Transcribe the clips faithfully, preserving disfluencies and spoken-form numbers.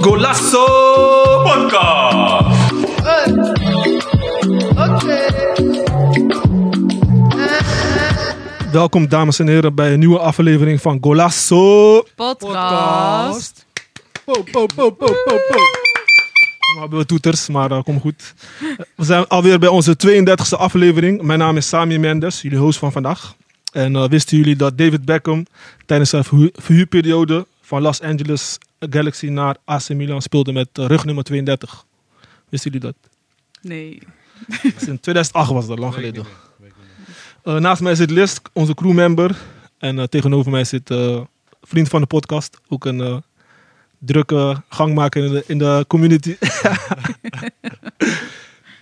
Golasso Podcast. Hey. Okay. Eh. Welkom dames en heren bij een nieuwe aflevering van Golasso Podcast. Po, po, po, po, po, po. We hebben toeters, maar dat uh, komt goed. We zijn alweer bij onze tweeëndertigste aflevering. Mijn naam is Sami Mendes, jullie host van vandaag. En uh, wisten jullie dat David Beckham tijdens zijn verhu- verhuurperiode van Los Angeles Galaxy naar A C Milan speelde met uh, rugnummer tweeëndertig? Wisten jullie dat? Nee. Dus in tweeduizend acht was dat, lang geleden. Uh, naast mij zit Liz, onze crewmember. En uh, tegenover mij zit uh, vriend van de podcast, ook een... Uh, drukke gang maken in de, in de community.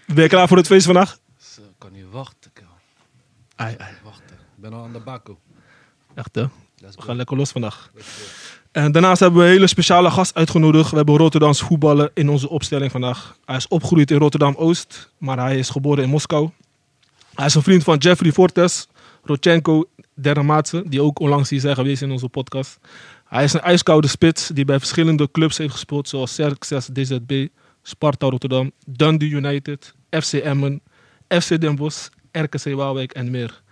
Ben je klaar voor het feest vandaag? Ik kan niet wachten. Ai, ai. wachten. Ik ben al aan de bako. Echt hè? We gaan lekker los vandaag. En daarnaast hebben we een hele speciale gast uitgenodigd. We hebben een Rotterdamse voetballer in onze opstelling vandaag. Hij is opgegroeid in Rotterdam-Oost, maar hij is geboren in Moskou. Hij is een vriend van Jeffrey Fortes, Rodchenko Dermaatse, die ook onlangs hier zijn geweest in onze podcast. Hij is een ijskoude spits die bij verschillende clubs heeft gespeeld, zoals Xerxes, D Z B, Sparta-Rotterdam, Dundee United, F C Emmen, F C Den Bosch, R K C Waalwijk en meer.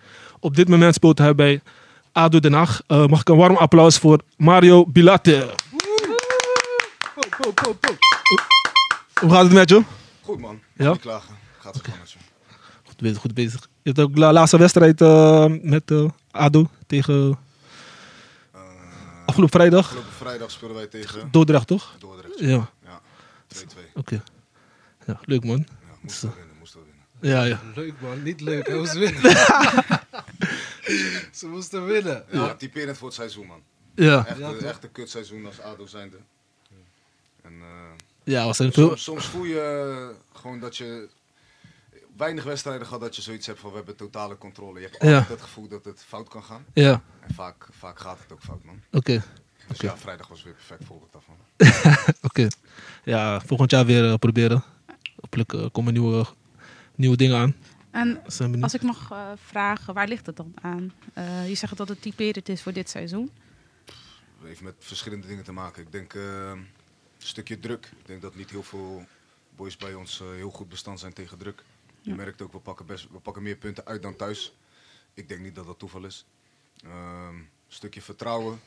Op dit moment speelt hij bij A D O Den Haag. Uh, mag ik een warm applaus voor Mario Bilate. Po, po, po, po. Hoe gaat het met je? Goed man, ja? Niet klagen. Gaat het okay. Goed met je. Goed bezig, goed bezig. Je hebt ook de laatste wedstrijd uh, met uh, A D O tegen... Afgelopen vrijdag? Afgelopen vrijdag speelden wij tegen... Dordrecht, toch? Dordrecht. Ja. Ja. twee-twee. Oké. Okay. Ja, leuk, man. Ja, moest wel winnen, moest wel winnen. Ja, ja. Leuk, man. Niet leuk, hij moest winnen. Ze moesten winnen. Ja, ja, typerend voor het seizoen, man. Ja. Echt, ja, echt een kutseizoen als A D O zijnde. En, uh, ja, was soms, veel... soms voel je uh, gewoon dat je... Weinig wedstrijden gehad dat je zoiets hebt van we hebben totale controle. Je hebt altijd ja. het gevoel dat het fout kan gaan. Ja. En vaak, vaak gaat het ook fout, man. Oké. Okay. Dus okay. ja, vrijdag was weer perfect voorbeeld daarvan. Oké. Okay. Ja, volgend jaar weer uh, proberen. Hopelijk uh, komen nieuwe, uh, nieuwe dingen aan. En als ik mag uh, vragen, waar ligt het dan aan? Uh, je zegt dat het typerend is voor dit seizoen. Even met verschillende dingen te maken. Ik denk uh, een stukje druk. Ik denk dat niet heel veel boys bij ons uh, heel goed bestand zijn tegen druk. Je merkt ook, we pakken, best, we pakken meer punten uit dan thuis. Ik denk niet dat dat toeval is. Um, stukje vertrouwen.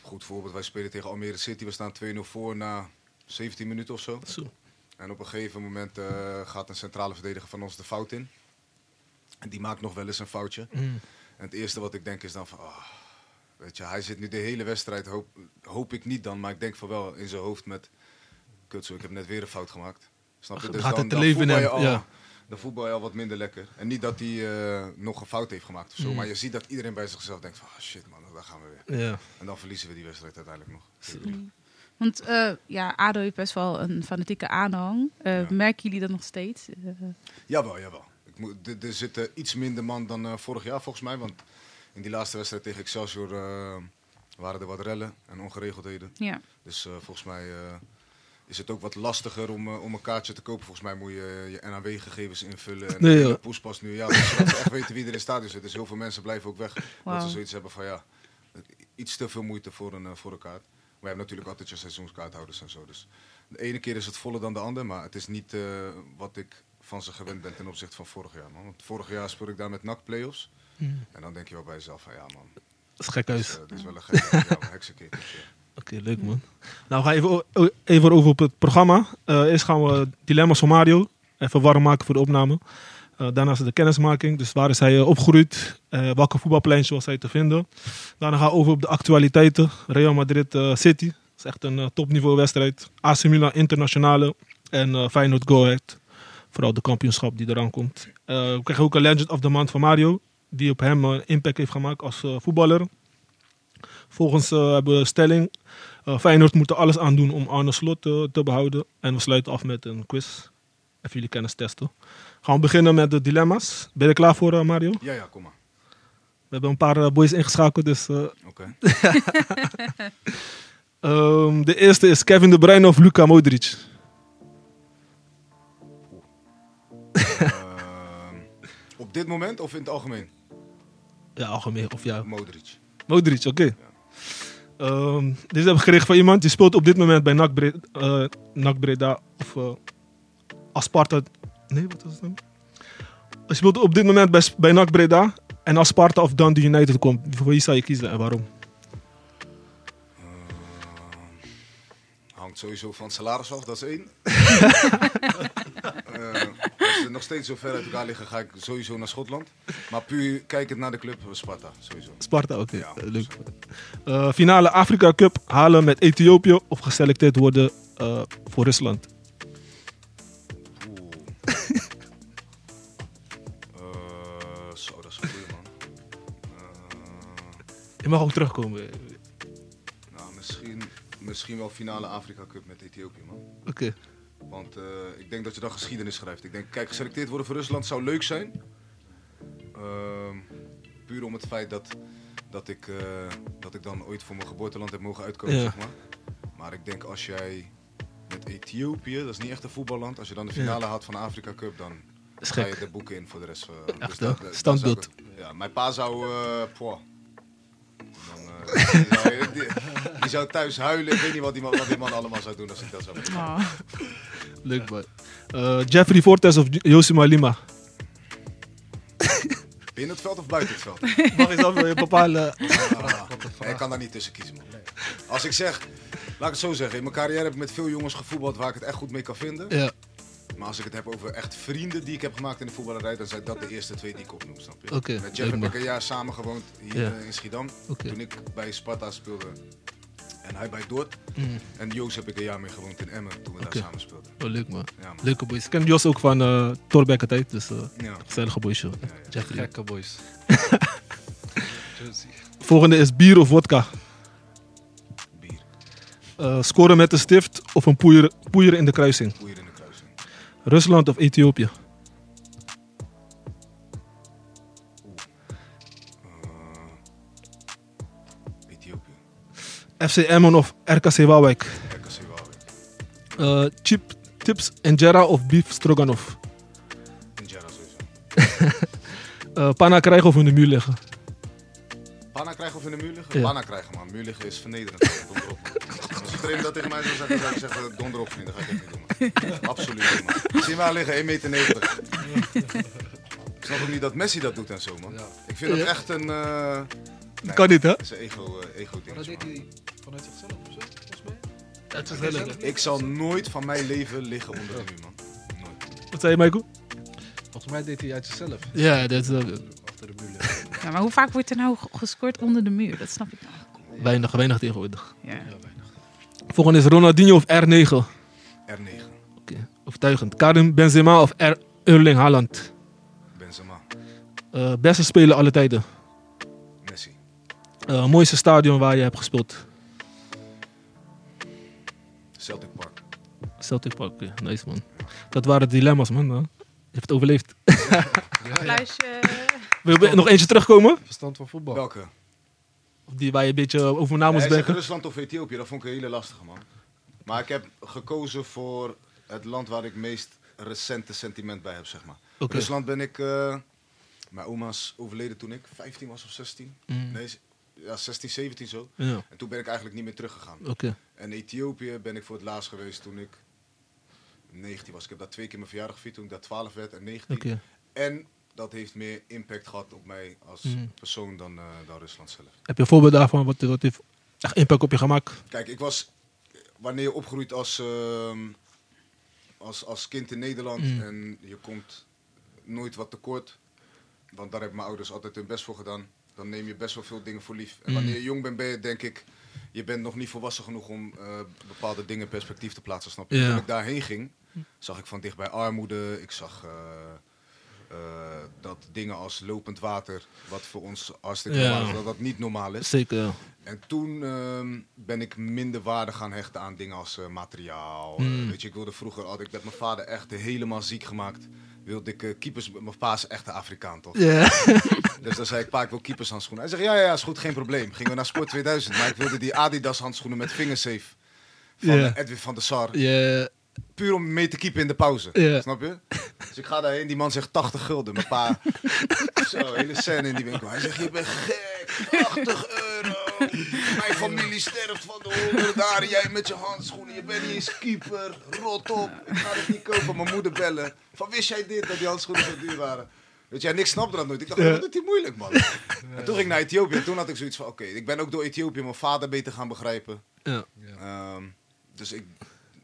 Goed voorbeeld, wij spelen tegen Almere City. We staan twee nul voor na zeventien minuten of zo. zo. En op een gegeven moment uh, gaat een centrale verdediger van ons de fout in. En die maakt nog wel eens een foutje. Mm. En het eerste wat ik denk is dan van... Oh, weet je, hij zit nu de hele wedstrijd, hoop, hoop ik niet dan. Maar ik denk van wel in zijn hoofd met... Kutzo, ik heb net weer een fout gemaakt. Snap je? Dus gaat dan, het dan leven voetbal, al, ja. dan voetbal je al wat minder lekker. En niet dat hij uh, nog een fout heeft gemaakt of zo. Mm. Maar je ziet dat iedereen bij zichzelf denkt van... Oh shit man, daar gaan we weer. Ja. En dan verliezen we die wedstrijd uiteindelijk nog. Mm. Want uh, ja, A D O heeft best wel een fanatieke aanhang. Uh, ja. Merken jullie dat nog steeds? Uh. Jawel, jawel. Ik moet, er, er zitten iets minder man dan uh, vorig jaar volgens mij. Want in die laatste wedstrijd tegen Excelsior... Uh, waren er wat rellen en ongeregeldheden. Ja. Dus uh, volgens mij... Uh, is het ook wat lastiger om, uh, om een kaartje te kopen. Volgens mij moet je uh, je N A W-gegevens invullen. En nee, de poespas nu. Ja, dus dat ze echt weten wie er in het stadion zit. Dus heel veel mensen blijven ook weg. Wow. Dat ze zoiets hebben van ja, iets te veel moeite voor een, uh, voor een kaart. Maar je hebt natuurlijk altijd je seizoenskaarthouders en zo. Dus de ene keer is het voller dan de andere. Maar het is niet uh, wat ik van ze gewend ben ten opzichte van vorig jaar. Man. Want vorig jaar speelde ik daar met N A C playoffs. Mm. En dan denk je wel bij jezelf van ja man. Dat is gek huis. Dat is wel een gekke ja, heksenketel. Oké, okay, leuk man. Nou, we gaan even, o- even over op het programma. Uh, eerst gaan we dilemma's van Mario even warm maken voor de opname. Uh, daarnaast de kennismaking. Dus waar is hij uh, opgegroeid? Uh, welke voetbalpleintje was hij te vinden? Daarna gaan we over op de actualiteiten. Real Madrid uh, City. Dat is echt een uh, topniveau wedstrijd. A C Milan Internationale. En uh, Feyenoord Go Ahead. Vooral de kampioenschap die eraan komt. Uh, we krijgen ook een Legend of the Month van Mario. Die op hem een uh, impact heeft gemaakt als uh, voetballer. Volgens uh, hebben we stelling. Uh, Feyenoord moet er alles aan doen om Arne Slot uh, te behouden. En we sluiten af met een quiz. Even jullie kennis testen. Gaan we beginnen met de dilemma's. Ben je klaar voor, uh, Mario? Ja, ja, kom maar. We hebben een paar uh, boys ingeschakeld, dus... Uh... Oké. Okay. um, de eerste is Kevin De Bruyne of Luka Modric? uh, op dit moment of in het algemeen? Ja, algemeen. Of ja. Modric. Modric, oké. Okay. Ja. Um, dit heb ik gekregen van iemand die speelt op dit moment bij N A C Breda, uh, N A C Breda of uh, Asparta. Nee, wat was het dan? Hij speelt op dit moment bij, bij N A C Breda en Asparta of Dundee United komt. Voor wie zou je kiezen en waarom? Uh, hangt sowieso van het salaris af, dat is één. uh, als ze nog steeds zo ver uit elkaar liggen, ga ik sowieso naar Schotland. Maar puur kijkend naar de club, Sparta sowieso. Sparta, oké. Okay. Ja, leuk. Uh, finale Afrika Cup halen met Ethiopië of geselecteerd worden uh, voor Rusland? Je mag ook terugkomen. Nou, misschien, misschien wel finale Afrika Cup met Ethiopië, man. Oké. Okay. Want uh, ik denk dat je dan geschiedenis schrijft. Ik denk, kijk, geselecteerd worden voor Rusland zou leuk zijn. Uh, puur om het feit dat, dat, ik, uh, dat ik dan ooit voor mijn geboorteland heb mogen uitkomen, ja. zeg maar. Maar ik denk, als jij met Ethiopië, dat is niet echt een voetballand, als je dan de finale ja. haalt van de Afrika Cup, dan ga je de boeken in voor de rest. Uh, echt, dus hè? Standdoet. Ja, mijn pa zou... Uh, poah, Die zou, die, die zou thuis huilen. Ik weet niet wat die man, wat die man allemaal zou doen als ik dat zou doen. Oh. Leuk, man. Uh, Jeffrey Fortes of Josima Lima? Binnen het veld of buiten het veld? Mag je zelf je bepalen. Ah, ik kan daar niet tussen kiezen, man. Als ik zeg, laat ik het zo zeggen. In mijn carrière heb ik met veel jongens gevoetbald waar ik het echt goed mee kan vinden. Ja. Maar als ik het heb over echt vrienden die ik heb gemaakt in de voetballerij, dan zijn dat de eerste twee die ik opnoem, snap je? Okay, met Jeff heb ik een jaar samen gewoond hier ja. in Schiedam, okay. toen ik bij Sparta speelde en hij bij Dort. Mm. En Joost heb ik een jaar mee gewoond in Emmen, toen we okay. daar samen speelden. Oh, leuk man. Ja, man. Leuke boys. Ik ken Joost ook van uh, Torbekke tijd, dus uh, ja. gezellige boys. Ja, ja. Gekke boys. Volgende is bier of wodka? Bier. Uh, scoren met een stift of een poeier, poeier in de kruising? Poeier in de Rusland of Ethiopië? Uh, Ethiopië. F C Emmen of R K C Waalwijk? R K C Waalwijk. Uh, chip, tips, injera of beef stroganoff? Injera sowieso. uh, panna krijgen of in de muur liggen? Panna krijgen of in de muur liggen? Ja. Panna krijgen, man. Muur liggen is vernederend. Donder op, man. Als iedereen dat tegen mij zou zeggen, zou ik zeggen donder op, vrienden. Dat ga ik niet doen, man. Absoluut, man. Zie waar liggen, één meter negentig. Ik snap ook niet dat Messi dat doet en zo, man. Ja. Ik vind dat ja. echt een... Uh... Nee, kan niet, hè? Dat is een ego-dingetje, uh, ego man. Dat deed hij vanuit zichzelf of zo, volgens mij? Ja, het is heel leuk. Ik zal nooit van mijn leven liggen onder de muur, man. Nooit. Wat zei je, Michael? Volgens mij deed hij uit zichzelf. Ja, dat is wel... Achter de muur. Ja, maar hoe vaak wordt er nou gescoord onder de muur? Dat snap ik nog. Weinig, weinig tegenwoordig. Ja. Ja, weinig. Volgende is Ronaldinho of R negen? R negen. Okay. Overtuigend. Karim Benzema of er- Erling Haaland? Benzema. Uh, beste speler alle tijden? Messi. Uh, mooiste stadion waar je hebt gespeeld? Celtic Park. Celtic Park, okay. Nice man. Ja. Dat waren dilemma's, man. Hè? Je hebt het overleefd. Ja, ja, ja. Wil je nog eentje terugkomen? Verstand van voetbal. Welke? Of die waar je een beetje over na moest denken? Rusland of Ethiopië, dat vond ik een hele lastige, man. Maar ik heb gekozen voor het land waar ik het meest recente sentiment bij heb, zeg maar. Okay. Rusland ben ik... Uh, mijn oma is overleden toen ik vijftien was of zestien. Mm. Nee, ja, zestien, zeventien zo. Ja. En toen ben ik eigenlijk niet meer teruggegaan. Okay. En Ethiopië ben ik voor het laatst geweest toen ik negentien was. Ik heb daar twee keer mijn verjaardag gevierd toen ik daar twaalf werd en negentien. Okay. En dat heeft meer impact gehad op mij als mm. persoon dan, uh, dan Rusland zelf. Heb je een voorbeeld daarvan? Wat, wat heeft echt impact op je gemaakt? Kijk, ik was... Wanneer je opgroeit als, uh, als, als kind in Nederland mm. en je komt nooit wat tekort, want daar hebben mijn ouders altijd hun best voor gedaan, dan neem je best wel veel dingen voor lief. Mm. En wanneer je jong bent, ben je denk ik, je bent nog niet volwassen genoeg om uh, bepaalde dingen in perspectief te plaatsen, snap je? Ja. Toen ik daarheen ging, zag ik van dichtbij armoede, ik zag... Uh, Uh, dat dingen als lopend water, wat voor ons hartstikke ja. normaal is, dat dat niet normaal is. Zeker. Ja. En toen uh, ben ik minder waarde gaan hechten aan dingen als uh, materiaal. Mm. Uh, weet je, ik wilde vroeger altijd, ik werd mijn vader echt helemaal ziek gemaakt. Wilde ik uh, keepers, mijn pa is echt een Afrikaan, toch? Yeah. Dus dan zei ik, pa, ik wil keepershandschoenen. Hij zegt, ja, ja, ja, is goed, geen probleem. Gingen we naar Sport tweeduizend, maar ik wilde die Adidas handschoenen met vingersafe van yeah. Edwin van der Sar. Yeah. Puur om mee te keepen in de pauze. Yeah. Snap je? Dus ik ga daarheen. Die man zegt tachtig gulden. Mijn pa Zo, hele scène in die winkel. Hij zegt, je bent gek, tachtig euro. Mijn familie sterft van de honderd. Jij met je handschoenen, je bent niet eens keeper. Rot op, ik ga het niet kopen. Mijn moeder bellen. Van, wist jij dit, dat die handschoenen zo duur waren? Weet jij, niks snapte dat nooit. Ik dacht, wat doet hij moeilijk, man? En toen ging ik naar Ethiopië. En toen had ik zoiets van, oké, okay, ik ben ook door Ethiopië mijn vader beter gaan begrijpen. Ja. Um, dus ik,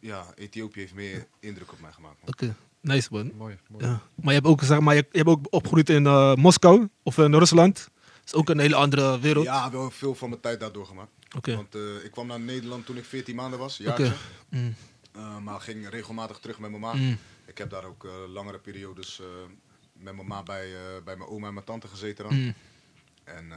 ja, Ethiopië heeft meer indruk op mij gemaakt. Oké. Okay. Nice man. Mooi, mooi. Ja. Maar, je hebt ook, zeg maar je hebt ook opgegroeid in uh, Moskou of in Rusland. Dat is ook een hele andere wereld. Ja, ik heb veel van mijn tijd daardoor gemaakt. Okay. Want uh, ik kwam naar Nederland toen ik veertien maanden was, jaartje. Okay. Mm. Uh, maar ging regelmatig terug met mijn ma. Mm. Ik heb daar ook uh, langere periodes uh, met mijn ma bij, uh, bij mijn oma en mijn tante gezeten dan. Mm. En uh,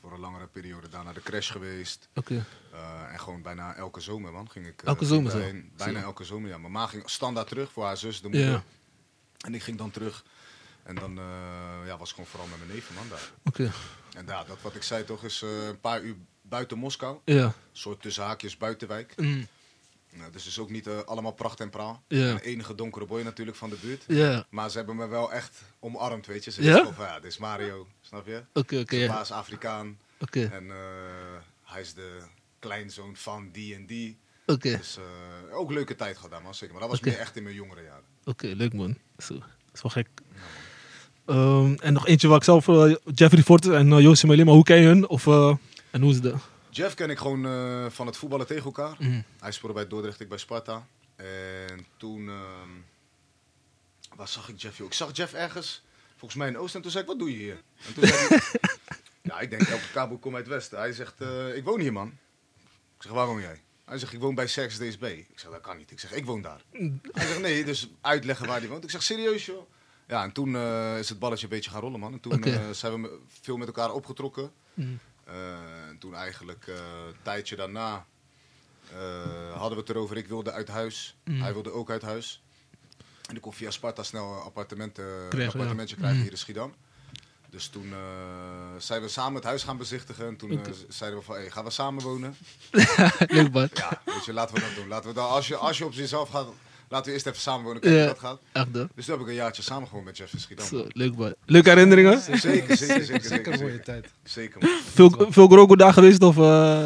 voor een langere periode daarna de crash geweest. Okay. Uh, en gewoon bijna elke zomer, man. Ging ik, uh, elke zomer? Bijna, zo. bijna elke zomer, ja. Mijn ma ging standaard terug voor haar zus, de moeder. Yeah. En ik ging dan terug. En dan uh, ja, was ik gewoon vooral met mijn neef, man, daar. Okay. En daar, dat wat ik zei toch, is uh, een paar uur buiten Moskou. Yeah. Een soort tussen haakjes buitenwijk. Mm. Nou, dus het is ook niet uh, allemaal pracht en praal. Yeah. En de enige donkere boy natuurlijk van de buurt. Yeah. Maar ze hebben me wel echt omarmd, weet je. Ze wisten yeah? van, ja, dit is Mario, snap je? Okay, okay, zijn baas yeah. Afrikaan. Okay. En uh, hij is de kleinzoon van die en die. Okay. Dus uh, ook leuke tijd gehad daar, man, zeker. Maar dat was okay. meer echt in mijn jongere jaren. Oké, okay, leuk man. Zo. Dat is wel gek. Ja, um, en nog eentje waar ik zelf, uh, Jeffrey Fortes en uh, Joost Melema, maar hoe ken je hun? Of, uh, en hoe is de... Jeff ken ik gewoon uh, van het voetballen tegen elkaar. Mm. Hij speelde bij Dordrecht, ik bij Sparta. En toen... Uh, waar zag ik Jeff? Joh? Ik zag Jeff ergens, volgens mij in Oost. En toen zei ik, wat doe je hier? En toen zei ik, ja, ik denk, elke kabel komt uit het Westen. Hij zegt, uh, ik woon hier, man. Ik zeg, waarom jij? Hij zegt, ik woon bij Xerxes. Ik zeg, dat kan niet. Ik zeg, ik woon daar. Hij zegt, nee, dus uitleggen waar hij woont. Ik zeg, serieus, joh? Ja, en toen uh, is het balletje een beetje gaan rollen, man. En toen okay. uh, zijn we veel met elkaar opgetrokken. Mm. Uh, en toen eigenlijk uh, een tijdje daarna uh, hadden we het erover. Ik wilde uit huis. Mm. Hij wilde ook uit huis. En ik kon via Sparta snel een appartementje krijgen mm. hier in Schiedam. Dus toen uh, zijn we samen het huis gaan bezichtigen. En toen uh, zeiden we van, hey, gaan we samen wonen? Leuk, man. Ja, weet je, laten we dat doen. Laten we dat, als, je, als je op zichzelf gaat, laten we eerst even samen wonen. Kijken ja, hoe dat gaat. Echt, hè? Dus toen heb ik een jaartje samen gewoon met Jeff in Schiedam. Zo, leuk, man. Leuke herinneringen? Zeker, zeker, zeker. Zeker, zeker mooie tijd. Zeker, man. Veel, veel Groko daar geweest? Of, uh...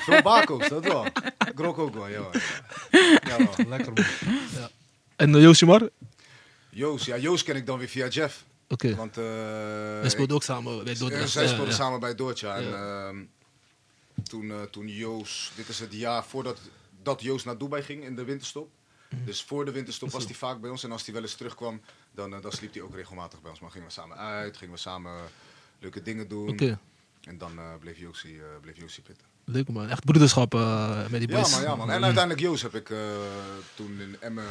veel Bako's, dat wel. Groko ook wel, ja. Ja, man. Lekker, man. Ja. En uh, Joost Jumar? Joost, ja, Joost ken ik dan weer via Jeff. Okay. Want, uh, wij speelden ook samen bij Dordrecht. Zij speelden ja, ja. samen bij Dordrecht. Ja. Uh, toen, uh, toen Joost, dit is het jaar voordat dat Joost naar Dubai ging in de winterstop. Mm. Dus voor de winterstop was hij vaak bij ons. En als hij wel eens terugkwam, dan, uh, dan sliep hij ook regelmatig bij ons. Maar gingen we samen uit, gingen we samen leuke dingen doen. Okay. En dan uh, bleef Joost uh, pitten. Leuk man, echt broederschap uh, met die boys. Ja man, ja, man. En uiteindelijk Joost heb ik uh, toen in Emmen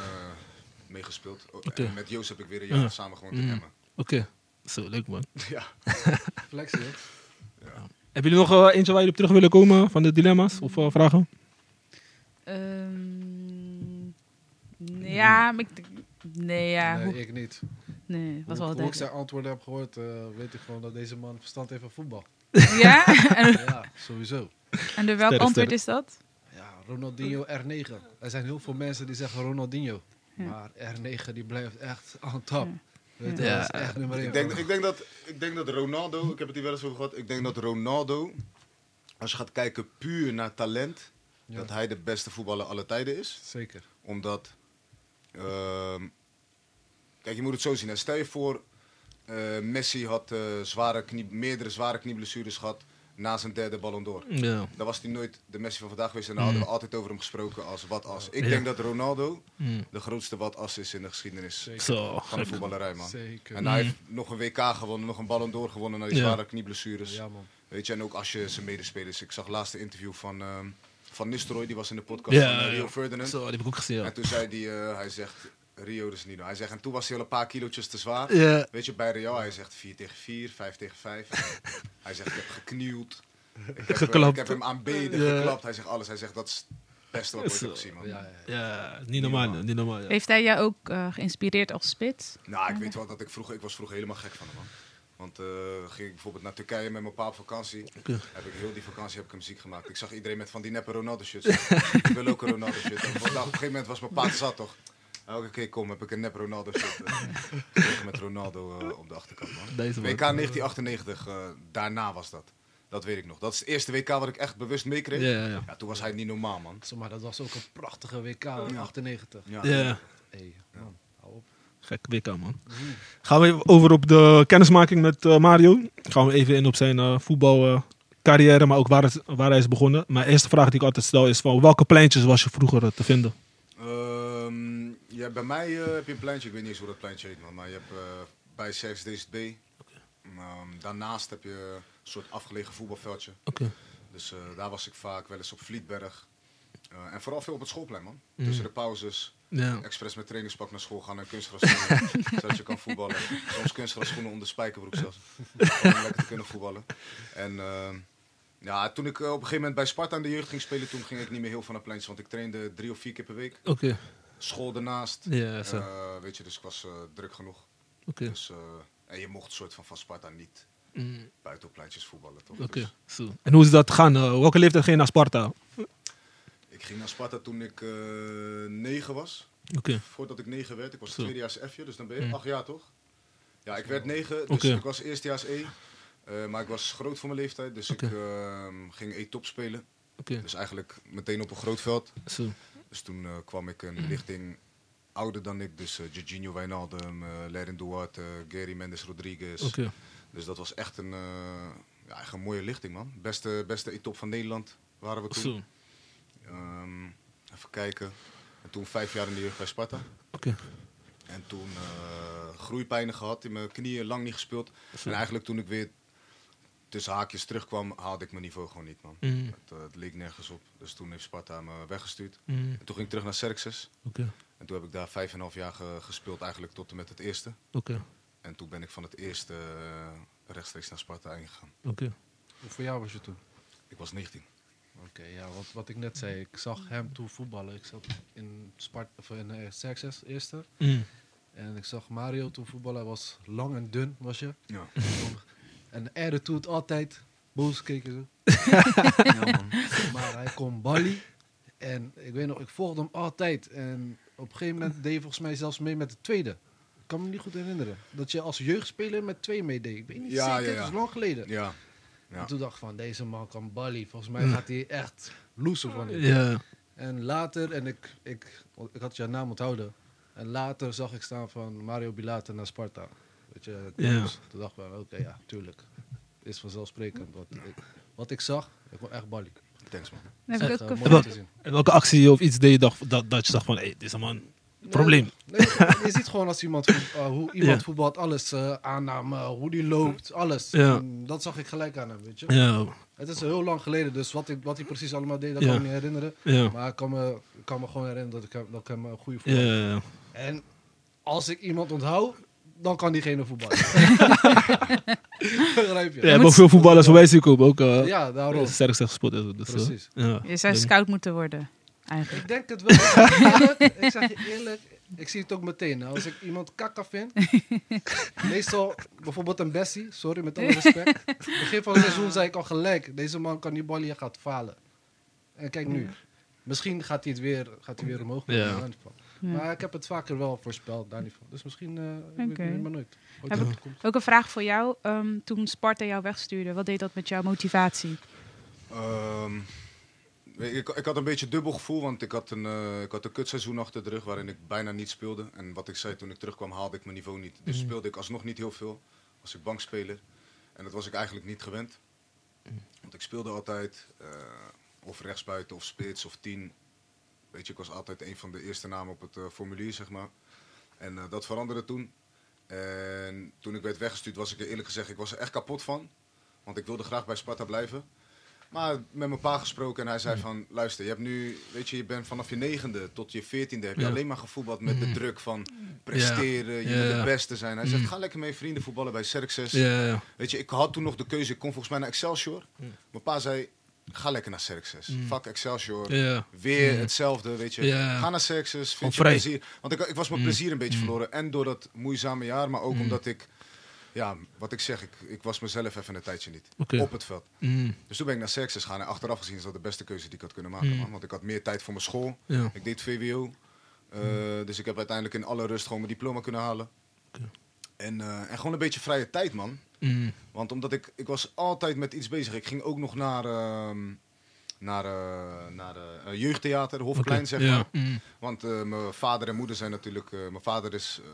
meegespeeld. Okay. En met Joost heb ik weer een jaar ja. samen gewoond mm. in Emmen. Oké, okay. Zo leuk man. Ja, flexie. Hè? Ja. Ja. Hebben jullie nog uh, eentje waar jullie op terug willen komen van de dilemma's of uh, vragen? Um, ja, maar ik, nee, ja. Nee, ik niet. Nee, was wel duidelijk. Hoe ik zijn antwoorden heb gehoord, uh, weet ik gewoon dat deze man verstand heeft van voetbal. Ja? Ja, sowieso. En de welk antwoord is dat? Ja, Ronaldinho R negen. Er zijn heel veel mensen die zeggen Ronaldinho, ja. maar R negen die blijft echt on top. Ja. Ja. Ja. Echt ik, denk, ik, denk dat, ik denk dat Ronaldo, ik heb het hier wel eens over gehad, ik denk dat Ronaldo, als je gaat kijken puur naar talent, ja. dat hij de beste voetballer aller tijden is. Zeker. Omdat, uh, kijk, je moet het zo zien. Hè. Stel je voor, uh, Messi had uh, zware knie, meerdere zware knieblessures gehad na zijn derde Ballon d'Or. Ja. Dan was hij nooit de Messi van vandaag geweest en daar mm. hadden we altijd over hem gesproken als wat als. Ik ja. denk dat Ronaldo mm. de grootste wat as is in de geschiedenis Zo, van de voetballerij, man. Zeker. En hij mm. heeft nog een W K gewonnen, nog een Ballon d'Or gewonnen na die ja. zware knieblessures. Ja, man. Weet je, en ook als je zijn medespelers. Ik zag het laatste interview van, uh, van Nistelrooy, die was in de podcast ja, van uh, Rio ja. Ferdinand. Zo, die heb ik ook gezien. Ja. En toen zei die, uh, hij, zegt, Rio dus niet. Hij zegt, en toen was hij al een paar kilootjes te zwaar. Yeah. Weet je, bij Real, hij zegt vier tegen vier, vijf tegen vijf. Hij zegt, ik heb geknieuwd. Ik heb, geklapt. Ik heb hem aanbeden, yeah. geklapt. Hij zegt alles. Hij zegt, dat is het beste wat ik ooit heb gezien, man. Ja, ja, ja. Niet normaal. Niet normaal ja. Heeft hij jou ook uh, geïnspireerd als spits? Nou, ik weet wel dat ik vroeger... Ik was vroeger helemaal gek van hem, man. Want uh, ging ik bijvoorbeeld naar Turkije met mijn pa op vakantie. Okay. Heb ik heel die vakantie heb ik hem ziek gemaakt. Ik zag iedereen met van die neppe Ronaldo-shirts. Ik wil ook een Ronaldo-shirt. Op een gegeven moment was mijn pa zat, toch? Elke keer kom heb ik een nep Ronaldo shirt uh, met Ronaldo uh, op de achterkant, man. Deze W K negentien achtennegentig, uh, daarna was dat. Dat weet ik nog. Dat is het eerste W K wat ik echt bewust meekreeg. Ja, ja, ja. Ja, toen was hij niet normaal, man. Zo, maar dat was ook een prachtige W K in ja. achtennegentig. Ja. Ja. Hey, man, hou op. Gek W K, man. Mm. Gaan we even over op de kennismaking met uh, Mario. Gaan we even in op zijn uh, voetbalcarrière, uh, maar ook waar, het, waar hij is begonnen. Mijn eerste vraag die ik altijd stel is van welke pleintjes was je vroeger uh, te vinden? Um, ja, bij mij uh, heb je een pleintje. Ik weet niet eens hoe dat pleintje heet, man. Maar je hebt uh, bij Xerxes D Z B. Okay. Um, daarnaast heb je een soort afgelegen voetbalveldje. Okay. Dus uh, daar was ik vaak wel eens op Vlietberg. Uh, en vooral veel op het schoolplein, man. Mm. Tussen de pauzes. Yeah. Expres met trainingspak naar school gaan en kunstgrasschoenen. zodat je kan voetballen. Soms kunstgrasschoenen onder spijkerbroek zelfs. om lekker te kunnen voetballen. En uh, ja, toen ik op een gegeven moment bij Sparta in de jeugd ging spelen, toen ging ik niet meer heel van het pleintje. Want ik trainde drie of vier keer per week. Okay. School daarnaast. Yeah, so. uh, weet je, dus ik was uh, druk genoeg. Okay. Dus, uh, en je mocht een soort van van Sparta niet mm. buiten op pleintjes voetballen, toch? Okay. Dus. So. En hoe is dat gaan? Uh, welke leeftijd ging je naar Sparta? Ik ging naar Sparta toen ik uh, negen was. Okay. Voordat ik negen werd. Ik was tweedejaars F'je, dus dan ben je mm. acht jaar, toch? Ja, ik werd negen, dus okay. ik was eerstejaars E. Uh, maar ik was groot voor mijn leeftijd, dus okay. ik uh, ging E-top spelen. Okay. Dus eigenlijk meteen op een groot veld. So. Dus toen uh, kwam ik een lichting ouder dan ik. Dus uh, Jorginho Wijnaldum, uh, Lerin Duarte, uh, Gary Mendes Rodriguez. Okay. Dus dat was echt een, uh, ja, echt een mooie lichting, man. Beste, beste E-top van Nederland waren we toen. So. Um, even kijken. En toen vijf jaar in de jeugd bij Sparta. Okay. En toen uh, groeipijnen gehad in mijn knieën, lang niet gespeeld. En eigenlijk toen ik weer tussen haakjes terugkwam, haalde ik mijn niveau gewoon niet, man. Mm. Het, uh, het leek nergens op. Dus toen heeft Sparta me weggestuurd. Mm. En toen ging ik terug naar Xerxes. Okay. En toen heb ik daar vijf en een half jaar ge- gespeeld eigenlijk tot en met het eerste. Okay. En toen ben ik van het eerste uh, rechtstreeks naar Sparta ingegaan. Okay. Hoeveel jaar was je toen? Ik was negentien. Oké, okay, ja, wat, wat ik net zei, ik zag hem toen voetballen. Ik zat in Sparta, of in uh, Xerxes eerste. Mm. En ik zag Mario toen voetballen. Hij was lang en dun, was je. Ja. En Erde toen het altijd. Boos keken ze. ja, man. Maar hij kon ballie. En ik weet nog, ik volgde hem altijd. En op een gegeven moment deed je volgens mij zelfs mee met de tweede. Ik kan me niet goed herinneren. Dat je als jeugdspeler met twee meedeed. Ik weet niet ja, zeker, ja, ja. Dat is lang geleden. Ja. Ja. En toen dacht ik van, deze man kan ballie. Volgens mij gaat hij echt loeser van hem. Ja. En later, en ik, ik, ik had jouw naam onthouden. En later zag ik staan van Mario Bilate naar Sparta. Weet je, ja. Toen dacht ik van, oké, okay, ja, tuurlijk. Is vanzelfsprekend. Wat ik, wat ik zag, ik kon echt ballie. Thanks, man. Nee, echt, uh, mooi wel, te zien. En welke actie of iets deed je dacht, dat, dat je dacht van, hé, hey, dit is een man... Probleem. Nee, je ziet gewoon als iemand uh, hoe iemand yeah. voetbalt, alles uh, aanname, uh, hoe die loopt, alles. Yeah. Dat zag ik gelijk aan hem, weet je. Yeah. Het is heel lang geleden, dus wat, ik, wat hij precies allemaal deed, dat yeah. kan ik me niet herinneren. Yeah. Maar ik kan me, kan me gewoon herinneren dat ik, dat ik hem een goede voetbal heb. Yeah. En als ik iemand onthoud, dan kan diegene voetballen. Begrijp je? Ja, je maar veel voetballers van wijze komen ook. Uh, ja, daarom. Is sterk gespot. Dus, precies. Ja. Je zou scout moeten worden. Eigenlijk. Ik denk het wel. Eerlijk, ik zeg je eerlijk, ik zie het ook meteen. Als ik iemand kakka vind, meestal bijvoorbeeld een Bessie, sorry met alle respect. Begin van het seizoen zei ik al gelijk, deze man kan die bal hier gaat falen. En kijk nu, misschien gaat hij het weer, gaat hij weer omhoog. Ja. Maar ik heb het vaker wel voorspeld, daar niet van. Dus misschien, uh, ik okay. weet het maar nooit. Heb ik ook een vraag voor jou. Um, toen Sparta jou wegstuurde, wat deed dat met jouw motivatie? Um. Ik, ik had een beetje dubbel gevoel, want ik had een, uh, ik had een kutseizoen achter de rug waarin ik bijna niet speelde. En wat ik zei, toen ik terugkwam haalde ik mijn niveau niet. Dus mm. speelde ik alsnog niet heel veel, was ik bankspeler. En dat was ik eigenlijk niet gewend. Want ik speelde altijd, uh, of rechtsbuiten, of spits, of tien. Weet je, ik was altijd een van de eerste namen op het uh, formulier, zeg maar. En uh, dat veranderde toen. En toen ik werd weggestuurd was ik er eerlijk gezegd, ik was er echt kapot van. Want ik wilde graag bij Sparta blijven. Maar met mijn pa gesproken en hij zei van, luister, je hebt nu, weet je, je bent vanaf je negende tot je veertiende heb je ja. alleen maar gevoetbald met mm. de druk van presteren, ja. je ja, moet ja. de beste zijn. Hij mm. zegt, ga lekker mee vrienden voetballen bij Xerxes. Ja, ja. Weet je, ik had toen nog de keuze, ik kon volgens mij naar Excelsior. Ja. Mijn pa zei, ga lekker naar Xerxes. Mm. Fuck Excelsior, ja. weer ja. hetzelfde, weet je. Ja. Ga naar Xerxes, vind je plezier. Want ik, ik was mijn mm. plezier een beetje mm. verloren en door dat moeizame jaar, maar ook mm. omdat ik... Ja, wat ik zeg, ik, ik was mezelf even een tijdje niet okay. op het veld. Mm. Dus toen ben ik naar Xerxes gaan en achteraf gezien is dat de beste keuze die ik had kunnen maken. Mm. Man, want ik had meer tijd voor mijn school. Ja. Ik deed V W O. Uh, hmm. Dus ik heb uiteindelijk in alle rust gewoon mijn diploma kunnen halen. Okay. En, uh, en gewoon een beetje vrije tijd, man. Mm. Want omdat ik, ik was altijd met iets bezig. Ik ging ook nog naar, uh, naar, uh, naar uh, jeugdtheater, Hofplein, okay. zeg maar. Ja. Mm. Want uh, mijn vader en moeder zijn natuurlijk... Uh, mijn vader is, uh,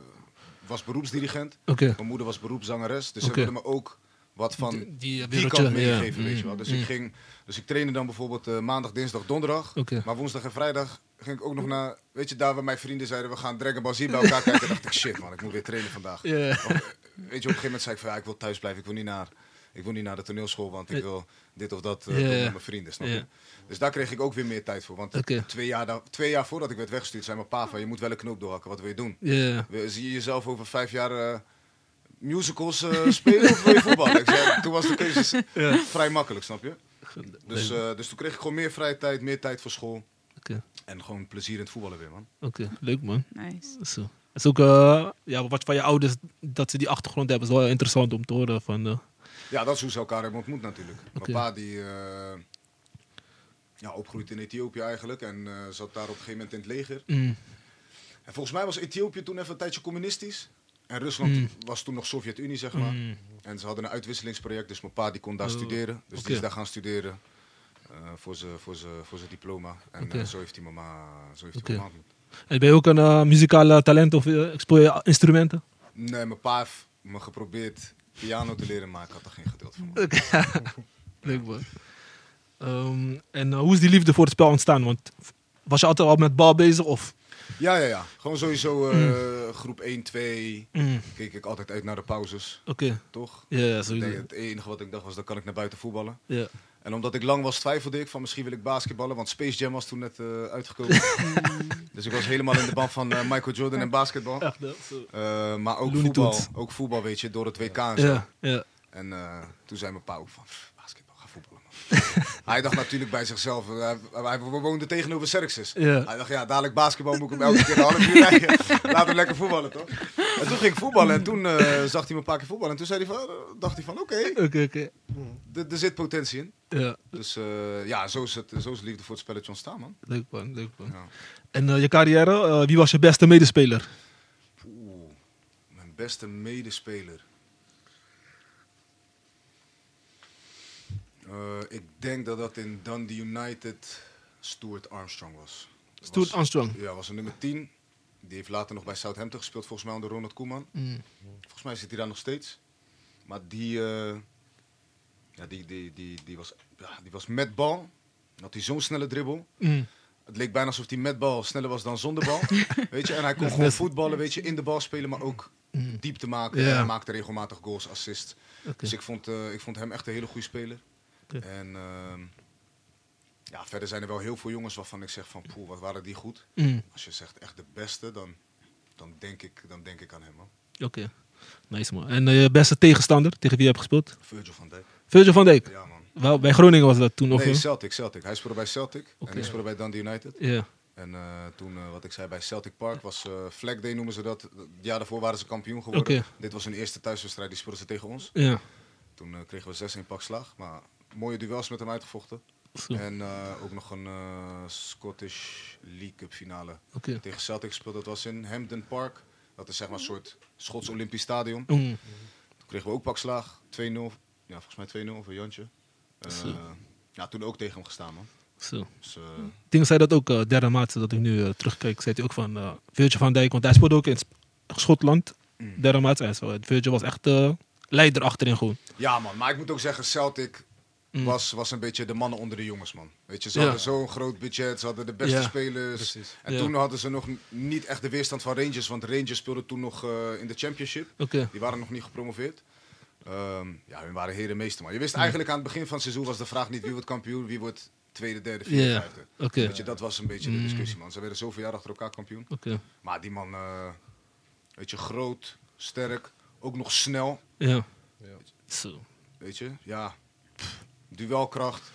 was beroepsdirigent. Okay. Mijn moeder was beroepszangeres. Dus okay. ze wilden me ook wat van die, die, die kant meegeven, ja. weet je wel. Dus, mm. ik ging, dus ik trainde dan bijvoorbeeld uh, maandag, dinsdag, donderdag. Okay. Maar woensdag en vrijdag... ging ik ook nog naar, weet je, daar waar mijn vrienden zeiden... we gaan Dragon Ball Z bij elkaar kijken. Dacht ik, shit man, ik moet weer trainen vandaag. Yeah. Of, weet je, op een gegeven moment zei ik van... ja, ik wil thuis blijven, ik wil niet naar, ik wil niet naar de toneelschool... want ik wil dit of dat uh, yeah. doen met mijn vrienden, snap je? Yeah. Dus daar kreeg ik ook weer meer tijd voor. Want okay. twee, jaar da- twee jaar voordat ik werd weggestuurd... zei mijn pa van, je moet wel een knoop doorhakken, wat wil je doen? Yeah. Wil, zie je jezelf over vijf jaar uh, musicals uh, spelen of wil je voetballen? Ik zei, toen was de keuze yeah. vrij makkelijk, snap je? Dus, uh, dus toen kreeg ik gewoon meer vrije tijd, meer tijd voor school... Okay. En gewoon plezier in het voetballen weer, man. Oké, okay, leuk, man. Nice. Zo. Is ook uh, ja, wat van je ouders, dat ze die achtergrond hebben, is wel interessant om te horen. Van, uh... ja, dat is hoe ze elkaar hebben ontmoet natuurlijk. Okay. Mijn pa die uh, ja, opgroeit in Ethiopië eigenlijk en uh, zat daar op een gegeven moment in het leger. Mm. En volgens mij was Ethiopië toen even een tijdje communistisch. En Rusland mm. was toen nog Sovjet-Unie, zeg maar. Mm. En ze hadden een uitwisselingsproject, dus mijn pa die kon daar uh, studeren. Dus okay. die is daar gaan studeren. Uh, voor zijn voor voor diploma. En okay. uh, zo heeft die mama ontmoet. Okay. En ben je ook een uh, muzikaal talent of uh, speel je instrumenten? Nee, mijn pa heeft me geprobeerd piano te leren, maar ik had er geen geduld voor. Okay. Leuk man. Um, en uh, hoe is die liefde voor het spel ontstaan? Want was je altijd al met bal bezig? Of? Ja, ja, ja. Gewoon sowieso uh, mm. groep één, twee. Mm. Keek ik altijd uit naar de pauzes. Oké. Okay. Toch? Ja, ja, sowieso. Nee, het enige wat ik dacht was, dan kan ik naar buiten voetballen. Ja. Yeah. En omdat ik lang was, twijfelde ik van misschien wil ik basketballen. Want Space Jam was toen net uh, uitgekomen. Dus ik was helemaal in de band van uh, Michael Jordan en basketbal. Echt, dat uh, maar ook voetbal, ook voetbal, weet je, door het W K en zo. Ja, ja. En uh, toen zei mijn pa ook van, basketbal, ga voetballen. Man. Hij dacht natuurlijk bij zichzelf, uh, hij woonde tegenover Xerxes. Ja. Hij dacht, ja, dadelijk basketbal moet ik hem elke keer een half uur rijden. Laat hem lekker voetballen, toch? En toen ging ik voetballen en toen uh, zag hij me een paar keer voetballen. En toen zei hij van, uh, dacht hij van, oké, okay, okay, okay. d- er zit potentie in. Ja. Dus uh, ja, zo is, het, zo is de liefde voor het spelletje ontstaan, man. Leuk man, leuk man. Ja. En uh, je carrière, uh, wie was je beste medespeler? Oeh, mijn beste medespeler? Uh, ik denk dat dat in Dundee United Stuart Armstrong was. Stuart was, Armstrong? Ja, was een nummer tien. Die heeft later nog bij Southampton gespeeld, volgens mij onder Ronald Koeman. Mm. Volgens mij zit hij daar nog steeds. Maar die... Uh, Ja, die, die, die, die, was, die was met bal. Dan had hij zo'n snelle dribbel. Mm. Het leek bijna alsof hij met bal sneller was dan zonder bal. Weet je, en hij kon gewoon voetballen, weet je, in de bal spelen, maar ook mm. diep te maken. Yeah. En hij maakte regelmatig goals, assists. Okay. Dus ik vond, uh, ik vond hem echt een hele goede speler. Okay. En uh, ja, verder zijn er wel heel veel jongens waarvan ik zeg van, poeh, wat waren die goed. Mm. Als je zegt echt de beste, dan, dan, denk, ik, dan denk ik aan hem, man. Oké, okay. Nice man. En uh, je beste tegenstander, tegen wie je hebt gespeeld? Virgil van Dijk. Virgil van Dijk? Ja, man. Wel, bij Groningen was dat toen nog? Nee, Celtic, Celtic. Hij speelde bij Celtic okay. en ik speelde bij Dundee United. Yeah. En uh, toen, uh, wat ik zei, bij Celtic Park was uh, Flag Day noemen ze dat. Het jaar daarvoor waren ze kampioen geworden. Okay. Dit was hun eerste thuiswedstrijd, die speelden ze tegen ons. Yeah. Toen uh, kregen we zes-een pak slag, maar mooie duels met hem uitgevochten. So. En uh, ook nog een uh, Scottish League Cup finale okay. tegen Celtic gespeeld. Dat was in Hampden Park. Dat is zeg maar een soort Schots Olympisch stadion. Mm. Toen kregen we ook pak slag, twee-nul. Ja, volgens mij twee-nul voor Jantje. Uh, ja, toen ook tegen hem gestaan, man. Zo. Dus, uh... Dingen zei dat ook, uh, derde maat, dat ik nu uh, terugkijk, zei hij ook van uh, Virgil van Dijk, want hij speelde ook in Schotland, mm. derde maat en zo. Virgil was echt uh, leider achterin gewoon. Ja, man, maar ik moet ook zeggen, Celtic mm. was, was een beetje de mannen onder de jongens, man. Weet je, ze ja. hadden zo'n groot budget, ze hadden de beste ja. spelers. Precies. En ja. toen hadden ze nog niet echt de weerstand van Rangers, want Rangers speelden toen nog uh, in de Championship. Okay. Die waren nog niet gepromoveerd. Um, ja, hun waren herenmeester, man. Je wist eigenlijk aan het begin van het seizoen was de vraag niet wie wordt kampioen, wie wordt tweede, derde, vierde, yeah. vijfde. Okay. Weet je, dat was een beetje de discussie, man. Ze werden zoveel jaar achter elkaar kampioen. Okay. Maar die man, uh, weet je, groot, sterk, ook nog snel. Ja. ja. Weet je, ja. Pff, duelkracht.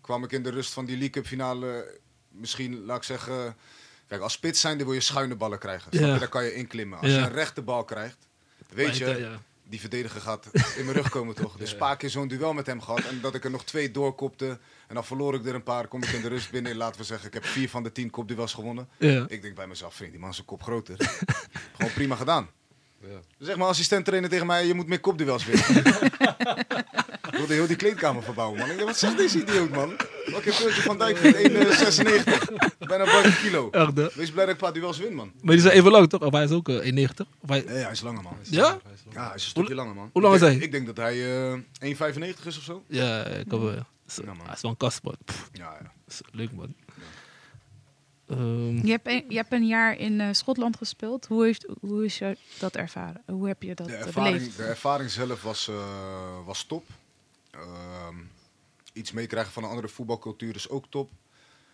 Kwam ik in de rust van die League Cup finale, misschien, laat ik zeggen... Kijk, als spits zijnde wil je schuine ballen krijgen. Yeah. Daar kan je inklimmen. Als yeah. je een rechte bal krijgt, weet je... Ja. die verdediger gaat in mijn rug komen, toch? Dus een paar keer zo'n duel met hem gehad. En dat ik er nog twee doorkopte. En dan verloor ik er een paar. Kom ik in de rust binnen. En laten we zeggen, ik heb vier van de tien kopduels gewonnen. Ja. Ik denk bij mezelf, vriend, die man is een kop groter. Gewoon prima gedaan. Ja. Dus zeg maar, assistent trainer tegen mij, je moet meer kopduels winnen. Ik wilde heel die kleedkamer verbouwen, man. Ik dacht, wat zegt deze idioot, man? Oké, okay, Virgil van Dijk vindt één komma zesennegentig. Bijna vijftig kilo. Wees blij dat ik een paar duels win, man. Maar die is even lang, toch? Of hij is ook uh, één komma negentig? Hij... Nee, hij is langer, man. Hij is ja? Langer, hij is langer. Ja, hij is een stukje Ho- langer, man. Hoe lang is hij? Ik denk dat hij uh, één komma vijfennegentig is of zo. Ja, ik heb wel. Uh, so, ja, hij is wel een kast, man. Ja, ja. Leuk, man. Ja. Um... Je, hebt een, je hebt een jaar in uh, Schotland gespeeld. Hoe, heeft, hoe is je dat ervaren? Hoe heb je dat de ervaring, beleefd? De ervaring zelf was, uh, was top. Uh, iets meekrijgen van een andere voetbalcultuur is ook top.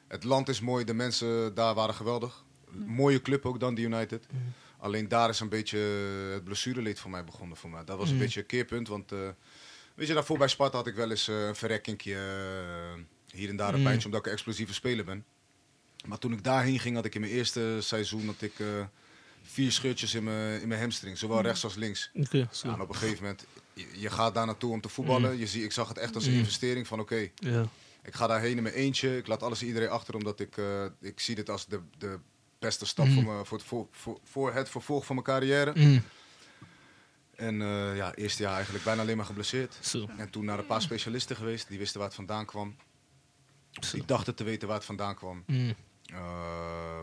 Het land is mooi, de mensen daar waren geweldig. Mm. Mooie club ook, Dundee United. Mm. Alleen daar is een beetje het blessureleed voor mij begonnen. Voor mij. Dat was mm. een beetje een keerpunt. Want uh, weet je, daarvoor bij Sparta had ik wel eens uh, een verrekkingje uh, hier en daar mm. een pijntje, omdat ik een explosieve speler ben. Maar toen ik daarheen ging, had ik in mijn eerste seizoen dat ik, uh, vier scheurtjes in mijn, in mijn hamstring. Zowel mm. rechts als links. Okay, ja, en op een gegeven moment, je, je gaat daar naartoe om te voetballen. Mm. Je zie, ik zag het echt als een mm. investering van oké, okay, yeah. ik ga daarheen in mijn eentje. Ik laat alles en iedereen achter, omdat ik, uh, ik zie dit als de, de beste stap mm. voor, me, voor, het voor, voor, voor het vervolg van mijn carrière. Mm. En uh, ja, eerste jaar eigenlijk bijna alleen maar geblesseerd. So. En toen naar een paar specialisten geweest, die wisten waar het vandaan kwam. So. Ik dacht het te weten waar het vandaan kwam. Mm. Uh,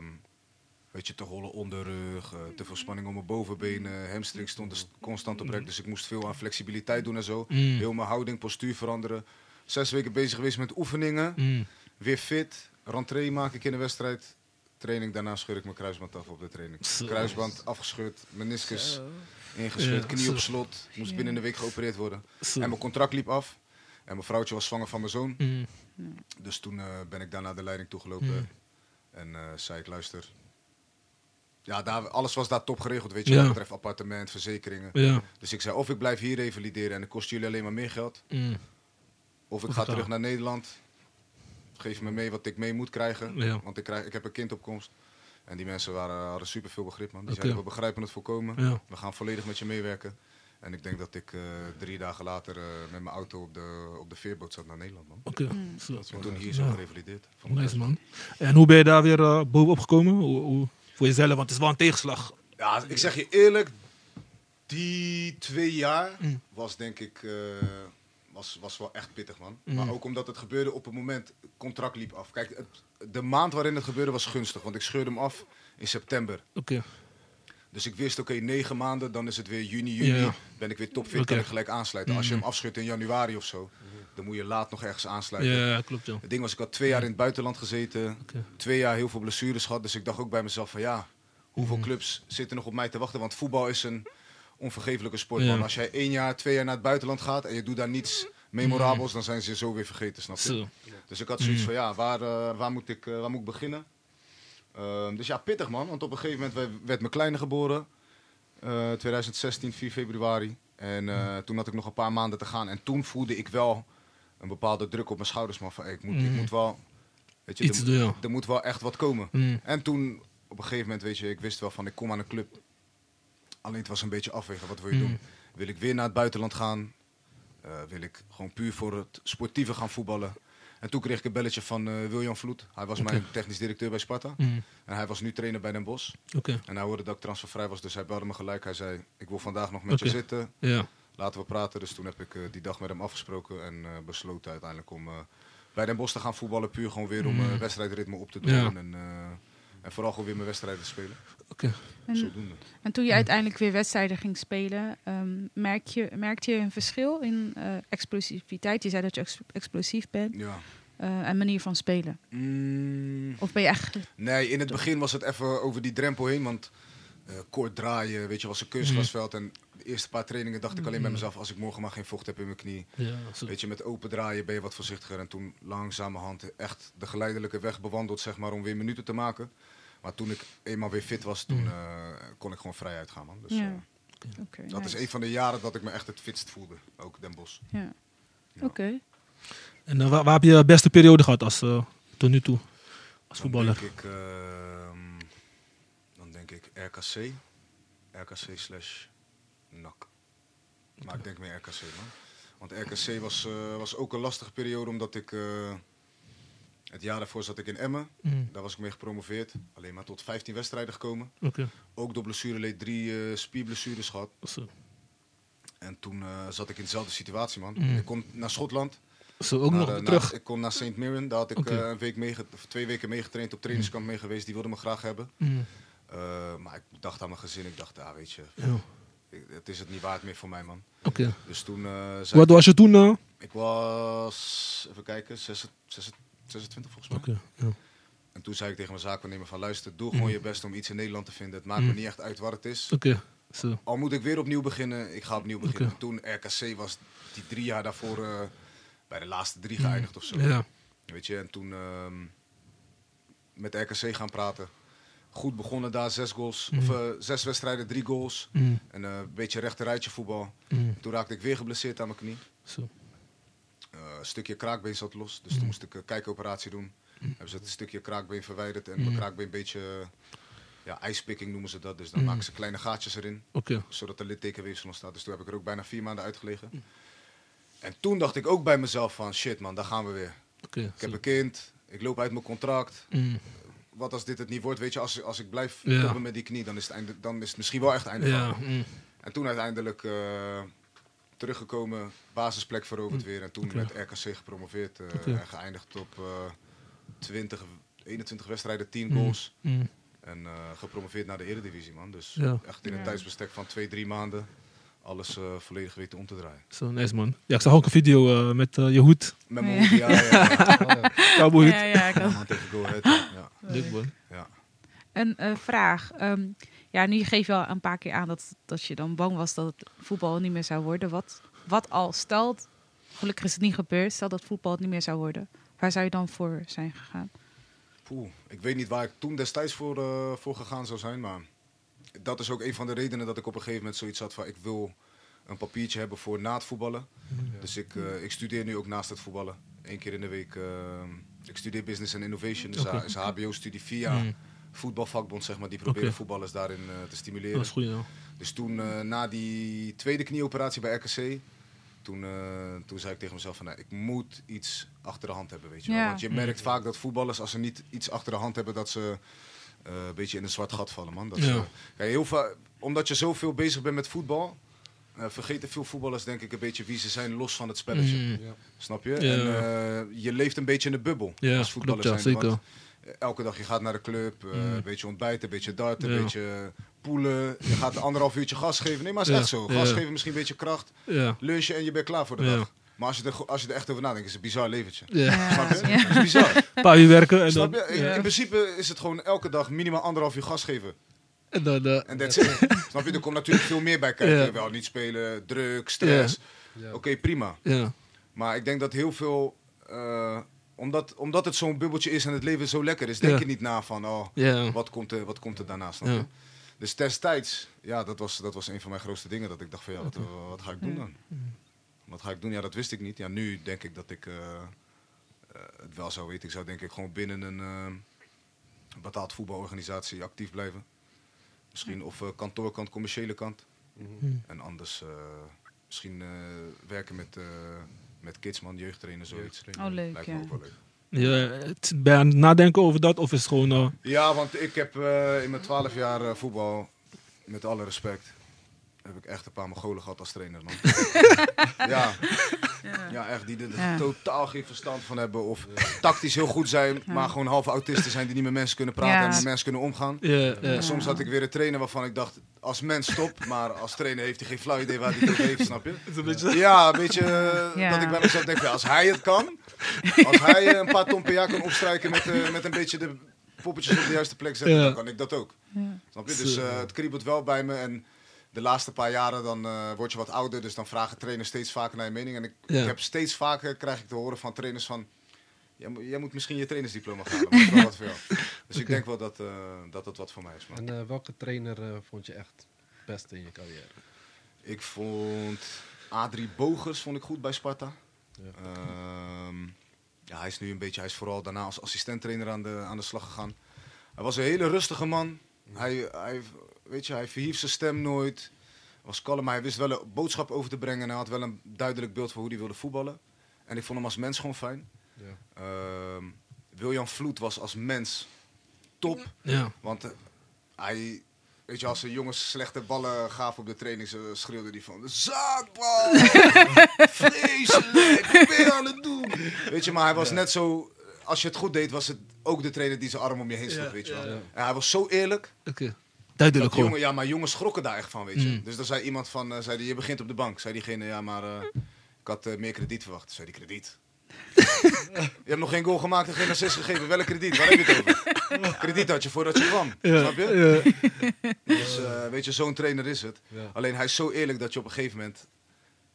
weet je, te rollen onderrug, uh, te veel spanning om mijn bovenbenen, hamstring stond dus constant op rek, dus ik moest veel aan flexibiliteit doen en zo. Mm. Heel mijn houding, postuur veranderen. Zes weken bezig geweest met oefeningen, mm. weer fit, rentree maak ik in de wedstrijd, training, daarna scheur ik mijn kruisband af op de training. So. Kruisband afgescheurd, meniscus so. ingescheurd, yeah. knie op slot, moest yeah. binnen een week geopereerd worden. So. En mijn contract liep af en mijn vrouwtje was zwanger van mijn zoon. Mm. Dus toen uh, ben ik daarna de leiding toegelopen. Mm. En uh, zei ik, luister, ja, daar, alles was daar top geregeld, weet je, ja. wat betreft appartement, verzekeringen. Ja. Dus ik zei, of ik blijf hier revalideren en het kost jullie alleen maar meer geld. Mm. Of ik of ga terug naar Nederland, geef me mee wat ik mee moet krijgen, ja. want ik, krijg, ik heb een kind op komst. En die mensen waren, hadden super veel begrip, man. Die okay. zeiden, we begrijpen het volkomen, ja. we gaan volledig met je meewerken. En ik denk dat ik uh, drie dagen later uh, met mijn auto op de, op de veerboot zat naar Nederland, man. Oké. Okay. Mm. En toen hier zo ja. gerevalideerd. Nice, man. En hoe ben je daar weer uh, bovenop gekomen? Hoe, hoe, voor jezelf, want het is wel een tegenslag. Ja, ik zeg je eerlijk. Die twee jaar mm. was denk ik uh, was, was wel echt pittig, man. Mm. Maar ook omdat het gebeurde op het moment, het contract liep af. Kijk, het, de maand waarin het gebeurde was gunstig. Want ik scheurde hem af in september. Oké. Okay. Dus ik wist, oké, okay, negen maanden, dan is het weer juni, juni. Yeah. Ben ik weer topfit, okay. kan ik gelijk aansluiten. Mm. Als je hem afschudt in januari of zo, dan moet je laat nog ergens aansluiten. Ja, yeah, klopt, joh. Het ding was, ik had twee jaar in het buitenland gezeten. Okay. Twee jaar heel veel blessures gehad. Dus ik dacht ook bij mezelf van, ja, hoeveel mm. clubs zitten nog op mij te wachten? Want voetbal is een onvergeeflijke sport. Yeah. Man. Als jij één jaar, twee jaar naar het buitenland gaat en je doet daar niets memorabels, mm. dan zijn ze zo weer vergeten, snap je? So. Dus ik had zoiets mm. van, ja, waar, uh, waar, moet ik, uh, waar moet ik beginnen? Um, dus ja, pittig, man. Want op een gegeven moment werd mijn kleine geboren. Uh, twintig zestien, vier februari. En uh, mm. toen had ik nog een paar maanden te gaan. En toen voelde ik wel een bepaalde druk op mijn schouders. Man, van, hey, ik, moet, mm. ik moet wel... Weet je, Iets er, doen. er moet wel echt wat komen. Mm. En toen, op een gegeven moment, weet je, ik wist wel van, ik kom aan een club. Alleen het was een beetje afwegen. Wat wil je mm. doen? Wil ik weer naar het buitenland gaan? Uh, wil ik gewoon puur voor het sportieve gaan voetballen? En toen kreeg ik een belletje van uh, William Vloed. Hij was okay. mijn technisch directeur bij Sparta. Mm. En hij was nu trainer bij Den Bosch. Okay. En hij hoorde dat ik transfervrij was, dus hij belde me gelijk. Hij zei, ik wil vandaag nog met okay. je zitten. Ja. Laten we praten. Dus toen heb ik uh, die dag met hem afgesproken. En uh, besloten uiteindelijk om uh, bij Den Bosch te gaan voetballen. Puur gewoon weer mm. om uh, wedstrijdritme op te doen. Ja. En, uh, en vooral gewoon weer mijn wedstrijden te spelen. Okay. En, Zodoende. En toen je uiteindelijk weer wedstrijden ging spelen, um, merk je, merkte je een verschil in uh, explosiviteit? Je zei dat je ex- explosief bent ja. uh, en manier van spelen. Mm. Of ben je echt... Nee, in het begin was het even over die drempel heen, want uh, kort draaien, weet je, was een kunstgrasveld. Mm. En de eerste paar trainingen dacht ik alleen mm. bij mezelf, als ik morgen maar geen vocht heb in mijn knie. Ja, weet je, met open draaien ben je wat voorzichtiger. En toen langzamerhand echt de geleidelijke weg bewandeld, zeg maar, om weer minuten te maken. Maar toen ik eenmaal weer fit was, toen uh, kon ik gewoon vrij uitgaan, man. Dus, ja. uh, okay, dat nice. is een van de jaren dat ik me echt het fitst voelde. Ook Den Bosch. Ja. Ja. Oké. Okay. En uh, waar, waar heb je de beste periode gehad als, uh, tot nu toe? Als voetballer? Dan denk ik, uh, dan denk ik R K C. R K C slash N A C. Maar ik denk meer R K C, man. Want R K C was, uh, was ook een lastige periode, omdat ik... Uh, het jaar daarvoor zat ik in Emmen. Mm. Daar was ik mee gepromoveerd. Alleen maar tot vijftien wedstrijden gekomen. Okay. Ook door blessureleed drie uh, spierblessures gehad. Zo. En toen uh, zat ik in dezelfde situatie, man. Mm. Ik kom naar Schotland. Zo, ook naar, nog uh, terug? Na, ik kom naar Saint Mirren. Daar had ik okay. uh, een week mee, of twee weken meegetraind. Op trainingskamp mm. mee geweest. Die wilden me graag hebben. Mm. Uh, maar ik dacht aan mijn gezin. Ik dacht, ah, weet je... Yo. Het is het niet waard meer voor mij, man. Oké. Okay. Dus toen... Uh, Wat was je toen nou? Ik was... Even kijken. zesentwintig volgens mij. Oké. Okay, ja. En toen zei ik tegen mijn zaakwaarnemer van... Luister, doe mm. gewoon je best om iets in Nederland te vinden. Het maakt mm. me niet echt uit wat het is. Oké. Okay. So. Al moet ik weer opnieuw beginnen. Ik ga opnieuw beginnen. Okay. Toen R K C was die drie jaar daarvoor... Uh, bij de laatste drie geëindigd mm. of zo. Ja. Weet je, en toen... Uh, met R K C gaan praten... Goed begonnen daar, zes goals. Mm. Of uh, zes wedstrijden, drie goals. Mm. En uh, een beetje rechterrijtje voetbal. Mm. Toen raakte ik weer geblesseerd aan mijn knie. Zo. Uh, een stukje kraakbeen zat los. Dus mm. toen moest ik een kijkoperatie doen. Mm. Hebben ze het een stukje kraakbeen verwijderd. En mm. mijn kraakbeen een beetje... Uh, ja, ijspicking noemen ze dat. Dus dan mm. maken ze kleine gaatjes erin. Okay. Zodat er littekenweefsel ontstaat. Dus toen heb ik er ook bijna vier maanden uitgelegen. Mm. En toen dacht ik ook bij mezelf van... Shit man, daar gaan we weer. Okay, ik zo. heb een kind. Ik loop uit mijn contract. Mm. Wat als dit het niet wordt, weet je, als, als ik blijf ja. toppen met die knie, dan is het, einde, dan is het misschien wel echt einde ja. van. Mm. En toen uiteindelijk uh, teruggekomen, basisplek veroverd mm. weer. En toen okay. met R K C gepromoveerd uh, okay. en geëindigd op uh, twintig, eenentwintig wedstrijden, tien mm. goals. Mm. En uh, gepromoveerd naar de Eredivisie, man. Dus ja. echt in een ja. tijdsbestek van twee, drie maanden alles uh, volledig weten om te draaien. Zo, nice man. Ja, ik zag ook een video uh, met uh, je hoed. Met mijn hoed, ja. ja, ja. Cowboy hoed. Ja, ja, ik had... Tegen Go Ahead. Ja. Leuk man. Ja. Een uh, vraag. Um, ja, nu geef je al een paar keer aan dat, dat je dan bang was dat het voetbal niet meer zou worden. Wat, wat al, stel, gelukkig is het niet gebeurd, stel dat voetbal het niet meer zou worden. Waar zou je dan voor zijn gegaan? Poeh, ik weet niet waar ik toen destijds voor, uh, voor gegaan zou zijn, maar... Dat is ook een van de redenen dat ik op een gegeven moment zoiets had van... ik wil een papiertje hebben voor na het voetballen. Ja. Dus ik, uh, ik studeer nu ook naast het voetballen. Eén keer in de week. Uh, ik studeer Business and Innovation. Dus okay. is H B O-studie via mm. voetbalvakbond, zeg maar. Die proberen okay. voetballers daarin uh, te stimuleren. Dat is goed, ja. Dus toen, uh, na die tweede knieoperatie bij R K C... Toen, uh, toen zei ik tegen mezelf van, nou, ik moet iets achter de hand hebben, weet je wel. Ja. Want je merkt vaak dat voetballers, als ze niet iets achter de hand hebben, dat ze... Uh, een beetje in een zwart gat vallen, man. Dat ja. ze, kijk, heel va- omdat je zoveel bezig bent met voetbal, uh, vergeten veel voetballers denk ik een beetje wie ze zijn los van het spelletje. Mm. Ja. Snap je? Ja. En, uh, je leeft een beetje in de bubbel ja, als voetballer zijn. Zeker. Want elke dag je gaat naar de club, uh, mm. een beetje ontbijten, een beetje darten, ja. een beetje poelen. Je gaat anderhalf uurtje gas geven. Nee, maar het is ja. echt zo. Gas ja. geven, misschien een beetje kracht, ja. lunchen en je bent klaar voor de ja. dag. Maar als je, er, als je er echt over nadenkt, is het een bizar leventje. Ja. Snap je? Ja. Het is bizar. Een paar uur werken. En dan, in, ja. in principe is het gewoon elke dag minimaal anderhalf uur gas geven. En dan... Uh, en that's it. Snap je? Er komt natuurlijk veel meer bij kijken. Ja. Wel, niet spelen, druk, stress. Ja. Ja. Oké, okay, prima. Ja. Maar ik denk dat heel veel... Uh, omdat, omdat het zo'n bubbeltje is en het leven zo lekker is, denk ja. je niet na van... Oh, ja. wat, komt er, wat komt er daarna? Snap je? Ja. Dus destijds, ja, dat was, dat was een van mijn grootste dingen. Dat ik dacht van, ja, wat, uh, wat ga ik doen dan? Ja. Wat ga ik doen? Ja, dat wist ik niet. Ja, nu denk ik dat ik uh, uh, het wel zou weten. Ik zou denk ik gewoon binnen een uh, betaald voetbalorganisatie actief blijven. Misschien of uh, kantoorkant, commerciële kant. Mm-hmm. En anders uh, misschien uh, werken met, uh, met kids, man, jeugdtrainen, zoiets. Oh, leuk, lijkt me ja. ook wel leuk. Ja, ben je aan het nadenken over dat of is het gewoon... Uh... Ja, want ik heb uh, in mijn twaalf jaar uh, voetbal, met alle respect... heb ik echt een paar Mongolen gehad als trainer, man. ja. ja, echt, die er ja. totaal geen verstand van hebben. Of ja. tactisch heel goed zijn, ja. maar gewoon half autisten zijn... die niet met mensen kunnen praten ja. en met mensen kunnen omgaan. Ja, ja. En soms had ik weer een trainer waarvan ik dacht... als mens top, maar als trainer heeft hij geen flauw idee waar hij het heeft, snap je? Een beetje... Ja, een beetje uh, ja. dat ik bij mezelf denk... als hij het kan, als hij uh, een paar ton per jaar kan opstrijken... met, uh, met een beetje de poppetjes op de juiste plek zetten... ja. dan kan ik dat ook. Ja. Snap je? Dus uh, het kriebelt wel bij me... en de laatste paar jaren dan uh, word je wat ouder, dus dan vragen trainers steeds vaker naar je mening. En ik, ja. ik heb steeds vaker, krijg ik te horen van trainers van... Jij, jij moet misschien je trainersdiploma gaan, dat is wel wat veel. Dus okay. ik denk wel dat, uh, dat dat wat voor mij is. Man. En uh, welke trainer uh, vond je echt het beste in je carrière? Ik vond Adrie Bogers vond ik goed bij Sparta. Ja. Uh, ja, hij is nu een beetje, hij is vooral daarna als assistenttrainer aan de, aan de slag gegaan. Hij was een hele rustige man. Hij... hij Weet je, hij verhief zijn stem nooit. was kalm, maar hij wist wel een boodschap over te brengen. En hij had wel een duidelijk beeld van hoe hij wilde voetballen. En ik vond hem als mens gewoon fijn. Ja. Uh, William Vloed was als mens top. Ja. Want uh, hij... Weet je, als de jongens slechte ballen gaven op de training, ze schreeuwden die van... Zaakbal! Vreselijk! Wat ben je aan het doen? Weet je, maar hij was ja. net zo... Als je het goed deed, was het ook de trainer die zijn arm om je heen sloeg, ja, weet je wel. Ja, ja. En hij was zo eerlijk. Okay. Duidelijk gewoon. Jongen, ja, maar jongens schrokken daar echt van, weet je. Mm. Dus daar zei iemand van... Uh, zei die, je begint op de bank. Zei diegene, ja, maar uh, ik had uh, meer krediet verwacht. Zei die, krediet? Je hebt nog geen goal gemaakt en geen assist gegeven. Welk krediet? Waar heb je het over? Krediet had je voordat je kwam. Ja, snap je? Ja. Dus uh, weet je, zo'n trainer is het. Ja. Alleen hij is zo eerlijk dat je op een gegeven moment...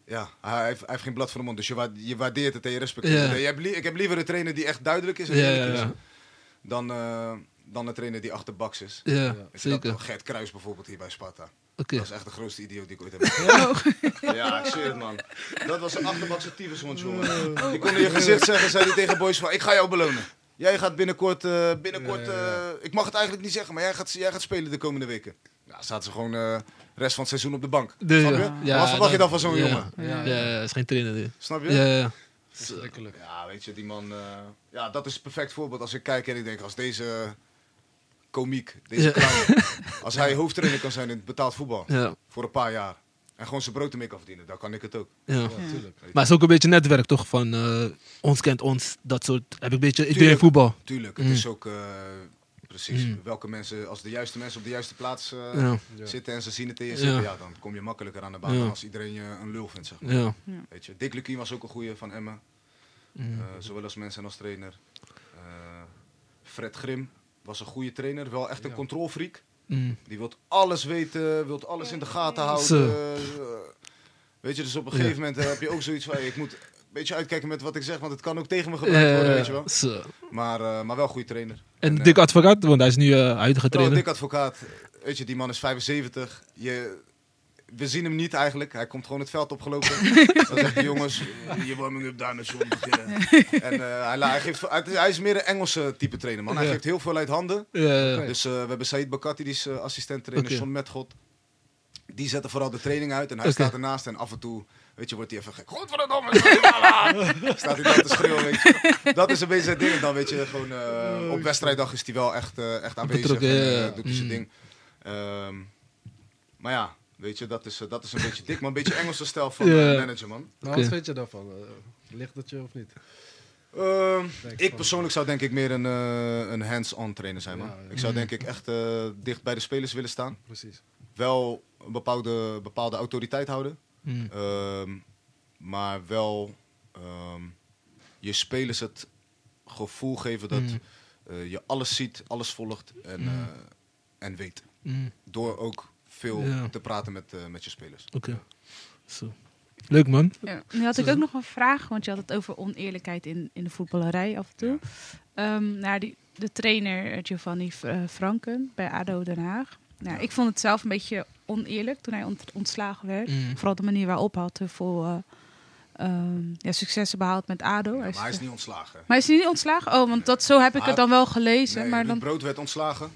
Ja, hij heeft, hij heeft geen blad voor de mond. Dus je, wa- je waardeert het en je respecteert ja. het. Je hebt li- ik heb liever een trainer die echt duidelijk is en ja, eerlijk is. Ja, ja. Dan, uh, dan een trainer die achterbaks is. Ja, ja. Zeker. Gert Kruijs bijvoorbeeld hier bij Sparta. Okay. Dat is echt de grootste idioot die ik ooit heb gedaan. Ja, ik zweer het, man. Dat was een achterbakse tyfushond, jongen. Die kon in je gezicht zeggen, zei hij tegen boys van... Ik ga jou belonen. Jij gaat binnenkort... Uh, binnenkort uh, ik mag het eigenlijk niet zeggen, maar jij gaat, jij gaat spelen de komende weken. Nou, zaten ze gewoon de uh, rest van het seizoen op de bank. De, snap je? Ja, ja, wat verwacht je dan van zo'n ja, jongen? Ja, dat ja, ja, is geen trainer. Dit. Snap je? Ja, ja. Verschrikkelijk. Ja, weet je, die man... Uh, ja, dat is een perfect voorbeeld. Als ik kijk en ik denk, als deze... Uh, komiek, deze clown. Ja. Als hij hoofdtrainer kan zijn in het betaald voetbal. Ja. Voor een paar jaar. En gewoon zijn brood ermee kan verdienen. Dan kan ik het ook. Ja. Ja, ja. Maar het is ook een beetje netwerk toch? Van uh, ons kent ons. Dat soort. Heb ik een beetje tuurlijk, idee voetbal. Tuurlijk. Mm. Het is ook uh, precies mm. welke mensen. Als de juiste mensen op de juiste plaats uh, ja. zitten. En ze zien het in je zitten. Ja. Ja, dan kom je makkelijker aan de baan. Ja. Als iedereen je een lul vindt. Zeg maar. Ja. Ja. Weet je. Dick Lukien was ook een goeie van Emmen. Mm. Uh, zowel als mens en als trainer. Uh, Fred Grim. Was een goede trainer, wel echt een ja. controlfreak. Mm. Die wil alles weten, wil alles in de gaten houden. Uh, weet je, dus op een gegeven ja. moment heb je ook zoiets van... Hey, ik moet een beetje uitkijken met wat ik zeg, want het kan ook tegen me gebruikt worden, uh, weet je wel. So. Maar, uh, maar wel een goede trainer. En, en Dick uh, Advocaat, want hij is nu uh, huidige trainer. Dick Advocaat, weet je, die man is vijfenzeventig. Je, we zien hem niet eigenlijk, hij komt gewoon het veld opgelopen. Dan zegt hij, jongens, je warming up daar met z'n beginnen. En uh, hij, la, hij, geeft, hij, hij is meer een Engelse type trainer, man. Hij ja. geeft heel veel uit handen. Ja, ja. Dus uh, we hebben Saïd Bakati, die is uh, assistent trainer, okay. John Metgod. Die zetten vooral de training uit en hij okay. staat ernaast. En af en toe, weet je, wordt hij even gek. Godverdomme, staat hij dan te schreeuwen. Dat is een beetje zijn ding. Dan weet je, gewoon uh, op wedstrijddag is hij wel echt, uh, echt aanwezig. Betrokken, en, uh, ja. doet hij zijn ding. Um, maar ja. Weet je, dat is, uh, dat is een beetje dik, maar een beetje Engelse stijl van yeah. uh, manager, man. Maar okay. Wat vind je daarvan? Uh, ligt dat je of niet? Uh, ik persoonlijk zou denk ik meer een, uh, een hands-on trainer zijn, man. Ja, ja. Ik zou denk ik echt uh, dicht bij de spelers willen staan. Precies. Wel een bepaalde, bepaalde autoriteit houden. Mm. Um, maar wel um, je spelers het gevoel geven dat mm. uh, je alles ziet, alles volgt en, mm. uh, en weet. Mm. Door ook... veel ja. te praten met, uh, met je spelers. Oké. Okay. So. Leuk, man. Ja. Nu had ik ook nog een vraag, want je had het over oneerlijkheid in, in de voetballerij af en toe. Ja. Um, nou, die, de trainer Giovanni uh, Franken bij A D O Den Haag. Nou, ja. Ik vond het zelf een beetje oneerlijk toen hij ont- ontslagen werd. Mm. Vooral de manier waarop had hij veel uh, um, ja, successen behaald met A D O. Ja, maar hij is niet ontslagen. Maar hij is niet ontslagen? Oh, want nee. dat, zo heb maar ik het dan wel gelezen. Nee, maar dan... Brood werd ontslagen.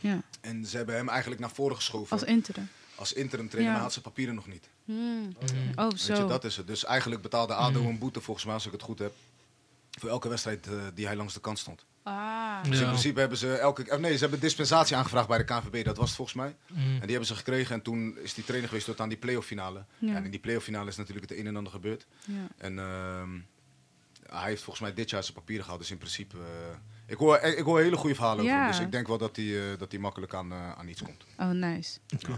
Ja. En ze hebben hem eigenlijk naar voren geschoven. Als interim. Als interim trainer, ja. maar had ze papieren nog niet. Hmm. Oh, ja. oh, zo. Weet je, dat is het. Dus eigenlijk betaalde A D O mm. een boete, volgens mij, als ik het goed heb. Voor elke wedstrijd uh, die hij langs de kant stond. Ah. Dus ja. in principe hebben ze elke... Oh, nee, ze hebben dispensatie aangevraagd bij de K N V B. Dat was het volgens mij. Mm. En die hebben ze gekregen. En toen is die trainer geweest tot aan die play-off finale. Ja. En in die play-off finale is natuurlijk het een en ander gebeurd. Ja. En uh, hij heeft volgens mij dit jaar zijn papieren gehaald. Dus in principe... Uh, Ik hoor, ik hoor hele goede verhalen ja. over, dus ik denk wel dat hij uh, makkelijk aan, uh, aan iets komt. Oh, nice. Okay.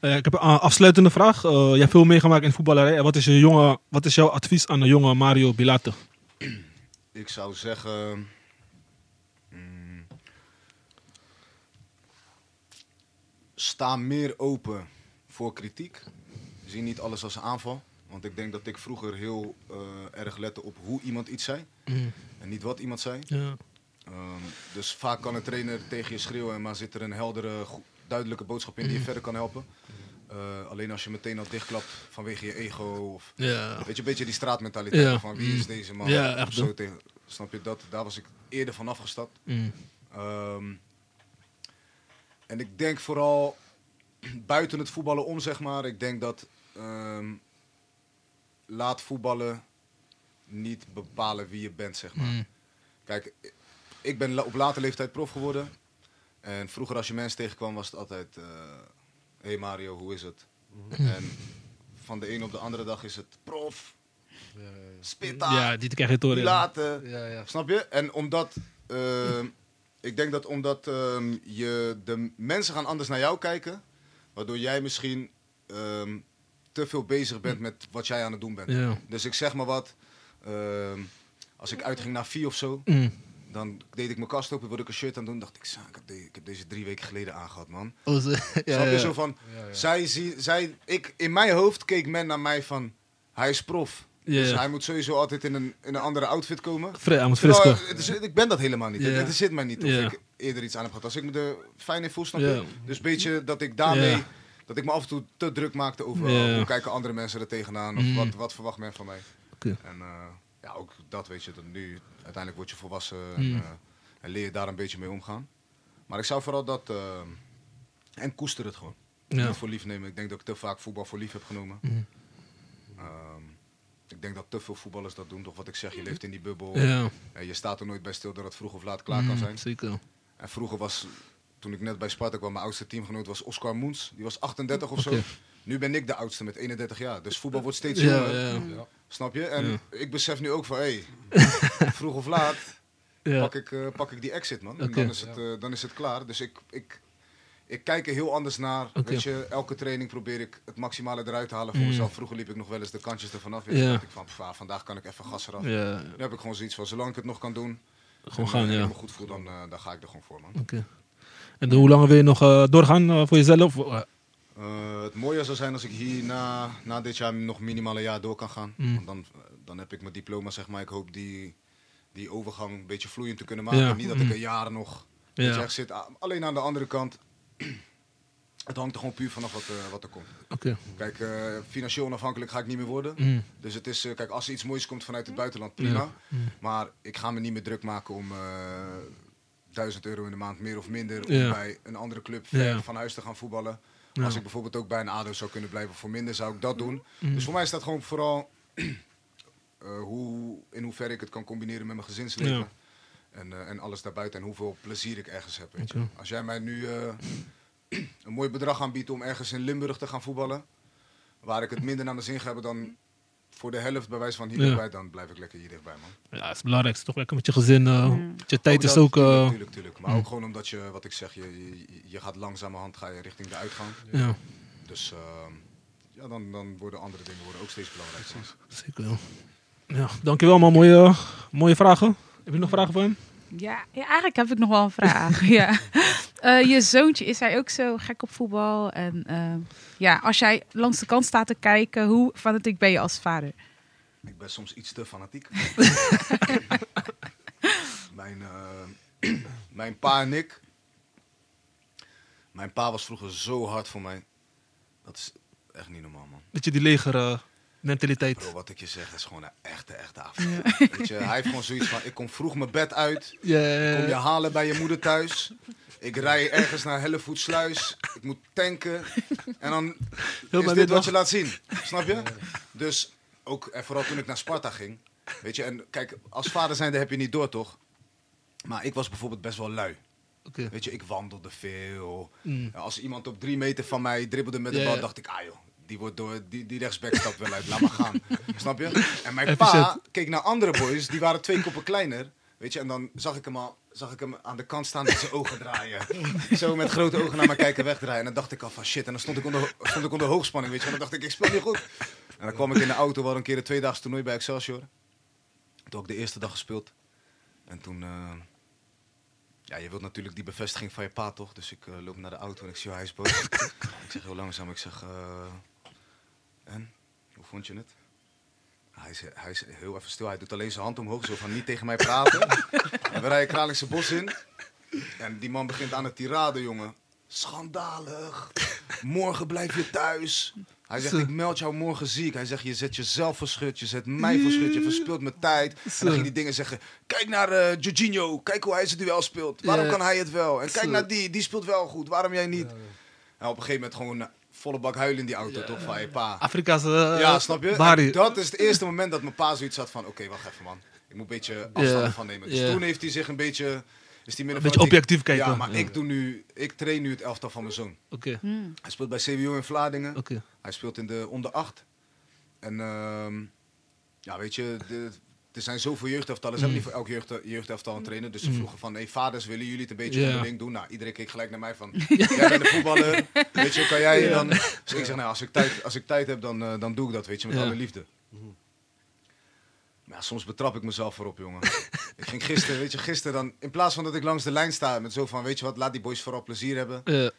Uh, ik heb een afsluitende vraag. Uh, je hebt veel meegemaakt in de voetballerij. Wat is, je jonge, wat is jouw advies aan de jonge Mario Bilate? Ik zou zeggen... Mm, sta meer open voor kritiek. Zie niet alles als een aanval. Want ik denk dat ik vroeger heel uh, erg lette op hoe iemand iets zei. Mm. En niet wat iemand zei. Ja. Um, dus vaak kan een trainer tegen je schreeuwen, maar zit er een heldere, go- duidelijke boodschap in die je mm. verder kan helpen. Uh, alleen als je meteen al dichtklapt vanwege je ego of yeah. weet je, een beetje die straatmentaliteit yeah. van wie is deze man? Yeah, echt, zo tegen, snap je dat? Daar was ik eerder van afgestapt. Mm. Um, en ik denk vooral buiten het voetballen om, zeg maar. Ik denk dat um, laat voetballen niet bepalen wie je bent, zeg maar. Mm. Kijk, ik ben op late leeftijd prof geworden. En vroeger als je mensen tegenkwam was het altijd... Uh, hey Mario, hoe is het? Mm-hmm. En van de een op de andere dag is het prof, ja, ja, ja. Spitta, ja, die krijg je door, Bilate, ja, ja. Snap je? En omdat... Uh, ik denk dat omdat um, je de mensen gaan anders naar jou kijken, waardoor jij misschien um, te veel bezig bent met wat jij aan het doen bent. Ja. Dus ik zeg maar wat, um, als ik uitging naar Vie of zo, mm. dan deed ik mijn kast open, wilde ik een shirt aan doen, dacht ik, ik heb, de, ik heb deze drie weken geleden aangehad, man. Oh, ze, ja, snap je? Ja. Zo van, ja, ja. Zij, zie, zij, ik, in mijn hoofd keek men naar mij van, hij is prof. Yeah. Dus hij moet sowieso altijd in een, in een andere outfit komen. Fre- hij moet fris komen. Nou, dus, ik ben dat helemaal niet. Yeah. Het, het zit mij niet of yeah. ik eerder iets aan heb gehad. Als ik me er fijn in voel, snap je? Yeah. Dus een beetje dat ik daarmee... Yeah. Dat ik me af en toe te druk maakte over... Yeah. Uh, hoe kijken andere mensen er tegenaan? Of mm. wat, wat verwacht men van mij? Okay. En uh, ja, ook dat weet je. Dat nu uiteindelijk word je volwassen. Mm. En, uh, en leer je daar een beetje mee omgaan. Maar ik zou vooral dat... Uh, en koester het gewoon. Yeah. Niet voor lief nemen. Ik denk dat ik te vaak voetbal voor lief heb genomen. Mm. Um, Ik denk dat te veel voetballers dat doen. Toch wat ik zeg, je leeft in die bubbel. Ja. En je staat er nooit bij stil dat het vroeg of laat klaar mm, kan zijn. Zeker. En vroeger was, toen ik net bij Sparta kwam, mijn oudste teamgenoot was Oscar Moens. Die was achtendertig of okay. zo. Nu ben ik de oudste met eenendertig jaar. Dus voetbal wordt steeds ja, jonger. Ja. Ja. Snap je? En ja. ik besef nu ook van, hé, hey, vroeg of laat ja. pak, ik, uh, pak ik die exit, man. Okay. En dan is, het, uh, dan is het klaar. Dus ik... ik Ik kijk er heel anders naar. Okay. Weet je, elke training probeer ik het maximale eruit te halen voor mm. mezelf. Vroeger liep ik nog wel eens de kantjes ervan af. Ja. Dan dacht ik van, pff, vandaag kan ik even gas eraf. Ja. Nu heb ik gewoon zoiets van, zolang ik het nog kan doen. Gewoon gaan, en ja. ik me goed voel, dan, uh, dan ga ik er gewoon voor, man. Okay. En hoe lang wil je nog uh, doorgaan uh, voor jezelf? Uh, het mooie zou zijn als ik hier na, na dit jaar nog minimaal een jaar door kan gaan. Mm. Want dan, dan heb ik mijn diploma, zeg maar. Ik hoop die, die overgang een beetje vloeiend te kunnen maken. Ja. Niet dat ik een jaar nog ja. weet je, echt zit. Alleen aan de andere kant... Het hangt er gewoon puur vanaf wat, uh, wat er komt. Okay. Kijk, uh, financieel onafhankelijk ga ik niet meer worden. Mm. Dus het is, uh, kijk, als er iets moois komt vanuit het buitenland, prima. Ja. Mm. Maar ik ga me niet meer druk maken om uh, duizend euro in de maand meer of minder... om ja. bij een andere club ja. van huis te gaan voetballen. Ja. Als ik bijvoorbeeld ook bij een A D O zou kunnen blijven voor minder, zou ik dat doen. Mm. Dus voor mij is dat gewoon vooral uh, hoe, in hoeverre ik het kan combineren met mijn gezinsleven. Ja. En, uh, en alles daarbuiten en hoeveel plezier ik ergens heb. Weet je. Okay. Als jij mij nu... Uh, een mooi bedrag aanbieden om ergens in Limburg te gaan voetballen. Waar ik het minder naar mijn zin ga hebben dan voor de helft bij wijze van hier ja. dichtbij. Dan blijf ik lekker hier dichtbij, man. Ja, het is belangrijk. Toch lekker met je gezin. Uh, mm. met je tijd dat, is ook... Uh... Tuurlijk, tuurlijk, tuurlijk. Maar mm. ook gewoon omdat je, wat ik zeg, je, je, je gaat langzamerhand ga je richting de uitgang. Ja. Dus uh, ja, dan, dan worden andere dingen worden ook steeds belangrijk. Zeker wel. Ja, dankjewel, man. Mooie, uh, mooie vragen. Heb je nog vragen voor hem? Ja, ja, eigenlijk heb ik nog wel een vraag. ja. uh, je zoontje, is hij ook zo gek op voetbal? En uh, ja, als jij langs de kant staat te kijken, hoe fanatiek ben je als vader? Ik ben soms iets te fanatiek. mijn, uh, mijn pa en ik. Mijn pa was vroeger zo hard voor mij. Dat is echt niet normaal, man. Dat je die leger... Uh... mentaliteit. Bro, wat ik je zeg, is gewoon een echte, echte avond. Ja. Weet je, hij heeft gewoon zoiets van, ik kom vroeg mijn bed uit. Yeah. Ik kom je halen bij je moeder thuis. Ik rij ergens naar Hellevoetsluis. Ik moet tanken. En dan Heel is dit wat dag. Je laat zien. Snap je? Ja. Dus ook, en vooral toen ik naar Sparta ging. Weet je, en kijk, als vader zijnde heb je niet door, toch? Maar ik was bijvoorbeeld best wel lui. Okay. Weet je, ik wandelde veel. Mm. Als iemand op drie meter van mij dribbelde met de yeah. bal, dacht ik, ah joh. Die wordt door die, die rechtsback stapt wel uit, laat maar gaan. Snap je? En mijn pa keek naar andere boys, die waren twee koppen kleiner. Weet je, en dan zag ik hem, al, zag ik hem aan de kant staan met zijn ogen draaien. Zo met grote ogen naar me kijken wegdraaien. En dan dacht ik al van shit. En dan stond ik onder, stond ik onder hoogspanning, weet je. En dan dacht ik, ik speel niet goed. En dan kwam ik in de auto, we hadden een keer een tweedaags toernooi bij Excelsior. Toen had ik de eerste dag gespeeld. En toen... Uh, ja, je wilt natuurlijk die bevestiging van je pa, toch? Dus ik uh, loop naar de auto en ik zie hij is boos. Ik zeg heel langzaam, ik zeg... Uh, En? Hoe vond je het? Hij is, hij is heel even stil. Hij doet alleen zijn hand omhoog, zo van niet tegen mij praten. En we rijden Kralingse Bos in. En die man begint aan het tirade, jongen. Schandalig. Morgen blijf je thuis. Hij zegt, ik meld jou morgen ziek. Hij zegt, je zet jezelf voor schut, je zet mij voor schut, je verspilt mijn tijd. En dan ging die dingen zeggen, kijk naar uh, Jorginho, kijk hoe hij zijn duel speelt. Waarom kan hij het wel? En kijk naar die, die speelt wel goed, waarom jij niet? En op een gegeven moment gewoon volle bak huilen in die auto, yeah. toch? Van je pa. Afrika's... Uh, ja, snap je? Bari. Dat is het eerste moment dat mijn pa zoiets had van... Oké, okay, wacht even, man. Ik moet een beetje afstand yeah. van nemen. Dus yeah. toen heeft hij zich een beetje... Is die een beetje van, objectief ik, kijken. Ja, maar ja. Ik, doe nu, ik train nu het elftal van mijn zoon. Okay. Hmm. Hij speelt bij C W O in Vlaardingen. Okay. Hij speelt in de onder acht. En um, ja, weet je... De, er zijn zoveel jeugdelftallen. Ze mm. hebben niet voor elk jeugd, jeugdelftal een trainer. Dus ze vroegen van, hey, vaders, willen jullie het een beetje yeah. ding doen? Nou, iedereen keek gelijk naar mij van, jij bent de voetballer. Weet je, kan jij yeah. dan... Dus yeah. ik zeg, nou, als ik tijd, als ik tijd heb, dan, uh, dan doe ik dat, weet je, met yeah. alle liefde. Mm. Maar ja, soms betrap ik mezelf voorop, jongen. Ik ging gisteren, weet je, gisteren dan... In plaats van dat ik langs de lijn sta met zo van, weet je wat, laat die boys vooral plezier hebben. Yeah.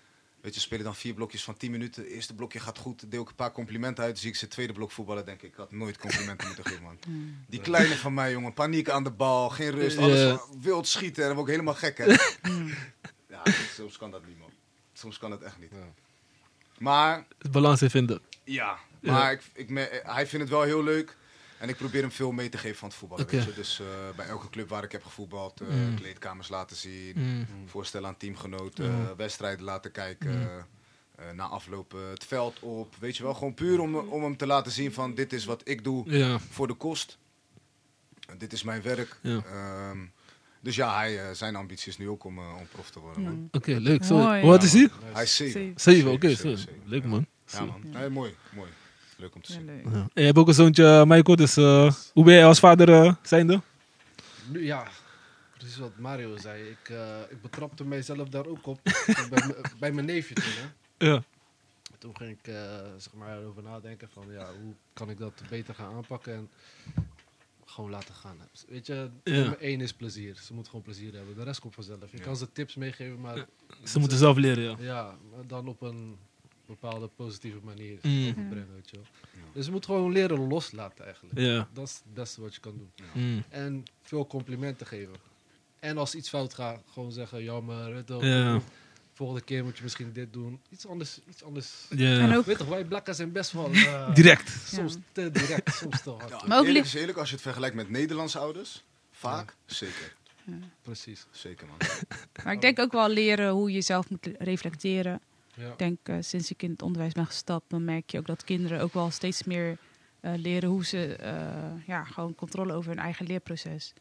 Weet je, spelen dan vier blokjes van tien minuten. Het eerste blokje gaat goed. Deel ik een paar complimenten uit. Zie ik zijn tweede blok voetballen. Denk ik, ik had nooit complimenten moeten geven, man. Die kleine van mij, jongen. Paniek aan de bal. Geen rust. Alles yeah. wild schieten. En dan word ik helemaal gek, hè. Ja, soms kan dat niet, man. Soms kan het echt niet. Ja. Maar... Het balans in vinden. Ja. Maar yeah. ik, ik, hij vindt het wel heel leuk. En ik probeer hem veel mee te geven van het voetballen. Okay. Weet je? Dus uh, bij elke club waar ik heb gevoetbald, uh, mm. kleedkamers laten zien, mm. voorstellen aan teamgenoten, mm. uh, wedstrijden laten kijken, mm. uh, na aflopen uh, het veld op. Weet je wel, gewoon puur om, om hem te laten zien van dit is wat ik doe ja. voor de kost. Uh, dit is mijn werk. Ja. Um, dus ja, hij, uh, zijn ambitie is nu ook om, uh, om prof te worden. Mm. Oké, okay, leuk. Hoe oud is hij? Hij is zeven. zeven, oké. Leuk, man. Ja, man. Ja. Nee, mooi, mooi. Leuk om te zien. Ja, ja. En je hebt ook een zoontje, Michael. Dus uh, hoe ben jij als vader uh, zijnde? Ja, precies wat Mario zei. Ik, uh, ik betrapte mijzelf daar ook op. bij, m- bij mijn neefje toen. Hè. Ja. Toen ging ik uh, zeg maar over nadenken van ja, hoe kan ik dat beter gaan aanpakken en gewoon laten gaan. Hè. Weet je, ja. nummer één is plezier. Ze moet gewoon plezier hebben. De rest komt vanzelf. Je ja. kan ze tips meegeven, maar... Ja. Ze, ze moeten zelf leren, ja. Ja, maar dan op een... bepaalde positieve manier mm. overbrengen, weet je wel. Ja. Dus je moet gewoon leren loslaten eigenlijk. Ja. Dat is het beste wat je kan doen. Ja. Mm. En veel complimenten geven. En als iets fout gaat, gewoon zeggen, jammer, weet je, ja. volgende keer moet je misschien dit doen. Iets anders, iets anders. Ja. En ook, weet toch, wij blakken zijn best wel... Uh, direct. Soms ja. te direct, soms te hard. Ja, maar ook eerlijk is eerlijk, als je het vergelijkt met Nederlandse ouders, vaak, ja. zeker. Ja. Precies. Zeker, man. Maar ik denk ook wel leren hoe je zelf moet reflecteren. Ja. Ik denk, uh, sinds ik in het onderwijs ben gestapt, dan merk je ook dat kinderen ook wel steeds meer uh, leren hoe ze uh, ja, gewoon controle over hun eigen leerproces.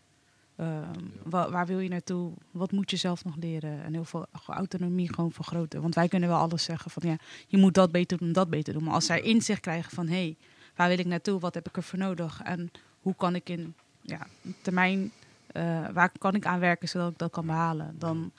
Um, ja. wa- waar wil je naartoe? Wat moet je zelf nog leren? En heel veel autonomie gewoon vergroten. Want wij kunnen wel alles zeggen van, ja, je moet dat beter doen, dat beter doen. Maar als zij inzicht krijgen van, hé, hey, waar wil ik naartoe? Wat heb ik ervoor nodig? En hoe kan ik in ja, termijn, uh, waar kan ik aan werken zodat ik dat kan behalen? Dan,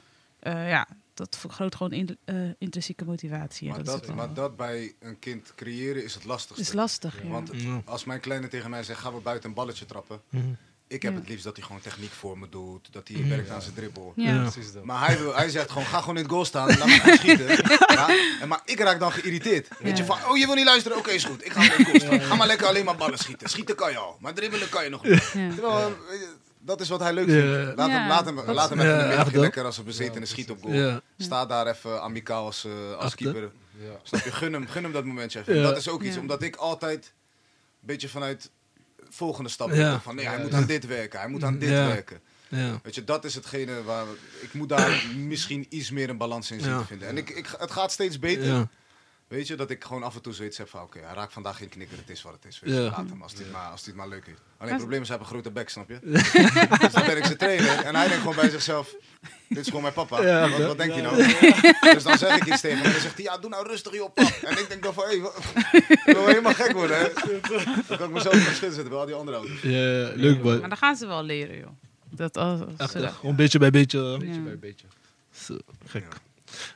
uh, ja... Dat vergroot gewoon in, uh, intrinsieke motivatie. Maar, ja, dat, dat, maar dat bij een kind creëren is het lastigste. Is lastig, ja. Want ja. als mijn kleine tegen mij zegt, gaan we buiten een balletje trappen. Mm-hmm. Ik heb ja. het liefst dat hij gewoon techniek voor me doet. Dat hij werkt ja. aan zijn dribbel. Ja. Ja. Ja. Maar hij, wil, hij zegt gewoon, ga gewoon in het goal staan. Laat me schieten. Ja. En maar ik raak dan geïrriteerd. Ja. Weet je, van, oh, je wil niet luisteren? Oké, okay, is goed. Ik ga in het goal staan. Ja, ja. Ga maar lekker alleen maar ballen schieten. Schieten kan je al. Maar dribbelen kan je nog niet. Ja. Terwijl... Ja. Dat is wat hij leuk vindt. Yeah. Laat, yeah. hem, laat hem, laat yeah. hem even een middagje lekker als een bezetene schiet op goal. Yeah. Sta daar even amicaal als, uh, als keeper. Yeah. Snap je? Gun hem, gun hem dat momentje even. Yeah. Dat is ook iets, yeah. omdat ik altijd een beetje vanuit volgende stap yeah. denk van nee, hij moet aan dit werken, hij moet aan dit yeah. werken. Yeah. Weet je, dat is hetgene waar ik moet daar misschien iets meer een balans in zien yeah. te vinden. En ik, ik, het gaat steeds beter. Yeah. Weet je, dat ik gewoon af en toe zoiets heb van... oké, okay, hij raakt vandaag geen knikker, het is wat het is. Weet je, yeah. laat hem, als hij het, yeah. het maar leuk is. Alleen het probleem is, hij heeft een grote bek, snap je? Dus dan ben ik zijn trainer. En hij denkt gewoon bij zichzelf... dit is gewoon mijn papa. Ja, wat, wat denkt ja. hij nou? Ja. Dus dan zeg ik iets tegen hem. En dan zegt hij, ja, doe nou rustig, joh, pap. En ik denk dan van, hé, hey, ik wil helemaal gek worden, hè. Dan kan ik mezelf in de schil zetten bij al die andere auto's. Ja, yeah, leuk, man. Maar dan gaan ze wel leren, joh. Dat als, als echt, echt. Gewoon beetje bij beetje. Ja. Beetje bij beetje. Zo, gek. Ja.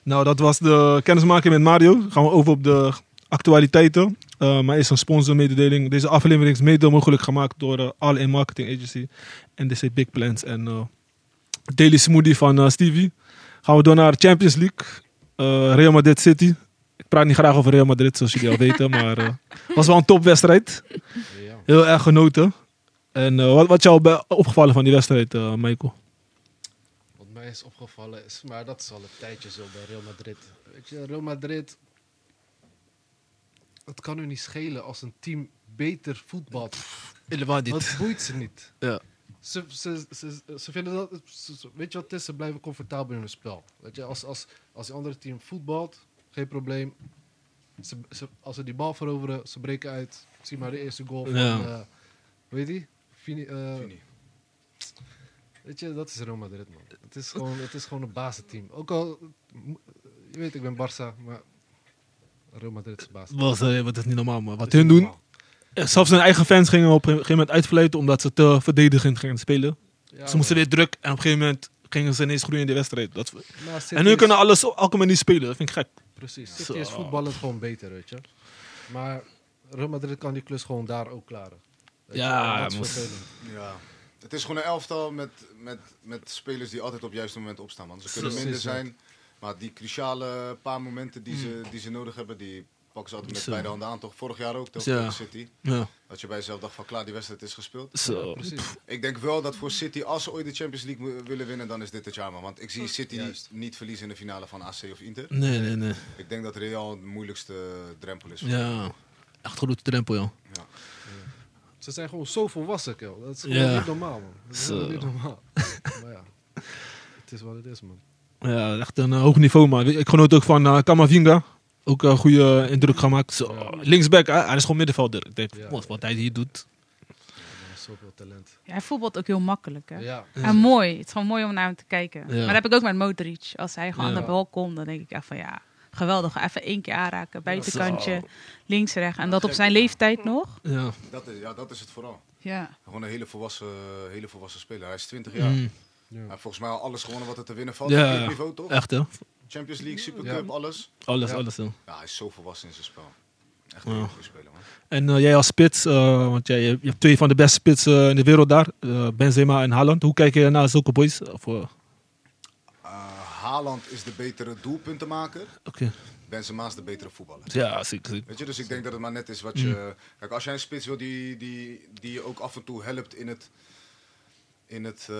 Nou, dat was de kennismaking met Mario. Gaan we over op de actualiteiten. Uh, maar eerst een sponsormededeling. Deze aflevering is mede mogelijk gemaakt door uh, All In Marketing Agency, N D C Big Plans en uh, Daily Smoothie van uh, Stevie. Gaan we door naar Champions League. Uh, Real Madrid City. Ik praat niet graag over Real Madrid, zoals jullie al weten. Maar het uh, was wel een topwedstrijd. Heel erg genoten. En uh, wat, wat is jou bij opgevallen van die wedstrijd, uh, Michael? Is opgevallen is, maar dat is al een tijdje zo bij Real Madrid. Weet je, Real Madrid, het kan u niet schelen als een team beter voetbalt. Helemaal niet. Dat boeit ze niet. Ja. Ze, ze, ze, ze vinden dat, ze, weet je wat het is, ze blijven comfortabel in hun spel. Weet je, als, als, als die andere team voetbalt, Geen probleem. Ze, ze, als ze die bal veroveren, ze breken uit. Ik zie maar de eerste goal van... Ja. Uh, weet je die? Fini, uh, Fini. Weet je, dat is Real Madrid, man. Het is gewoon, het is gewoon een basisteam. Ook al, je weet, ik ben Barça, maar Real Madrid is de basis. Was, uh, dat is niet normaal, man. Wat hun doen... Normaal. Zelfs hun eigen fans gingen op een gegeven moment uitfluiten omdat ze te verdedigend gingen spelen. Ja, ze moesten weer druk en op een gegeven moment gingen ze ineens groeien in de wedstrijd. Dat... En nu is... kunnen alles op elke manier spelen, dat vind ik gek. Precies, City is voetballend gewoon beter, weet je. Maar Real Madrid kan die klus gewoon daar ook klaren. Ja, dat is ja. Het is gewoon een elftal met, met, met spelers die altijd op het juiste moment opstaan. Want ze kunnen minder zijn, maar die cruciale paar momenten die, hmm. ze, die ze nodig hebben, die... pakken ze altijd met so. beide handen aan, toch? Vorig jaar ook, toch? Ja. City. Ja. Dat je bij jezelf dacht van, klaar, die wedstrijd is gespeeld. So. Ja, precies. Ik denk wel dat voor City, als ze ooit de Champions League m- willen winnen, dan is dit het jaar, man. Want ik zie City Juist. niet verliezen in de finale van A C of Inter. Nee, nee, nee. Ik denk dat Real de moeilijkste drempel is. Ja, echt grote drempel, joh. Ja. Ze zijn gewoon zo volwassen, joh. Dat is gewoon ja. niet normaal, man. Dat is so. niet normaal. Maar ja, het is wat het is, man. Ja, echt een uh, hoog niveau, man. Ik genoot ook van uh, Camavinga. Ook een goede indruk gemaakt. Zo, ja. Linksback, hè? Hij is gewoon middenvelder. Ik denk, ja, wat ja. hij hier doet. Ja, zoveel talent. Ja, hij voetbalt ook heel makkelijk. Hè? Ja. En ja. mooi. Het is gewoon mooi om naar hem te kijken. Ja. Maar dat heb ik ook met Modric. Als hij gewoon ja. aan de bal komt, dan denk ik echt van ja, geweldig. Even één keer aanraken, buitenkantje, ja, links, rechts. En dat op zijn leeftijd ja. nog. Ja. Dat is, ja, dat is het vooral. Ja. Gewoon een hele volwassen, hele volwassen speler. Hij is twintig jaar. Mm. Ja. Hij heeft volgens mij al alles gewonnen wat er te winnen valt. Ja, op dit niveau, toch? Echt hè? Champions League, Supercup, ja. alles. Alles, ja. alles. Ja. ja, hij is zo volwassen in zijn spel. Echt een ja. goede speler, man. En uh, jij als spits, uh, want jij je hebt twee van de beste spitsen uh, in de wereld daar. Uh, Benzema en Haaland. Hoe kijk je naar zulke boys? Of, uh? Uh, Haaland is de betere doelpuntenmaker. Okay. Benzema is de betere voetballer. Ja, zeker. Weet je, dus ik denk dat het maar net is wat mm. je... Kijk, als jij een spits wil die, die, die je ook af en toe helpt in het... In het uh,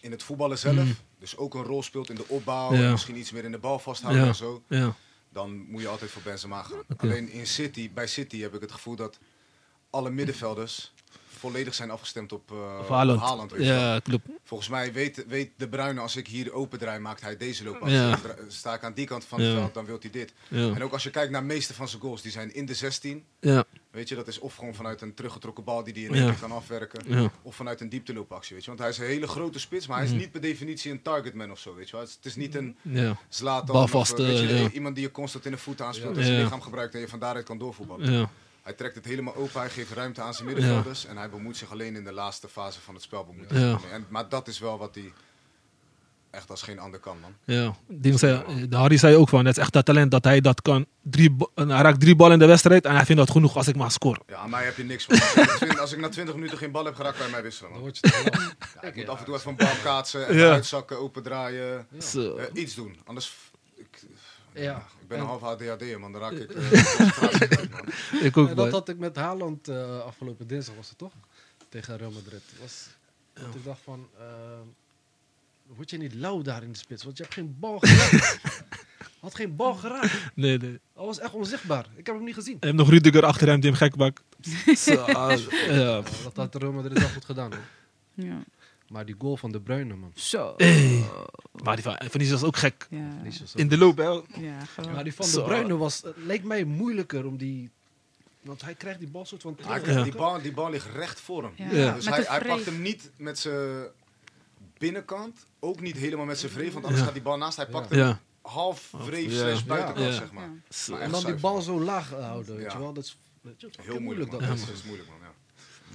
In het voetballen zelf, mm. dus ook een rol speelt in de opbouw, ja. misschien iets meer in de bal vasthouden ja. en zo, ja. dan moet je altijd voor Benzema gaan. Okay. Alleen in City, bij City heb ik het gevoel dat alle middenvelders volledig zijn afgestemd op, uh, op Haaland. Op Haaland ja, klopt. Volgens mij weet, weet De Bruyne, als ik hier open draai, maakt hij deze loopbaan. Ja. Sta ik aan die kant van het ja. veld, dan wil hij dit. Ja. En ook als je kijkt naar de meeste van zijn goals, die zijn in de zestien. Ja. Weet je, dat is of gewoon vanuit een teruggetrokken bal die hij in één keer kan afwerken. Ja. Of vanuit een diepteloopactie, weet je. Want hij is een hele grote spits, maar hij is mm. niet per definitie een targetman of zo, weet je. Het is niet een ja. Zlatan, of, weet je, ja. iemand die je constant in de voet aanspeelt ja. en zijn ja. lichaam gebruikt en je van daaruit kan doorvoetballen. Ja. Hij trekt het helemaal open, hij geeft ruimte aan zijn middenvelders. Ja. En hij bemoeit zich alleen in de laatste fase van het spel. Bemoeit ja. en, maar dat is wel wat hij echt als geen ander kan, man. Ja, die zei, de Harry zei ook van, het is echt dat talent dat hij dat kan. Drie, hij raakt drie ballen in de wedstrijd en hij vindt dat genoeg als ik maar score. Ja, maar heb je niks van. Als ik na twintig minuten geen bal heb geraakt, kan je mij wisselen, man. Dan word je te lang. Ja, ik moet ja. af en toe even een bal kaatsen, even ja. uitzakken, opendraaien. Ja. So. Uh, iets doen, anders... F- ik, Ja. Ik ben en... een half A D H D'er, man. Dan raak ik... Uh, ik ook, en dat had ik met Haaland uh, afgelopen dinsdag, was het toch? Tegen Real Madrid. Was, ja. Dat ik dacht van... Uh, word je niet lauw daar in de spits? Want je hebt geen bal geraakt. Had geen bal geraakt. Nee, nee. Dat was echt onzichtbaar. Ik heb hem niet gezien. En nog Rudiger achter hem, die hem gek maakt. So, uh, ja. uh, dat had Real Madrid wel goed gedaan, hoor. Ja. Maar die goal van De Bruyne, man. Zo. Hey. Uh, maar die van, van die was ook gek. Ja. In de loop, hè. Ja, maar die van De Bruyne was, uh, leek mij moeilijker om die... Want hij krijgt die bal soort van... Ja, ja. Die, bal, die bal ligt recht voor hem. Ja. Ja. Dus hij, hij pakt hem niet met zijn binnenkant. Ook niet helemaal met zijn vreef, want anders ja. gaat die bal naast. Hij pakt ja. hem ja. half vreef, ja. slash buitenkant, ja. zeg maar. Ja. Ja. Maar en dan zuiver. Die bal zo laag houden, weet je wel. Dat is heel moeilijk, man. Dat is moeilijk, man.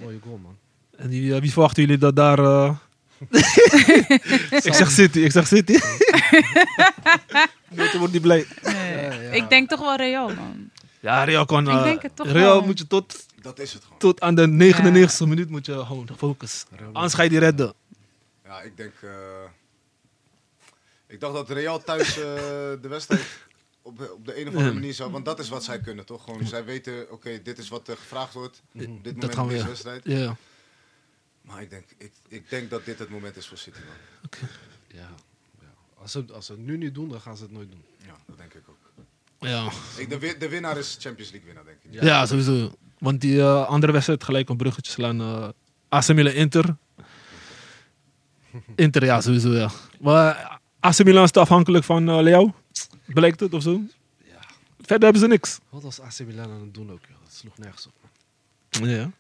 Mooie goal, man. En die, uh, wie verwachten jullie dat daar... Uh... ik zeg City, ik zeg City. Nee, wordt niet blij. Nee. Ja, ja. Ik denk toch wel Real, man. Ja, Real kan... Uh, ik denk het toch Real wel. Moet je tot... Dat is het gewoon. Tot aan de negenennegentigste ja. minuut moet je gewoon focussen. Anders ga je die redden. Ja, ik denk... Uh, ik dacht dat Real thuis uh, de wedstrijd op, op de een of andere manier zou... Want dat is wat zij kunnen, toch? Gewoon, zij weten, oké, okay, dit is wat uh, gevraagd wordt. Op dit dat moment in deze ja. wedstrijd. Ja. Maar ik denk, ik, ik denk dat dit het moment is voor City, man. Okay. Ja, ja. Als, ze, als ze het nu niet doen, dan gaan ze het nooit doen. Ja, dat denk ik ook. Ja. Ik, de, win, de winnaar is Champions League winnaar, denk ik. Ja, ja sowieso. Want die uh, andere wedstrijd gelijk een bruggetje slaan. Uh, A C Milan Inter. Inter, ja, sowieso, ja. Maar A C Milan is te afhankelijk van uh, Leao. Blijkt het of zo? Ja. Verder hebben ze niks. Wat was A C Milan aan het doen ook? Joh? Dat sloeg nergens op. Man. Ja.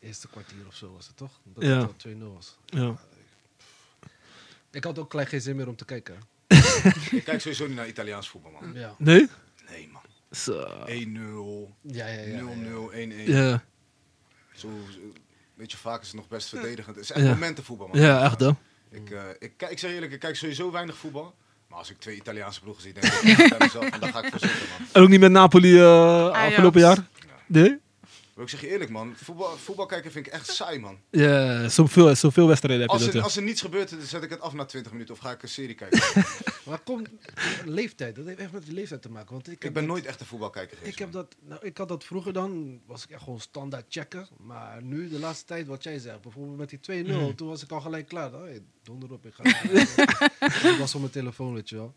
Eerste kwartier of zo was het toch? Dat ja. Het al twee nul was. Ja. Ik had ook gelijk geen zin meer om te kijken. Ik kijk sowieso niet naar Italiaans voetbal, man. Ja. Nee? Nee, man. So. een nul, ja, ja, ja, nul nul, ja. een een. Ja. Zo, weet je, vaak is het nog best verdedigend. Het is echt ja. momentenvoetbal, man. Ja, echt hoor. Ik, uh, ik, kijk, ik zeg eerlijk, ik kijk sowieso weinig voetbal. Maar als ik twee Italiaanse ploegen zie, denk ik bij mezelf, en daar ga ik voor zitten, man. En ook niet met Napoli uh, afgelopen jaar? Ja. Nee? Ik zeg je eerlijk, man. Voetbal, voetbal kijken vind ik echt saai, man. Ja, zoveel, zoveel wedstrijden heb je als er, dat. Als er niets gebeurt, dan zet ik het af na twintig minuten of ga ik een serie kijken. Maar komt leeftijd. Dat heeft echt met de leeftijd te maken. Want ik, ik ben dat, nooit echt een voetbalkijker geweest. Ik, heb dat, nou, ik had dat vroeger dan. Was ik echt gewoon standaard checken. Maar nu, de laatste tijd, wat jij zegt. Bijvoorbeeld met die twee nul. Mm. Toen was ik al gelijk klaar. Dan, hey, donder op, ik ga. Ik was op mijn telefoon, weet je wel.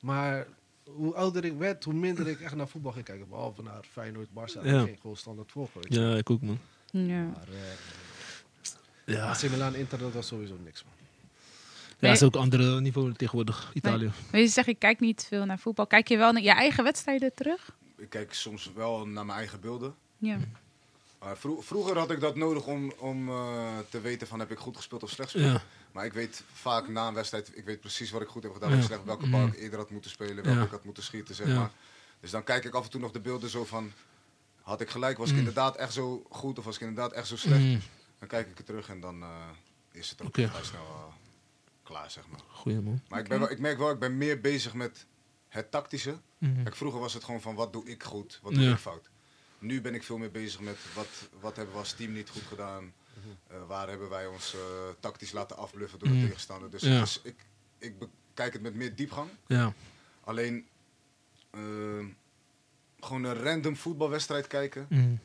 Maar... hoe ouder ik werd, hoe minder ik echt naar voetbal ging kijken. Behalve naar Feyenoord, Barça. Ja. Ik ging gewoon standaard volgen. Ja, ik ook, man. Ja. Maar eh, ja. A C Milan, Inter, dat was sowieso niks, man. Ja, dat is ook een ander niveau tegenwoordig, Italië. Nee. Wil je zeggen, ik kijk niet veel naar voetbal. Kijk je wel naar je eigen wedstrijden terug? Ik kijk soms wel naar mijn eigen beelden. Ja. Uh, vro- vroeger had ik dat nodig om, om uh, te weten van heb ik goed gespeeld of slecht gespeeld. Ja. Maar ik weet vaak na een wedstrijd, ik weet precies wat ik goed heb gedaan ja. of slecht, welke bal ik eerder had moeten spelen, welke ja. ik had moeten schieten, zeg ja. maar. Dus dan kijk ik af en toe nog de beelden zo van, had ik gelijk, was mm. ik inderdaad echt zo goed of was ik inderdaad echt zo slecht. Mm. Dan kijk ik er terug en dan uh, is het ook okay. vrij snel uh, klaar, zeg maar. Goeie man. Maar okay. ik, ben wel, ik merk wel, ik ben meer bezig met het tactische. Mm-hmm. Kijk, vroeger was het gewoon van, wat doe ik goed, wat doe ja. ik fout. Nu ben ik veel meer bezig met wat, wat hebben we als team niet goed gedaan. Uh, waar hebben wij ons uh, tactisch laten afbluffen door de mm. tegenstander. Dus ja. is, ik, ik bekijk het met meer diepgang. Ja. Alleen uh, gewoon een random voetbalwedstrijd kijken. Mm.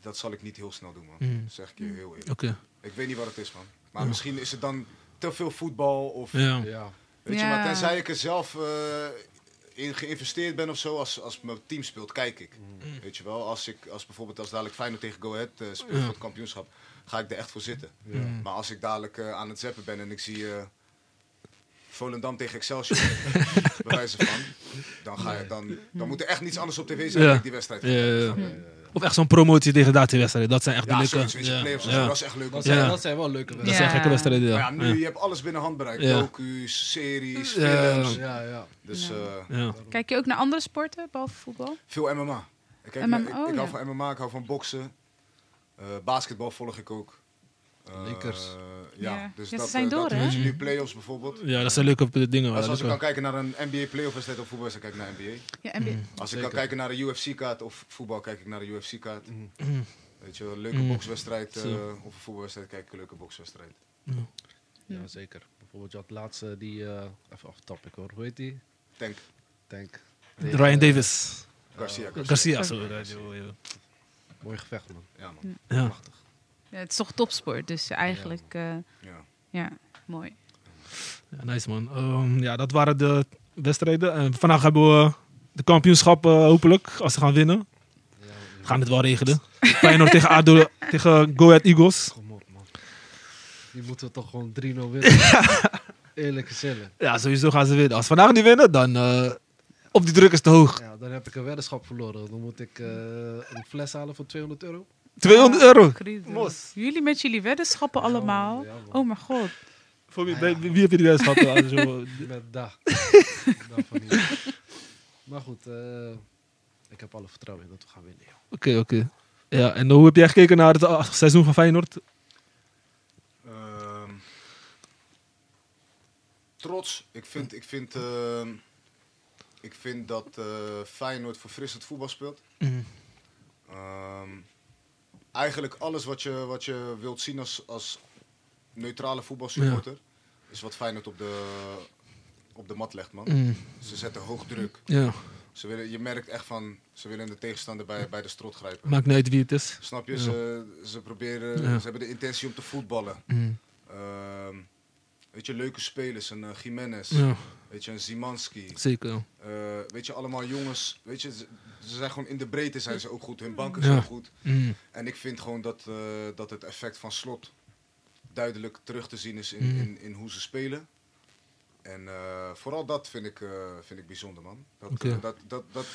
Dat zal ik niet heel snel doen, man. Mm. Dat zeg ik je heel eerlijk. Okay. Ik weet niet wat het is, man. Maar ja. misschien is het dan te veel voetbal. Of, ja. Ja. Weet je, ja. maar tenzij ik er zelf... Uh, in geïnvesteerd ben of zo, als, als mijn team speelt, kijk ik. Mm. Weet je wel, als ik als bijvoorbeeld als dadelijk Feyenoord tegen Go Ahead uh, speelt ja. voor het kampioenschap, ga ik er echt voor zitten. Ja. Maar als ik dadelijk uh, aan het zappen ben en ik zie uh, Volendam tegen Excelsior, bij wijze van, dan, ga je, dan, dan moet er echt niets anders op tv zijn ja. dan ik die wedstrijd. Ja, ja, ja. Ja. Of echt zo'n promotie-degradatiewedstrijd, dat zijn echt ja, de leuke. Zoiets, ja, zoiets, ja. Dat is echt leuk. Dat zijn, ja. dat zijn wel leuke wedstrijden. Dat zijn gekke wedstrijden, ja. Ja, nu, ja. je hebt alles binnen handbereik. Ja. Docu's, series, films. Ja, ja. Dus, ja. Uh, kijk je ook naar andere sporten, behalve voetbal? Veel M M A. Ik, kijk, M M A, ik, ik, ik ja. hou van M M A, ik hou van boksen. Uh, basketbal volg ik ook. Uh, Lakers. Ja, ja. Dus ja, dat zijn uh, door, hè? Weet je, nu playoffs bijvoorbeeld. Ja, dat zijn leuke dingen. Als, als ik kan kijken naar een N B A playoff wedstrijd of voetbal, dan kijk ik naar N B A. Ja, N B A. Mm. Als ik Zeker. kan kijken naar een U F C-kaart of voetbal, kijk ik naar de U F C-kaart. Mm. Weet je, een leuke mm. bokswedstrijd uh, of een voetbalwedstrijd, kijk ik een leuke bokswedstrijd. Mm. Ja, zeker. Bijvoorbeeld, je had laatste die, uh, even off-topic hoor, hoe heet die? Tank. Tank. De, Ryan uh, Davis. Garcia. Uh, Garcia, sorry. Garcia. Mooi gevecht, man. Ja, man. Ja. Prachtig. Ja, het is toch topsport, dus eigenlijk, uh, ja. ja, mooi. Ja, nice man. Um, ja, dat waren de wedstrijden. En vandaag hebben we de kampioenschap, uh, hopelijk, als ze gaan winnen. Ja, we gaan het wel regelen. Feyenoord tegen A D O, tegen Go Ahead Eagles. Kom op, man. Die moeten we toch gewoon drie nul winnen. Eerlijk gezellig. Ja, sowieso gaan ze winnen. Als ze vandaag niet winnen, dan... Uh, op die druk is te hoog. Ja, dan heb ik een weddenschap verloren. Dan moet ik uh, een fles halen voor tweehonderd euro. tweehonderd euro. Ah, jullie met jullie weddenschappen ja, allemaal. Ja, oh mijn god. Voor wie, ah, ja. bij, wie heb je die weddenschappen? Met dag. Maar goed, uh, ik heb alle vertrouwen in dat we gaan winnen. Oké, oké. Okay, okay. Ja, en hoe heb jij gekeken naar het uh, seizoen van Feyenoord? Uh, trots. Ik vind, ik vind, uh, ik vind dat uh, Feyenoord verfrissend voetbal speelt. Mm. Um, Eigenlijk alles wat je, wat je wilt zien als, als neutrale voetbalsupporter... Ja. is wat Feyenoord op de, op de mat legt, man. Mm. Ze zetten hoog druk. Ja. Ze willen, je merkt echt van... ze willen de tegenstander bij, bij de strot grijpen. Maakt niet uit wie het is. Snap je? Ja. Ze, ze, proberen, ja. ze hebben de intentie om te voetballen. Mm. Uh, weet je, leuke spelers. Een uh, Jiménez. Ja. Weet je, een Szymanski. Zeker. Uh, weet je, allemaal jongens. Weet je, ze, ze zijn gewoon in de breedte zijn ze ook goed. Hun banken zijn ja. goed. Mm. En ik vind gewoon dat, uh, dat het effect van Slot duidelijk terug te zien is in, mm. in, in hoe ze spelen. En uh, vooral dat vind ik, uh, vind ik bijzonder, man. Dat, okay. uh, dat, dat, dat,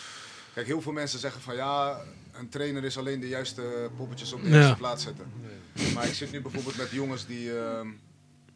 kijk, heel veel mensen zeggen van ja, een trainer is alleen de juiste poppetjes op de juiste ja. plaats zetten. Nee. Maar ik zit nu bijvoorbeeld met jongens die, uh,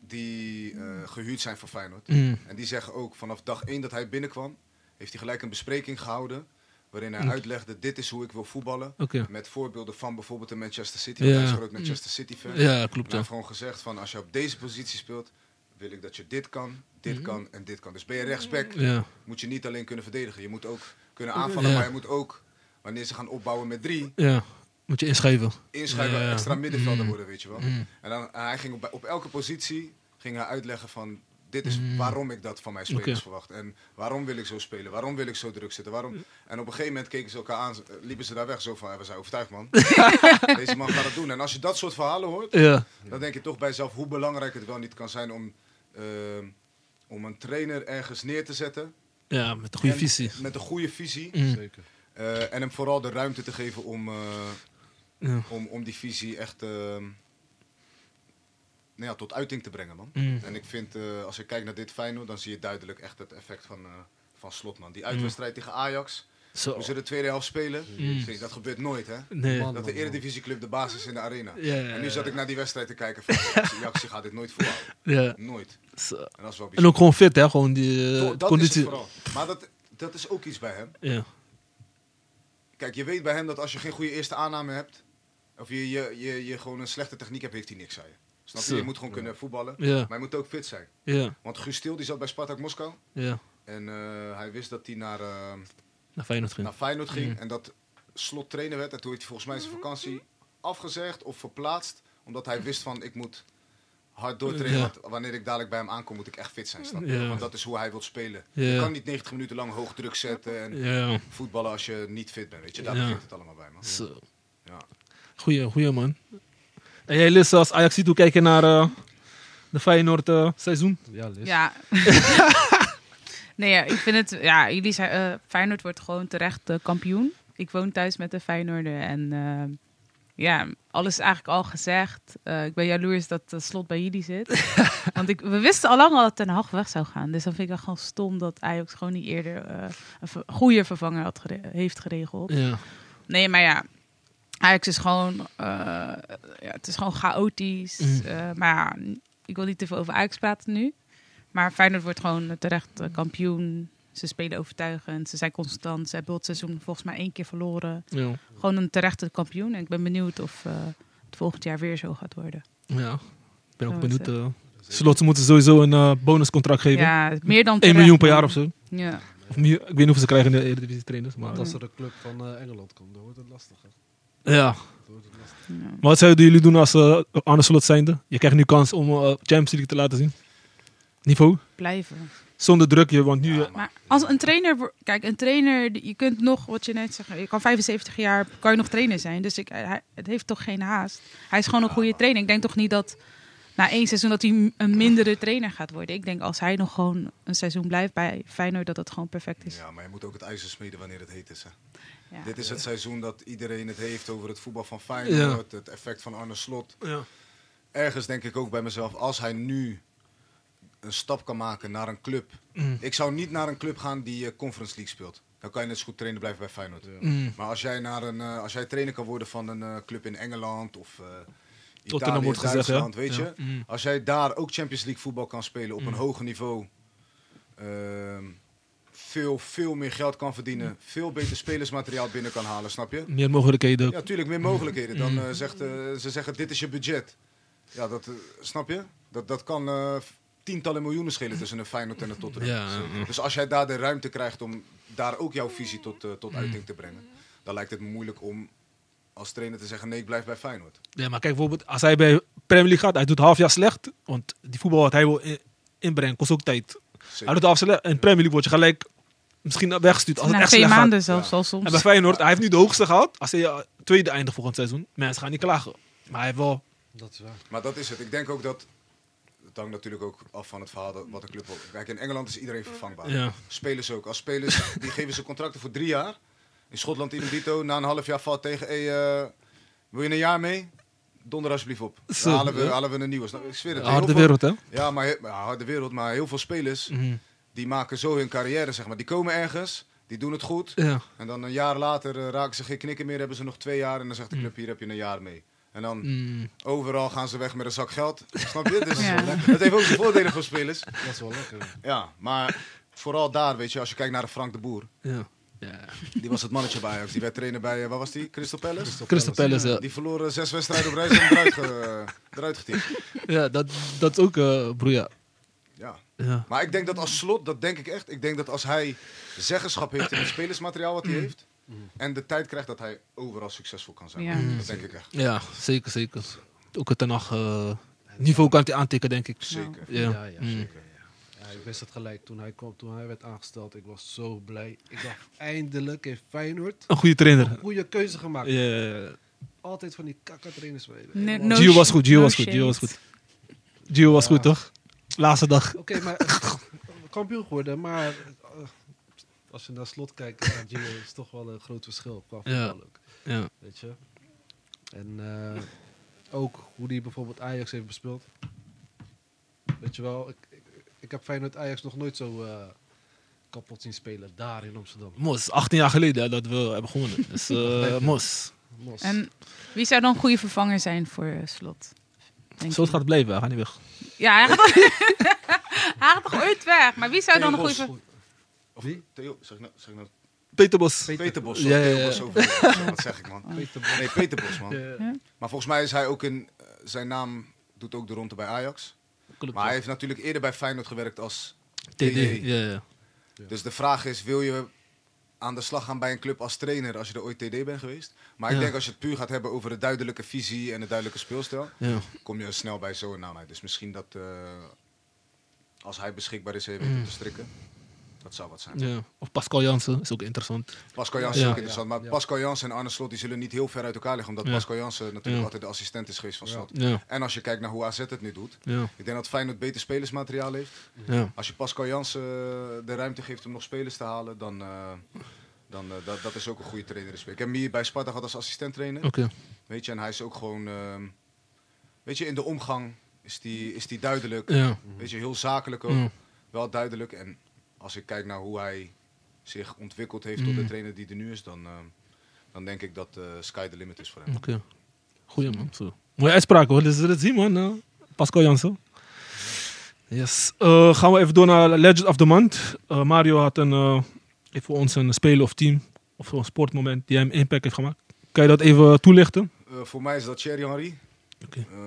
die uh, gehuurd zijn van Feyenoord. Mm. En die zeggen ook vanaf dag één dat hij binnenkwam, heeft hij gelijk een bespreking gehouden. Waarin hij uitlegde, dit is hoe ik wil voetballen. Okay. Met voorbeelden van bijvoorbeeld de Manchester City. Ja. Hij is groot Manchester City fan. Ja, klopt. Hij heeft gewoon gezegd van, als je op deze positie speelt, wil ik dat je dit kan, dit mm-hmm. kan en dit kan. Dus ben je rechtsback, ja. moet je niet alleen kunnen verdedigen. Je moet ook kunnen aanvallen, ja. maar je moet ook, wanneer ze gaan opbouwen met drie... Ja. Moet je inschrijven. Inschrijven, ja, ja. extra middenvelder mm. worden, weet je wel. Mm. En dan, hij ging op, op elke positie ging hij uitleggen van... Dit is waarom ik dat van mijn spelers okay. verwacht. En waarom wil ik zo spelen? Waarom wil ik zo druk zitten? Waarom? En op een gegeven moment keken ze elkaar aan, liepen ze daar weg zo van, we zijn overtuigd, man. Deze man gaat dat doen. En als je dat soort verhalen hoort, ja. dan denk je toch bij jezelf hoe belangrijk het wel niet kan zijn om, uh, om een trainer ergens neer te zetten. Ja, met een goede visie. Met een goede visie. Mm. Zeker. Uh, en hem vooral de ruimte te geven om, uh, ja. om, om die visie echt... Uh, Nou ja, tot uiting te brengen, man. Mm. En ik vind, uh, als ik kijk naar dit Feyenoord, dan zie je duidelijk echt het effect van, uh, van Slot, man. Die uitwedstrijd mm. tegen Ajax, so. Hoe ze de tweede helft spelen, mm. dat gebeurt nooit, hè? Nee. Man, dat de Eredivisieclub de basis is in de arena. Yeah. En nu zat ik naar die wedstrijd te kijken van, Ajax gaat dit nooit volhouden. Yeah. Nooit. So. En, dat is wel en ook gewoon fit, hè? Gewoon die uh, dat conditie. Is vooral. Maar dat, dat is ook iets bij hem. Yeah. Kijk, je weet bij hem dat als je geen goede eerste aanname hebt, of je, je, je, je gewoon een slechte techniek hebt, heeft hij niks aan je. Snap je? Je moet gewoon ja. kunnen voetballen, ja. maar je moet ook fit zijn. Ja. Want Guus Til, die zat bij Spartak Moskou. Ja. En uh, hij wist dat hij naar, uh, naar Feyenoord ging. Naar Feyenoord ging mm. En dat Slot trainer werd. En toen heeft hij volgens mij zijn vakantie afgezegd of verplaatst. Omdat hij wist van, ik moet hard doortrainen. Ja. Want wanneer ik dadelijk bij hem aankom, moet ik echt fit zijn. Snap je? Ja. Want dat is hoe hij wil spelen. Ja. Je kan niet negentig minuten lang hoog druk zetten en ja. voetballen als je niet fit bent. Weet je? Daar ja. begint het allemaal bij, man. So. Ja. Goeie, goeie man. En jij, Liz, als Ajax toe kijken naar uh, de Feyenoord-seizoen? Uh, ja, Liz. Ja. nee, ja, ik vind het... Ja, jullie zijn, uh, Feyenoord wordt gewoon terecht uh, kampioen. Ik woon thuis met de Feyenoorder. En uh, ja, alles is eigenlijk al gezegd. Uh, ik ben jaloers dat uh, Slot bij jullie zit. Want ik, we wisten al lang al dat Ten Hag weg zou gaan. Dus dan vind ik het gewoon stom dat Ajax gewoon niet eerder uh, een ver- goede vervanger had gere- heeft geregeld. Ja. Nee, maar ja... Ajax is gewoon, uh, ja, het is gewoon chaotisch. Mm. Uh, maar ja, ik wil niet te veel over Ajax praten nu. Maar Feyenoord wordt gewoon terecht uh, kampioen. Ze spelen overtuigend. Ze zijn constant. Ze hebben het seizoen volgens mij één keer verloren. Ja. Gewoon een terechte kampioen. En ik ben benieuwd of uh, het volgend jaar weer zo gaat worden. Ja, ik ben ook benieuwd. Uh, Slot, ze moeten sowieso een uh, bonuscontract geven. Ja, meer dan één miljoen per jaar of zo. Ja. Of, ik weet niet of ze krijgen in de Eredivisie trainers. Maar ja. Als er een club van uh, Engeland komt, dan wordt het lastig, hè? Ja. ja. Maar wat zouden jullie doen als uh, Arne Slot zijnde? Je krijgt nu kans om uh, Champions League te laten zien. Niveau? Blijven. Zonder drukje, want nu... Ja, uh, maar als een trainer... Kijk, een trainer... Je kunt nog, wat je net zegt... Je kan vijfenzeventig jaar... Kan je nog trainer zijn. Dus ik, hij, het heeft toch geen haast. Hij is gewoon een goede trainer. Ik denk toch niet dat... Na één seizoen dat hij een mindere trainer gaat worden. Ik denk als hij nog gewoon een seizoen blijft bij Feyenoord, dat dat gewoon perfect is. Ja, maar je moet ook het ijzer smeden wanneer het heet is. Hè? Ja. Dit is het seizoen dat iedereen het heeft over het voetbal van Feyenoord. Ja. Het effect van Arne Slot. Ja. Ergens denk ik ook bij mezelf, als hij nu een stap kan maken naar een club. Mm. Ik zou niet naar een club gaan die uh, Conference League speelt. Dan kan je net zo goed trainer blijven bij Feyenoord. Ja. Mm. Maar als jij, naar een, uh, als jij trainer kan worden van een uh, club in Engeland of... Uh, Italië, wordt gezegd, ja? Weet je? Ja. Mm. Als jij daar ook Champions League voetbal kan spelen op mm. een hoger niveau, uh, veel, veel meer geld kan verdienen, mm. veel beter spelersmateriaal binnen kan halen, snap je? Meer mogelijkheden. Ja, tuurlijk, meer mogelijkheden. Mm. Dan uh, zegt, uh, ze zeggen, dit is je budget. Ja, dat, uh, snap je? Dat, dat kan uh, tientallen miljoenen schelen tussen een Feyenoord en een Tottenham. Ja, mm. Dus als jij daar de ruimte krijgt om daar ook jouw visie tot, uh, tot mm. uiting te brengen, dan lijkt het me moeilijk om... als trainer te zeggen, nee, ik blijf bij Feyenoord. Ja, maar kijk, bijvoorbeeld als hij bij Premier League gaat, hij doet half jaar slecht, want die voetbal wat hij wil in- inbrengen, kost ook tijd. Zeker. Hij doet half slecht, en Premier League wordt je gelijk misschien weggestuurd als na het echt slecht gaat. Na twee maanden zelfs, ja. soms. En bij Feyenoord, hij heeft nu de hoogste gehad, als hij uh, tweede eindigt volgend seizoen, mensen gaan niet klagen. Maar hij heeft wel... Dat is waar. Maar dat is het. Ik denk ook dat... Het hangt natuurlijk ook af van het verhaal dat, wat de club wil. Kijk, in Engeland is iedereen vervangbaar. Ja. Spelers ook. Als spelers, die geven ze contracten voor drie jaar. In Schotland, in Dito, na een half jaar valt tegen, hey, uh, wil je een jaar mee? donder alsjeblieft op. Dan halen we, halen we een nieuwe. Ik zweer het. Harde veel, wereld, hè? Ja, maar, maar harde wereld. Maar heel veel spelers, mm. die maken zo hun carrière, zeg maar. Die komen ergens, die doen het goed. Ja. En dan een jaar later uh, raken ze geen knikken meer, hebben ze nog twee jaar. En dan zegt de club, mm. hier heb je een jaar mee. En dan mm. overal gaan ze weg met een zak geld. Snap je? Dus ja. Dat heeft ook zijn voordelen voor spelers. Dat is wel lekker. Ja, maar vooral daar, weet je, als je kijkt naar Frank de Boer. Ja. Ja. Die was het mannetje bij Ajax. Die werd trainer bij, waar was die? Crystal Palace? Crystal, Crystal Palace, Palace ja. Die verloren zes wedstrijden op reis en eruit, ge, eruit getikt. Ja, dat, dat is ook uh, broeia. Ja. ja. Maar ik denk dat als Slot, dat denk ik echt, ik denk dat als hij zeggenschap heeft in het spelersmateriaal wat hij mm. heeft, mm. en de tijd krijgt, dat hij overal succesvol kan zijn. Ja. Mm. Dat denk ik echt. Ja, zeker, zeker. Ook het ten acht uh, niveau kan hij aantikken, denk ik. Zeker. Ja, ja, ja, ja mm. zeker. Ik wist het gelijk, toen hij kwam, toen hij werd aangesteld, ik was zo blij. Ik dacht, eindelijk heeft Feyenoord een goede trainer, een goede keuze gemaakt. Yeah. Altijd van die kakka trainers. Nee, no Gio was goed, Gio no was shit. goed, Gio was goed. Gio was ja. goed, toch? Laatste dag. Oké, okay, maar kampioen geworden, maar uh, als je naar Slot kijkt, uh, Gio is toch wel een groot verschil. Qua ja. ook. Ja. Weet je? En uh, ook hoe hij bijvoorbeeld Ajax heeft bespeeld. Weet je wel, ik, Ik heb Feyenoord Ajax nog nooit zo uh, kapot zien spelen daar in Amsterdam. Mos, achttien jaar geleden hè, dat we hebben gewonnen. Dus uh, Mos. Mos. En wie zou dan een goede vervanger zijn voor uh, Slot? Slot gaat blijven, hij gaat niet weg. Ja, hij gaat, hij gaat toch ooit weg. Maar wie zou Theo dan een goede vervanger... Theo, zeg nou... Zeg nou. Peter Bos. Peter, Peter Bos. Ja, ja, ja. Peter Bos zo, wat zeg ik, man. Peter Bos. Nee, Peter Bos, man. Ja. Maar volgens mij is hij ook in... Uh, zijn naam doet ook de ronde bij Ajax. Klopt, maar hij heeft natuurlijk eerder bij Feyenoord gewerkt als T D. Ja, ja. Dus de vraag is, wil je aan de slag gaan bij een club als trainer als je er ooit T D bent geweest? Maar ja. ik denk als je het puur gaat hebben over de duidelijke visie en de duidelijke speelstijl, ja. kom je snel bij zo'n naam uit. Dus misschien dat uh, als hij beschikbaar is, hij weet mm. te strikken. Dat zou wat zijn. Ja. Of Pascal Jansen is ook interessant. Pascal Jansen ja. is ook interessant. Maar ja. Pascal Jansen en Arne Slot die zullen niet heel ver uit elkaar liggen. Omdat ja. Pascal Jansen natuurlijk ja. altijd de assistent is geweest van Slot. Ja. Ja. En als je kijkt naar hoe A Z het nu doet. Ja. Ik denk dat Feyenoord beter spelersmateriaal heeft. Ja. Als je Pascal Jansen de ruimte geeft om nog spelers te halen. Dan, uh, dan uh, dat, dat is ook een goede trainer. Ik heb hem hier bij Sparta gehad als assistent trainer. Okay. Weet je, en hij is ook gewoon... Uh, weet je, in de omgang is die, is die duidelijk. Ja. Weet je, heel zakelijk ook. Ja. Wel duidelijk en... Als ik kijk naar hoe hij zich ontwikkeld heeft mm. tot de trainer die er nu is, dan, uh, dan denk ik dat uh, sky the limit is voor hem. Okay. Goeie man. Zo. Mooie uitspraak hoor. Dus dat zien man. Uh, Pascal Jansen. Yes. Uh, gaan we even door naar Legend of the Month. Uh, Mario had een, uh, heeft voor ons een speler of team of een sportmoment die hem impact heeft gemaakt. Kan je dat even toelichten? Uh, voor mij is dat Thierry Henry. Okay. Uh,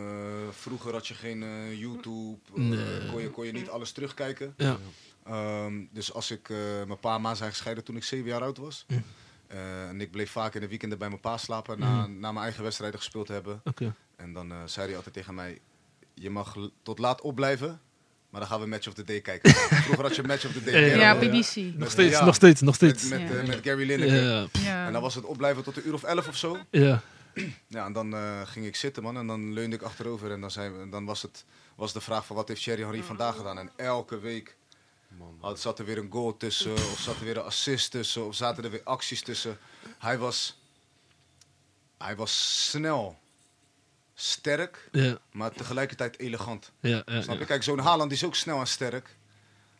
vroeger had je geen uh, YouTube. Uh, nee. kon, je, kon je niet alles terugkijken. Ja. Um, dus als ik, uh, mijn pa en ma zijn gescheiden toen ik zeven jaar oud was. Mm. Uh, en ik bleef vaak in de weekenden bij mijn pa slapen, mm. na, na mijn eigen wedstrijden gespeeld te hebben. Okay. En dan uh, zei hij altijd tegen mij, je mag l- tot laat opblijven, maar dan gaan we Match of the Day kijken. Vroeger had je Match of the Day. Ja, ja, ja. B B C. Nog steeds, ja, nog steeds, nog steeds. Met, met, uh, met Gary Lineker. Ja, ja. En dan was het opblijven tot een uur of elf of zo. Ja. Ja, en dan uh, ging ik zitten, man. En dan leunde ik achterover. En dan, zei, en dan was, het, was de vraag van, wat heeft Thierry Henry vandaag gedaan? En elke week... Had, zat er weer een goal tussen, of zat er weer een assist tussen, of zaten er weer acties tussen. Hij was, hij was snel, sterk, yeah. maar tegelijkertijd elegant. Yeah, yeah, Snap je? Yeah. Kijk, zo'n Haaland is ook snel en sterk,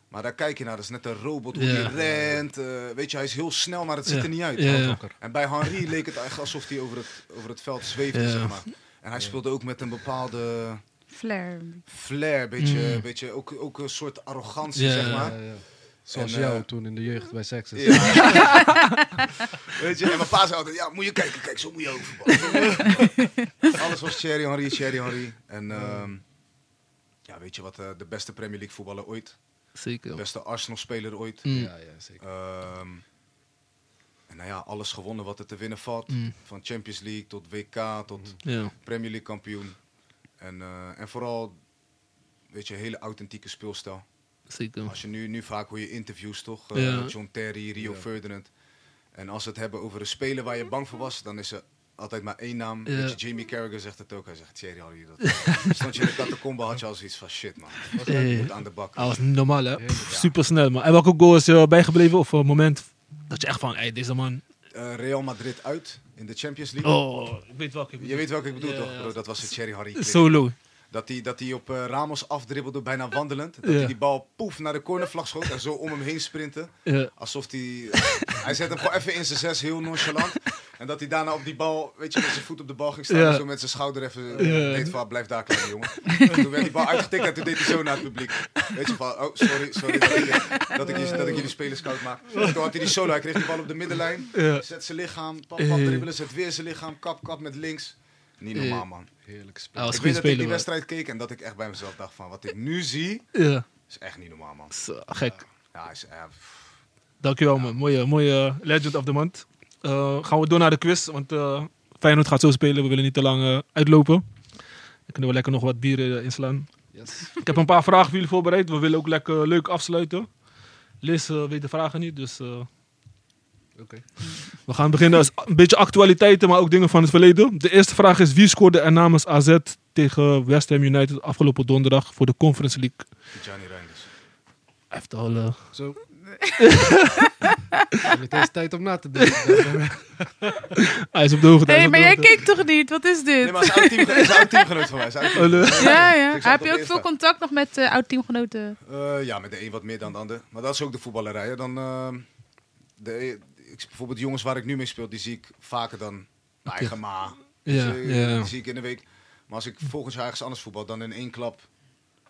maar daar kijk je naar. Dat is net een robot, hoe yeah. die rent. Uh, weet je, hij is heel snel, maar het ziet yeah. er niet uit. Yeah, yeah. En bij Henry leek het echt alsof hij over het, over het veld zweefde, yeah. zeg maar. En hij speelde ook met een bepaalde... Flair. Flair, beetje, mm. beetje ook, ook een soort arrogantie, yeah, zeg maar. Ja, ja. Zoals en, jou uh, toen in de jeugd bij Xerxes. Ja. Weet je, en mijn pa zei altijd, ja, moet je kijken, kijk, zo moet je overvallen. Alles was Thierry Henry, Thierry Henry. En um, ja, weet je wat, uh, de beste Premier League voetballer ooit. Zeker. De beste Arsenal speler ooit. Mm. Ja, ja, zeker. Um, En nou ja, alles gewonnen wat er te winnen valt. Mm. Van Champions League tot W K, tot ja. Premier League kampioen. En, uh, en vooral, weet je, hele authentieke speelstijl. Zeker. Als je nu, nu vaak hoor je interviews, toch? Uh, ja. John Terry, Rio ja. Ferdinand. En als we het hebben over een speler waar je bang voor was, dan is er altijd maar één naam. Ja. Weet je, Jamie Carragher zegt het ook. Hij zegt, Thierry, had je dat? Stond je in de catacombe, had je al zoiets van, shit man. Dat was hey. goed aan de bak. Dat was normaal, hè? Ja. Supersnel, man. En welke goal is je bijgebleven? Of een moment dat je echt van, hé, hey, deze man... Uh, Real Madrid uit In de Champions League? Oh, ik weet welke ik bedoel. Je weet welke ik bedoel, yeah, toch? Bro, dat was de Thierry Henry. Solo. Dat hij dat op Ramos afdribbelde, bijna wandelend. Dat hij yeah. die bal poef naar de cornervlag schoot en zo om hem heen sprinten. Yeah. Alsof hij... Hij zet hem gewoon even in zijn zes, heel nonchalant. En dat hij daarna op die bal, weet je, met zijn voet op de bal ging staan. Yeah. En zo met zijn schouder even... Yeah. Weet van, blijf daar, kleine jongen. En toen werd die bal uitgetikt en toen deed hij zo naar het publiek. Weet je van, oh, sorry, sorry dat ik, dat ik, dat ik, dat ik jullie spelers koud maak. Toen had hij die solo, hij kreeg die bal op de middenlijn. Yeah. Zet zijn lichaam, pap, pap, dribbelen, zet weer zijn lichaam, kap, kap met links. Niet normaal, man. Heerlijk spelen. Ik weet dat spelen, ik die man. wedstrijd keek en dat ik echt bij mezelf dacht van... Wat ik nu zie, ja. is echt niet normaal, man. So, gek. Uh, ja, is, uh, Dankjewel, ja. man. Mooie, mooie legend of the month. Uh, gaan we door naar de quiz, want uh, Feyenoord gaat zo spelen. We willen niet te lang uh, uitlopen. Dan kunnen we lekker nog wat bieren uh, inslaan. Yes. Ik heb een paar vragen voor jullie voorbereid. We willen ook lekker leuk afsluiten. Liz uh, weet de vragen niet, dus... Uh, Okay. We gaan beginnen als een beetje actualiteiten, maar ook dingen van het verleden. De eerste vraag is, wie scoorde er namens A Z tegen West Ham United afgelopen donderdag voor de Conference League? Johnny Reinders. Hij heeft al... Uh... Zo. Ik heb meteen tijd om na te denken. Hij is op de hoogte. Nee, maar jij keek toch niet? Wat is dit? Nee, maar hij is oud-teamgenoot van mij. Ja, ja. Heb je ook veel contact nog met uh, oud-teamgenoten? Uh, ja, met de een wat meer dan de ander. Maar dat is ook de voetballerij. Dan... Uh, de, Ik, bijvoorbeeld jongens waar ik nu mee speel, die zie ik vaker dan mijn okay. eigen ma. Ja, dus, ja. Die zie ik in de week. Maar als ik volgend jaar ergens anders voetbal, dan in één klap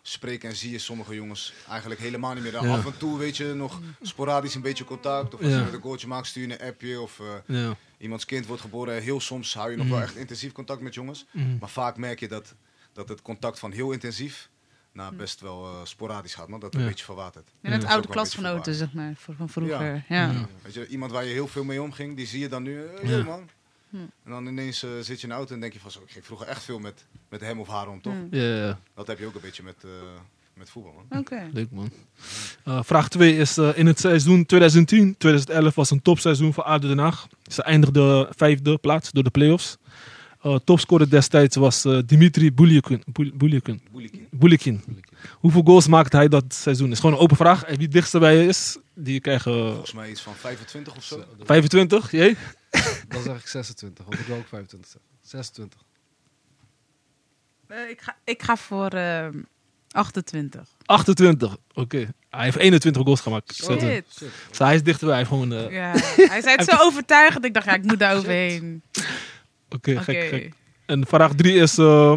spreek en zie je sommige jongens eigenlijk helemaal niet meer. Dan ja. af en toe, weet je, nog sporadisch een beetje contact. Of als ja. je met een goaltje maakt, stuur je een appje. Of uh, ja. iemands kind wordt geboren. Heel soms hou je nog mm. wel echt intensief contact met jongens. Mm. Maar vaak merk je dat, dat het contact van heel intensief... Nou, best wel uh, sporadisch gaat, maar dat een ja. beetje verwaterd. En het oude klasgenoten, zeg maar, van vroeger. Ja. Ja. Ja. Weet je, iemand waar je heel veel mee omging, die zie je dan nu, hey, ja. man. Ja. En dan ineens uh, zit je in de auto en denk je van, zo, ik ging vroeger echt veel met, met hem of haar om, toch? Ja. Ja, ja. Dat heb je ook een beetje met, uh, met voetbal, man. Okay. Leuk, man. Uh, vraag twee is, uh, in het seizoen twintig tien twintig elf was een topseizoen voor A D O Den Haag. Ze eindigde vijfde plaats door de play-offs. Uh, topscorer destijds was uh, Dimitri Boulikin. Boulikin. Boulikin. Hoeveel goals maakte hij dat seizoen? Dat is gewoon een open vraag. En wie het dichtst bij is, die krijgen... Uh... Volgens mij iets van vijfentwintig of zo. vijfentwintig? Jee? Dan zeg ik zesentwintig. Of ik wil ook vijfentwintig zeggen. zesentwintig. Uh, ik, ga, ik ga voor uh, achtentwintig. achtentwintig, oké. Okay. Hij heeft eenentwintig goals gemaakt. Shit. Shit. Dus hij is dichterbij. Hij, gewoon, uh... ja, hij zei het zo overtuigend. Ik dacht, ja, ik moet daar overheen. Oké, okay, okay. gek, gek. En vraag drie is... Uh,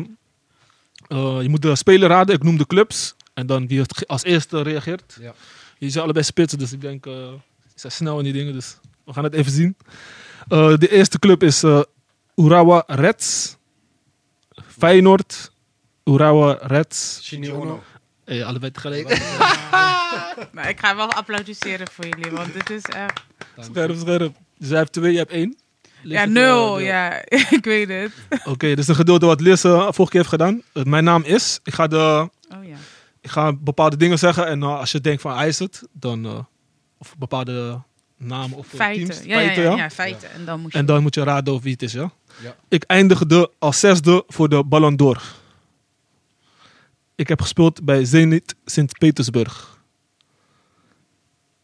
uh, je moet de speler raden. Ik noem de clubs. En dan wie als eerste reageert. Ja. Je zijn allebei spitsen, dus ik denk... Uh, ze zijn snel in die dingen, dus we gaan het even zien. Uh, de eerste club is uh, Urawa Reds. Feyenoord. Urawa Reds. Shinyono. Hey, allebei tegelijk. Nou, ik ga wel applaudisseren voor jullie, want dit is echt... Scherp, scherp. Dus jij hebt twee, je hebt één. Lees ja, nul. Uh, ja, ik weet het. Oké, okay, dus een gedeelte wat Liz uh, vorige keer heeft gedaan. Uh, mijn naam is. Ik ga, de, oh, ja. ik ga bepaalde dingen zeggen. En uh, als je denkt van hij is het, dan... Uh, of bepaalde namen of feiten. teams. Ja, feiten, ja. ja, ja. ja feiten. Ja. En dan, moet je, en dan moet je raden over wie het is, ja? ja. Ik eindigde als zesde voor de Ballon d'Or. Ik heb gespeeld bij Zenit Sint-Petersburg.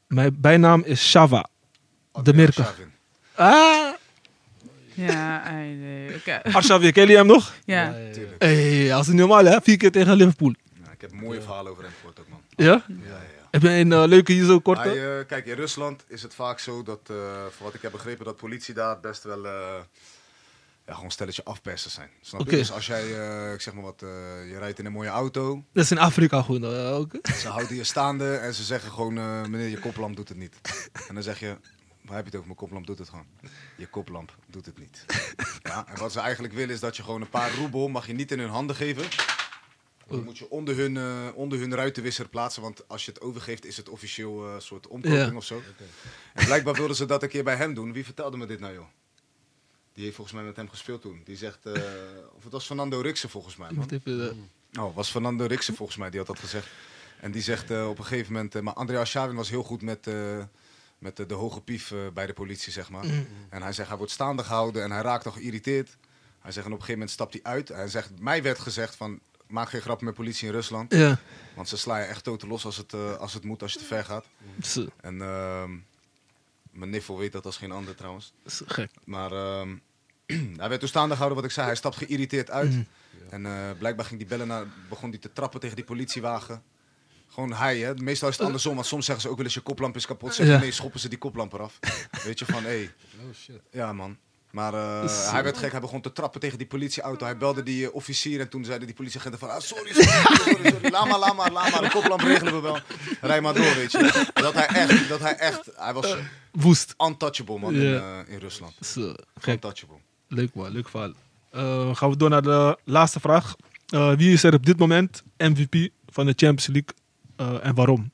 Mijn bijnaam is Shava. De Mirka. Ah... Ja, nee. Okay. Arshavir, ken je hem nog? Ja. Natuurlijk. Ja, ja, ja. Hey, als het normaal hè, vier keer tegen Liverpool. Ja, ik heb mooie ja. verhalen over hem gehoord ook, man. Ja? Ja, ja, ja. Heb je een uh, leuke hier zo kort? Uh, kijk, in Rusland is het vaak zo dat, uh, voor wat ik heb begrepen, dat politie daar best wel uh, ja, gewoon stelletje afpersen zijn. Snap okay. je? Dus als jij, uh, ik zeg maar wat, uh, je rijdt in een mooie auto. Dat is in Afrika goed uh, ook. Ze houden je staande en ze zeggen gewoon, uh, meneer, je koplamp doet het niet. En dan zeg je... Waar heb je het over? Mijn koplamp doet het gewoon. Je koplamp doet het niet. Ja, en wat ze eigenlijk willen is dat je gewoon een paar roebel mag je niet in hun handen geven. Dan moet je onder hun, uh, onder hun ruitenwisser plaatsen. Want als je het overgeeft is het officieel een uh, soort omkoping ja. of zo. Okay. En blijkbaar wilden ze dat een keer bij hem doen. Wie vertelde me dit nou joh? Die heeft volgens mij met hem gespeeld toen. Die zegt, uh, of het was Fernando Rixen volgens mij. Man. Oh, was Fernando Rixen volgens mij die had dat gezegd. En die zegt uh, op een gegeven moment, uh, maar Andrea Chavin was heel goed met... Uh, Met de, de hoge pief uh, bij de politie, zeg maar. Mm. En hij zegt, hij wordt staande gehouden en hij raakt nog geïrriteerd. Hij zegt, en op een gegeven moment stapt hij uit. Hij zegt, mij werd gezegd van, maak geen grappen met politie in Rusland. Yeah. Want ze slaan je echt tot los als het, uh, als het moet, als je te ver gaat. Mm. En uh, mijn niffel weet dat als geen ander trouwens. Gek. Maar uh, Hij werd toen staande gehouden wat ik zei. Hij stapt geïrriteerd uit. Mm. Ja. En uh, blijkbaar ging die bellen naar, begon die te trappen tegen die politiewagen. Gewoon hij, hè. Meestal is het andersom, want soms zeggen ze ook wel eens je koplamp is kapot. Zeggen ja. Nee, schoppen ze die koplamp eraf. Weet je, van hé. Hey. Oh shit. Ja, man. Maar uh, hij werd gek, hij begon te trappen tegen die politieauto. Hij belde die uh, officier en toen zeiden die politieagenten van... Ah, sorry, sorry, sorry, sorry, sorry. Laat maar, laat maar, laat maar. De koplamp regelen we wel. Rij maar door, weet je. Dat hij echt, dat hij echt... Hij was uh, woest. Untouchable, man, yeah. in, uh, in Rusland. So, untouchable. Leuk, man. Leuk verhaal. Uh, gaan we door naar de laatste vraag. Uh, wie is er op dit moment M V P van de Champions League uh, en waarom?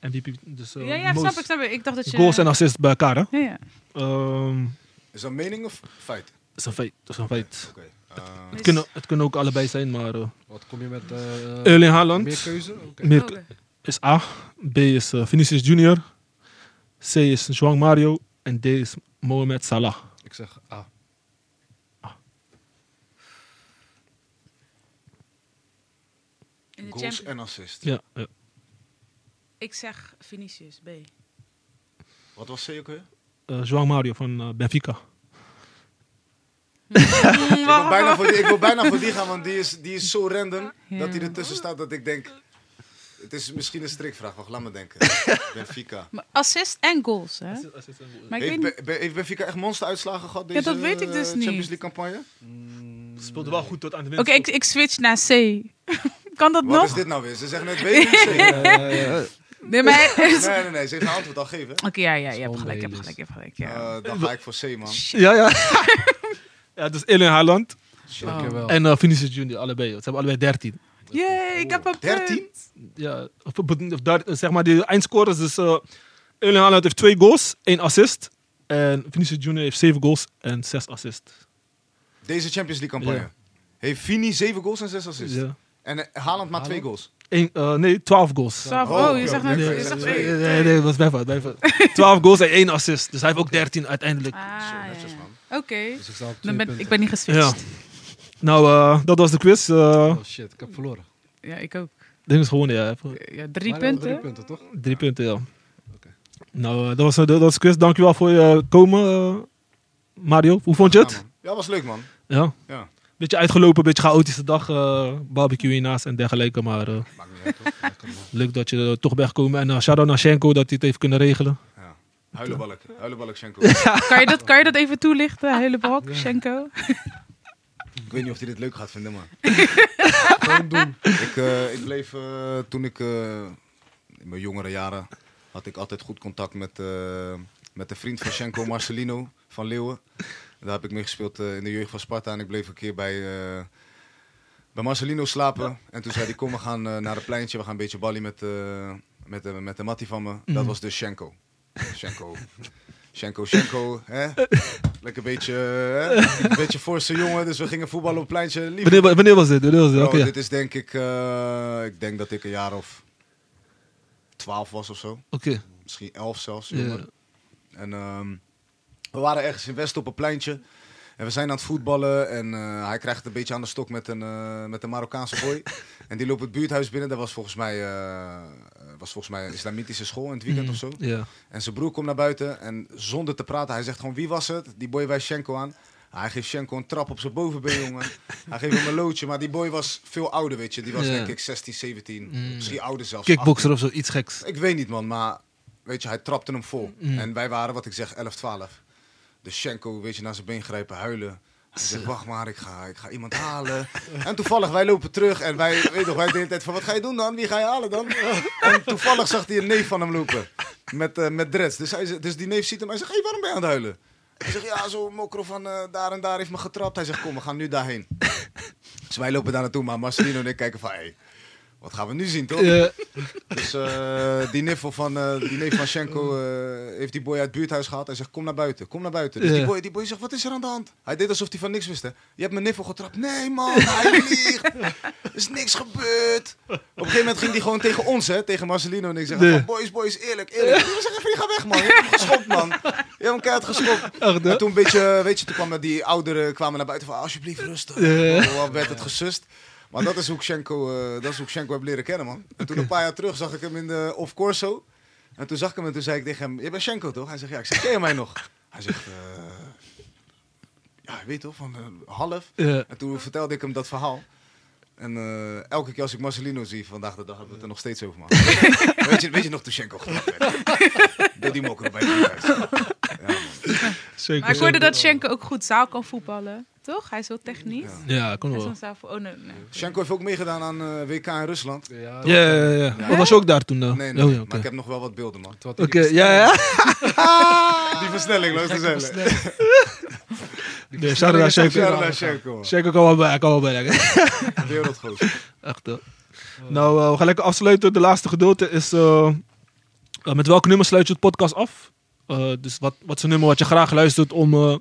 M V P, dus... Uh, ja, ja, snap ik, snap ik. Ik dacht dat je... Goals en assists bij elkaar, hè? Ja, ja. Um, Is dat mening of feit? Het is een feit. Het, is een feit. Okay, okay. Uh, het, kunnen, het kunnen ook allebei zijn, maar... Uh, Wat kom je met? Uh, Erling Haaland. Meer keuze? Okay. Meer okay. Is A. B is uh, Vinicius Junior. C is João Mario. En D is Mohamed Salah. Ik zeg A. A. Goals en assist. Ja, ja. Ik zeg Vinicius, B. Wat was C ook weer? Uh, João Mario van uh, Benfica. ik, wil bijna voor die, ik wil bijna voor die gaan, want die is, die is zo random ja. dat hij ertussen staat dat ik denk... Het is misschien een strikvraag, wacht, laat me denken. Benfica. Maar assist en goals, hè? Assist, assist en goals. Maar ik heeft, weet niet... be, heeft Benfica echt monsteruitslagen gehad deze ja, dat weet ik dus uh, Champions League campagne? Mm, speelde wel goed tot aan de winst. Oké, okay, ik, ik switch naar C. Kan dat Wat nog? Wat is dit nou weer? Ze zeggen net B en C. uh, ja. Nee, maar... nee, nee, nee. Ze heeft een antwoord al geven. Oké, okay, ja, ja, je hebt gelijk, je hebt gelijk, je hebt gelijk. Ja. Uh, dan ga ik voor C, man. Shit. Ja, ja. ja, dus Erling Haaland oh. en uh, Vinicius Junior, allebei. Ze hebben allebei dertien. Jee, ik heb een dertien? Ja, zeg maar, de eindscorers. Dus uh, Erling Haaland heeft twee goals, één assist. En Vinicius Junior heeft zeven goals en zes assists. Deze Champions League campagne. Ja. Heeft Vini zeven goals en zes assists. Ja. En uh, Haaland maakt twee goals. Eén, uh, nee, twaalf goals. twaalf, oh, oh, je zegt net. Nee, nee, nee, nee, dat was mijn fout. twaalf goals en één assist. Dus hij heeft ook dertien uiteindelijk. Ah, ja. Oké. Okay. Dus ik, ben, ik ben niet geswitcht. Ja. Nou, uh, dat was de quiz. Uh, oh shit, ik heb verloren. Ja, ik ook. Ding is gewonnen, ja. ja drie maar punten. Drie punten, toch? Drie punten, ja. Okay. Nou, uh, dat, was, dat was de quiz. Dankjewel voor je komen, uh, Mario. Hoe vond je het? Ja, ja, was leuk, man. Ja? Ja. Beetje uitgelopen, beetje chaotische dag, uh, barbecue hiernaast en dergelijke, maar uh, leuk dat je er toch bent gekomen. En uh, shout-out naar Schenko dat hij het heeft kunnen regelen. Ja. Huilenbalk, huilenbalk Schenko. kan, je dat, kan je dat even toelichten, huilenbalk, ja. Schenko? Ik weet niet of hij dit leuk gaat vinden, man. Gewoon doen. Ik, uh, ik bleef, uh, toen ik, uh, in mijn jongere jaren, had ik altijd goed contact met, uh, met de vriend van Schenko, Marcelino van Leeuwen. Daar heb ik mee gespeeld uh, in de jeugd van Sparta. En ik bleef een keer bij, uh, bij Marcelino slapen. Ja. En toen zei hij, kom, we gaan uh, naar het pleintje. We gaan een beetje ballen met, uh, met, uh, met de mattie van me. Mm. Dat was dus Schenko. Schenko. Schenko, Schenko. Hè? Lekker beetje, hè? Een beetje forse jongen. Dus we gingen voetballen op het pleintje. Wanneer, wanneer was dit? Wanneer was dit? Bro, okay. Dit is denk ik... Uh, ik denk dat ik een jaar of twaalf was of zo. Okay. Misschien elf zelfs. Yeah. En... Um, we waren ergens in West op een pleintje. En we zijn aan het voetballen. En uh, hij krijgt het een beetje aan de stok met een, uh, met een Marokkaanse boy. En die loopt het buurthuis binnen. Dat was volgens mij, uh, was volgens mij een islamitische school in het weekend mm, of zo. Yeah. En zijn broer komt naar buiten. En zonder te praten, hij zegt gewoon wie was het? Die boy wijst Schenko aan. Hij geeft Schenko een trap op zijn bovenbeen, jongen. Hij geeft hem een loodje. Maar die boy was veel ouder, weet je. Die was yeah. denk ik zestien, zeventien. Mm. Misschien ouder zelfs. Kickboxer of zo, iets geks. Ik weet niet, man. Maar weet je, hij trapte hem vol. Mm. En wij waren, wat ik zeg, elf, twaalf. Dus Schenko, weet je, naar zijn been grijpen, huilen. Hij zegt, wacht maar, ik ga, ik ga iemand halen. En toevallig, wij lopen terug en wij, weet nog, wij de hele tijd van, wat ga je doen dan? Wie ga je halen dan? En toevallig zag hij een neef van hem lopen. Met, uh, met dreads. Dus, hij, dus die neef ziet hem, hij zegt, hé, hey, waarom ben je aan het huilen? Hij zegt, ja, zo'n mokro van uh, daar en daar heeft me getrapt. Hij zegt, kom, we gaan nu daarheen. Dus wij lopen daar naartoe, maar Marcelino en ik kijken van, hé, hey, wat gaan we nu zien, toch? Yeah. Dus uh, die niffel van, uh, die neef van Schenko uh, heeft die boy uit het buurthuis gehaald. Hij zegt, kom naar buiten, kom naar buiten. Dus yeah. die, boy, die boy zegt, wat is er aan de hand? Hij deed alsof hij van niks wist, hè. Je hebt mijn niffel getrapt. Nee, man, hij liegt. Er is niks gebeurd. Op een gegeven moment ging hij gewoon tegen ons, hè. Tegen Marcelino en ik zeggen, nee. boys, boys, eerlijk, eerlijk. Ik zeg, even, je gaat weg, man. Je hebt hem geschopt, man. Je hebt hem keihard geschopt. Echt, en toen een beetje, weet je, toen kwamen die ouderen kwamen naar buiten van, alsjeblieft, rustig. Yeah. Wat werd het gesust. Maar dat is hoe ik Schenko, uh, dat is hoe ik Schenko heb leren kennen, man. En toen een paar jaar terug zag ik hem in de Off Corso. En toen zag ik hem en toen zei ik tegen hem, je bent Schenko, toch? Hij zegt, ja. Ik zeg, ken je mij nog? Hij zegt, uh, ja, weet toch, van uh, half. Uh. En toen vertelde ik hem dat verhaal. En uh, elke keer als ik Marcelino zie, vandaag de dag hebben we het er nog steeds over, man. weet, je, weet je nog, Tushenko gedacht werd? Doe die mokken bij de huis. Ja, zeker. Maar ik hoorde dat Schenko ook goed zaal kan voetballen, toch? Hij is heel technisch. Ja, ja komt wel. Zaal... Oh, nee, nee. Schenko heeft ook meegedaan aan uh, W K in Rusland. Ja, ja, ja. ja, ja. ja. Oh, was je ook daar toen dan? Nee, nee, oh, ja, okay. Maar ik heb nog wel wat beelden, man. Oké, okay, ja, ja. Die versnelling, laat het eens zeggen. Nee, Sarada Schenko. Schenko kan wel bij, kan wel bij. Wereldgoed. Echt, hoor. Nou, uh, we gaan lekker afsluiten. De laatste gedeelte is... Uh, uh, met welk nummer sluit je het podcast af? Uh, dus wat, wat is een nummer wat je graag luistert om... Uh,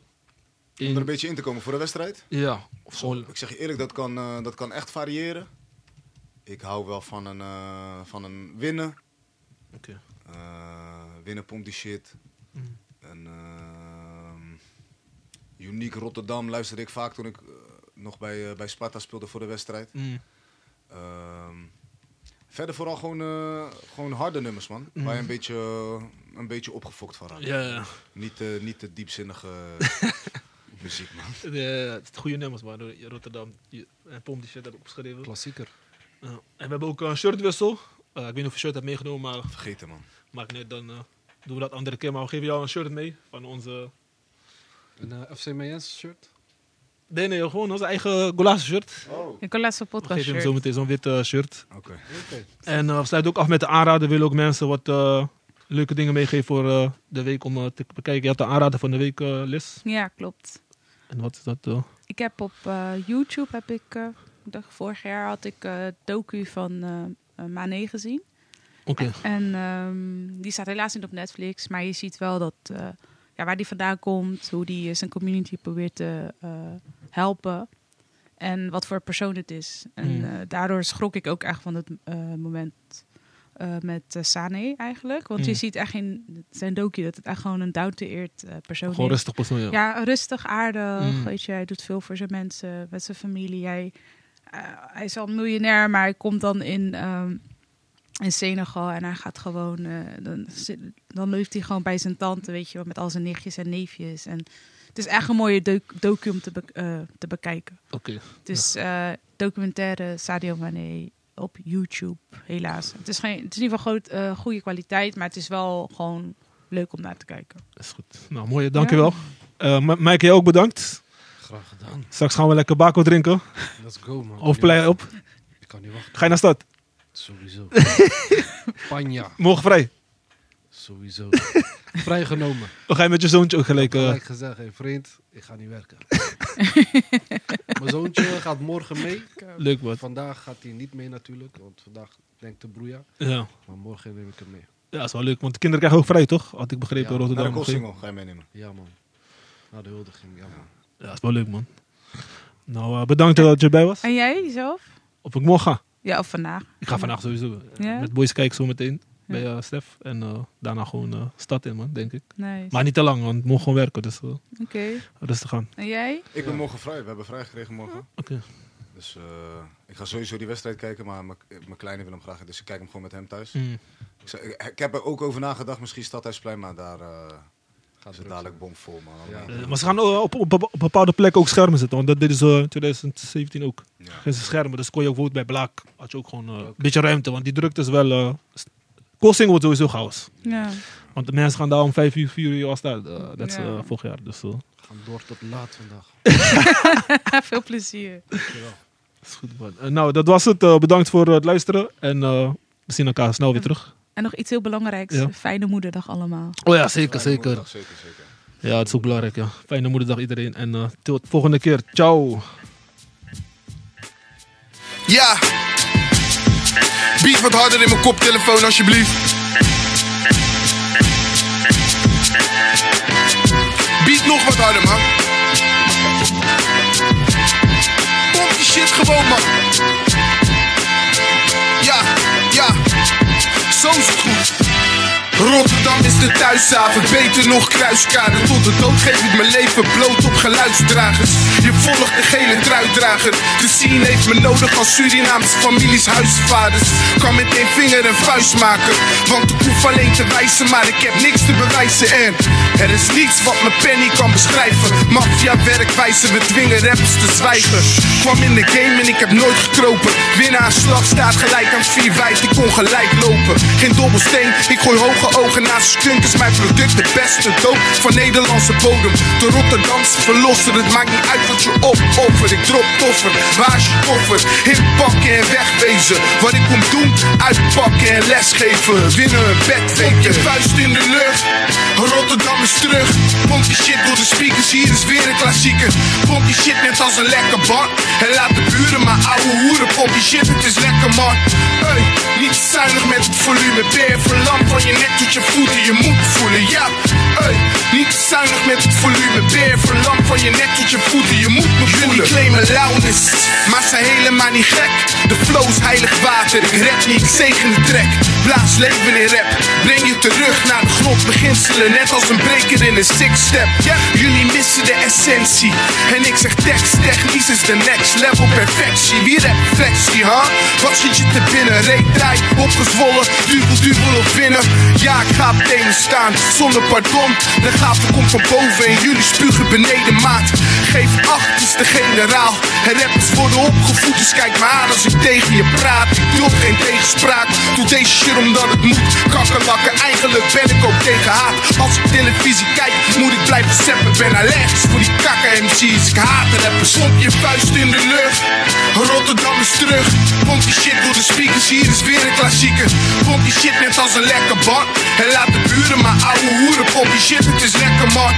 in... Om er een beetje in te komen voor de wedstrijd? Ja. Of zo. Ik zeg je eerlijk, dat kan, uh, dat kan echt variëren. Ik hou wel van een, uh, van een winnen. Okay. Uh, winnen pompt die shit. Mm. En... Uh, Uniek Rotterdam luisterde ik vaak toen ik uh, nog bij, uh, bij Sparta speelde voor de wedstrijd. Mm. Uh, Verder vooral gewoon, uh, gewoon harde nummers, man. Mm. Waar je een beetje, uh, een beetje opgefokt van raakt. Ja, ja. Niet, uh, niet de diepzinnige muziek, man. De, het is goede nummers, man. Rotterdam. En Pomp die shit heb ik opgeschreven. Klassieker. Uh, en we hebben ook een shirtwissel. Uh, ik weet niet of je shirt hebt meegenomen, maar... Vergeten, man. Maakt niet, dan uh, doen we dat andere keer. Maar we geven jou een shirt mee van onze... Een uh, F C M S shirt? Nee, nee, gewoon onze eigen Golasso shirt. Oh. Een Golasso Podcast shirt. Geef hem zo meteen zo'n wit uh, shirt. Oké. Okay. Okay. En uh, we sluiten ook af met de aanrader. We willen ook mensen wat uh, leuke dingen meegeven voor uh, de week om uh, te bekijken. Je hebt de aanrader van de week, uh, Liz. Ja, klopt. En wat is dat? Uh? Ik heb op uh, YouTube, heb ik, uh, dacht, vorig jaar had ik uh, docu van uh, Mané gezien. Oké. Okay. En, en um, die staat helaas niet op Netflix, maar je ziet wel dat... Uh, Ja, waar die vandaan komt, hoe die zijn community probeert te uh, helpen en wat voor persoon het is. En mm. uh, daardoor schrok ik ook echt van het uh, moment uh, met uh, Sané eigenlijk. Want mm. je ziet echt in zijn docu dat het echt gewoon een down-to-earth uh, persoon is. Gewoon rustig persoon, ja. Ja, rustig, aardig. Mm. Weet je, hij doet veel voor zijn mensen, met zijn familie. Hij, uh, hij is al miljonair, maar hij komt dan in... Um, in Senegal en hij gaat gewoon... Uh, dan, dan leeft hij gewoon bij zijn tante, weet je wel, met al zijn nichtjes en neefjes. En het is echt een mooie docu, docu om te, be- uh, te bekijken. Oké. Okay. Het is uh, documentaire Sadio Mané op YouTube, helaas. Het is, geen, het is in ieder geval goed, uh, goede kwaliteit, maar het is wel gewoon leuk om naar te kijken. Dat is goed. Nou, mooi, dankjewel. Ja. Uh, Maaike, jij ook bedankt. Graag gedaan. Straks gaan we lekker bako drinken. Let's go, man. Of plei op. Ik kan niet wachten. Ga je naar stad? Sowieso. Panja. Morgen vrij. Sowieso. Vrijgenomen. Dan ga je met je zoontje ook gelijk... Ik heb gelijk gezegd, hey, vriend, ik ga niet werken. Mijn zoontje gaat morgen mee. Leuk wat. Vandaag gaat hij niet mee natuurlijk, want vandaag denkt de broeia. Ja. Maar morgen neem ik hem mee. Ja, dat is wel leuk, want de kinderen krijgen ook vrij, toch? Had ik begrepen, ja, Rotterdam. Naar de Kossingel ga je meenemen. Ja, man. Naar de huldiging, ja, man. Ja, dat is wel leuk, man. Nou, uh, bedankt en, dat je erbij was. En jij, jezelf? Of ik morgen ga. Ja, of vandaag. Ik ga vandaag sowieso. Ja? Met boys kijken zo meteen ja. bij uh, Stef. En uh, daarna gewoon uh, stad in, man, denk ik. Nice. Maar niet te lang, want we mogen gewoon werken. Dus uh, okay. Rustig aan. En jij? Ik ben ja. morgen vrij. We hebben vrij gekregen morgen. Oh. Oké. Okay. Dus uh, ik ga sowieso die wedstrijd kijken. Maar mijn kleine wil hem graag. Dus ik kijk hem gewoon met hem thuis. Mm. Ik, zou, ik, ik heb er ook over nagedacht. Misschien Stadhuisplein, maar daar... Uh, Gaat ze dadelijk bomvol, man. Ja. Ja. Maar ze gaan op, op, op bepaalde plekken ook schermen zetten. Want dat dit is uh, twintig zeventien ook. Ja. Geen schermen, dus kon je ook bijvoorbeeld bij Blaak. Had je ook gewoon uh, okay. een beetje ruimte. Want die drukte is wel... Uh, Kossing wordt sowieso chaos. Ja. Want de mensen gaan daar om vijf uur, vier uur als dat. Uh, dat is ja. uh, vorig jaar. Dus, uh. We gaan door tot laat vandaag. Veel plezier. Dankjewel. Dat is goed, man. Uh, nou, dat was het. Uh, bedankt voor het luisteren. En uh, we zien elkaar snel weer terug. En nog iets heel belangrijks. Ja. Fijne moederdag allemaal. Oh ja, zeker, zeker. Moederdag, zeker, zeker. Ja, het is ook belangrijk. Ja. Fijne moederdag iedereen. En uh, tot de volgende keer. Ciao. Ja. Beat wat harder in mijn koptelefoon alsjeblieft. Beat nog wat harder, man. Pomp die shit gewoon, man. Ja, ja. Zo is het goed. Rotterdam is de thuishaven, beter nog kruiskade. Tot de dood geef ik mijn leven bloot op geluidsdragers. Je volgt de gele truitdrager. De scene heeft me nodig als Surinaams, families, huisvaders. Kan met één vinger een vuist maken, want ik hoef alleen te wijzen, maar ik heb niks te bewijzen. En er is niets wat mijn pen niet kan beschrijven. Maffia werkwijze, we dwingen rappers te zwijgen. Kwam in de game en ik heb nooit gekropen. Winnaarsslag staat gelijk aan vier wijd, ik kon gelijk lopen. Geen dobbelsteen, ik gooi hoge ogen naast skunk. Is mijn product de beste doop van Nederlandse bodem. De Rotterdamse verlosser, het maakt niet uit wat je opoffert. Ik drop toffer, waar is je koffer? Inpakken en wegwezen. Wat ik kom doen, uitpakken en lesgeven. Winnen een bedweken. Op je vuist in de lucht, Rotterdam is terug. Pomp die shit door de speakers, hier is weer een klassieker. Pomp die shit net als een lekker bar. En laat de buren maar ouwe hoeren. Pomp die shit, het is lekker man. Hey, niet zuinig met het volume. Ben je verlamd van je nek tot je voeten, je moet voelen, ja. Hey, niet zuinig met het volume. Ben je verlamd van je nek tot je voeten, je moet me voelen. Jullie claimen lauwnis, maar zijn helemaal niet gek. De flow is heilig water, ik rap niet, ik zegen de trek. Blaas leven in rap, breng je terug naar de grondbeginselen. Net als een breker in een six-step. Jullie missen de essentie. En ik zeg tekst, technisch is de next level perfectie. Wie rapt flexie, huh? Wat schiet je te binnen? Reek draai, opgezwollen, duvel, duvel op winnen. Ja, ik ga op tenen staan, zonder pardon. De gaten komt van boven en jullie spugen beneden maat. Geef acht, is de generaal. En rappers worden opgevoed, dus kijk maar aan als ik tegen je praat. Ik doe geen tegenspraak, doe deze shit omdat het moet. Kakkerlakken, eigenlijk ben ik ook tegen haat. Als ik televisie kijk, moet ik blijven zappen. Ben allergisch voor die kakken M C's, ik haat rappers. Pomp je vuist in de lucht, Rotterdam is terug. Pomp je shit door de speakers, hier is weer een klassieker. Pomp je shit net als een lekker bar. En laat de buren maar ouwe hoeren. Pomp je shit, het is lekker man.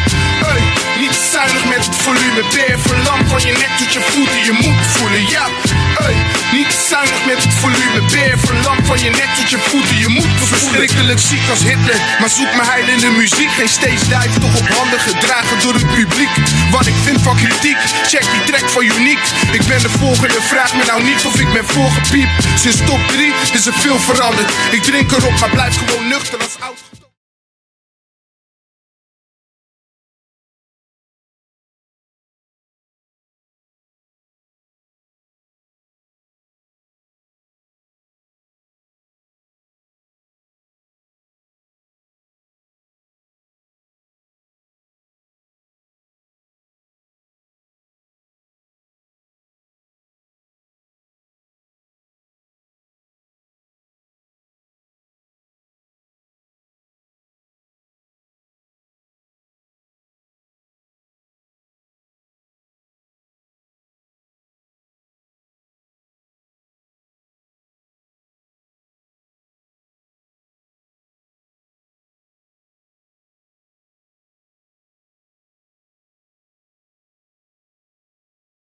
Hey, niet zuinig met het volume. Ben je verlamd van je nek tot je voeten, je moet voelen, ja. Hey, niet zuinig met het volume. Ben je verlamd van je nek tot je voeten, je moet me voelen. Verschrikkelijk ziek als Hitler, maar zoek me heil in de muziek. Geen stage dive, toch op handen gedragen door het publiek. Wat ik vind van kritiek, check die track van Uniek. Ik ben de volgende, vraag me nou niet of ik ben voorgepiept. Sinds top drie is er veel veranderd. Ik drink erop, maar blijf gewoon nuchter als oud.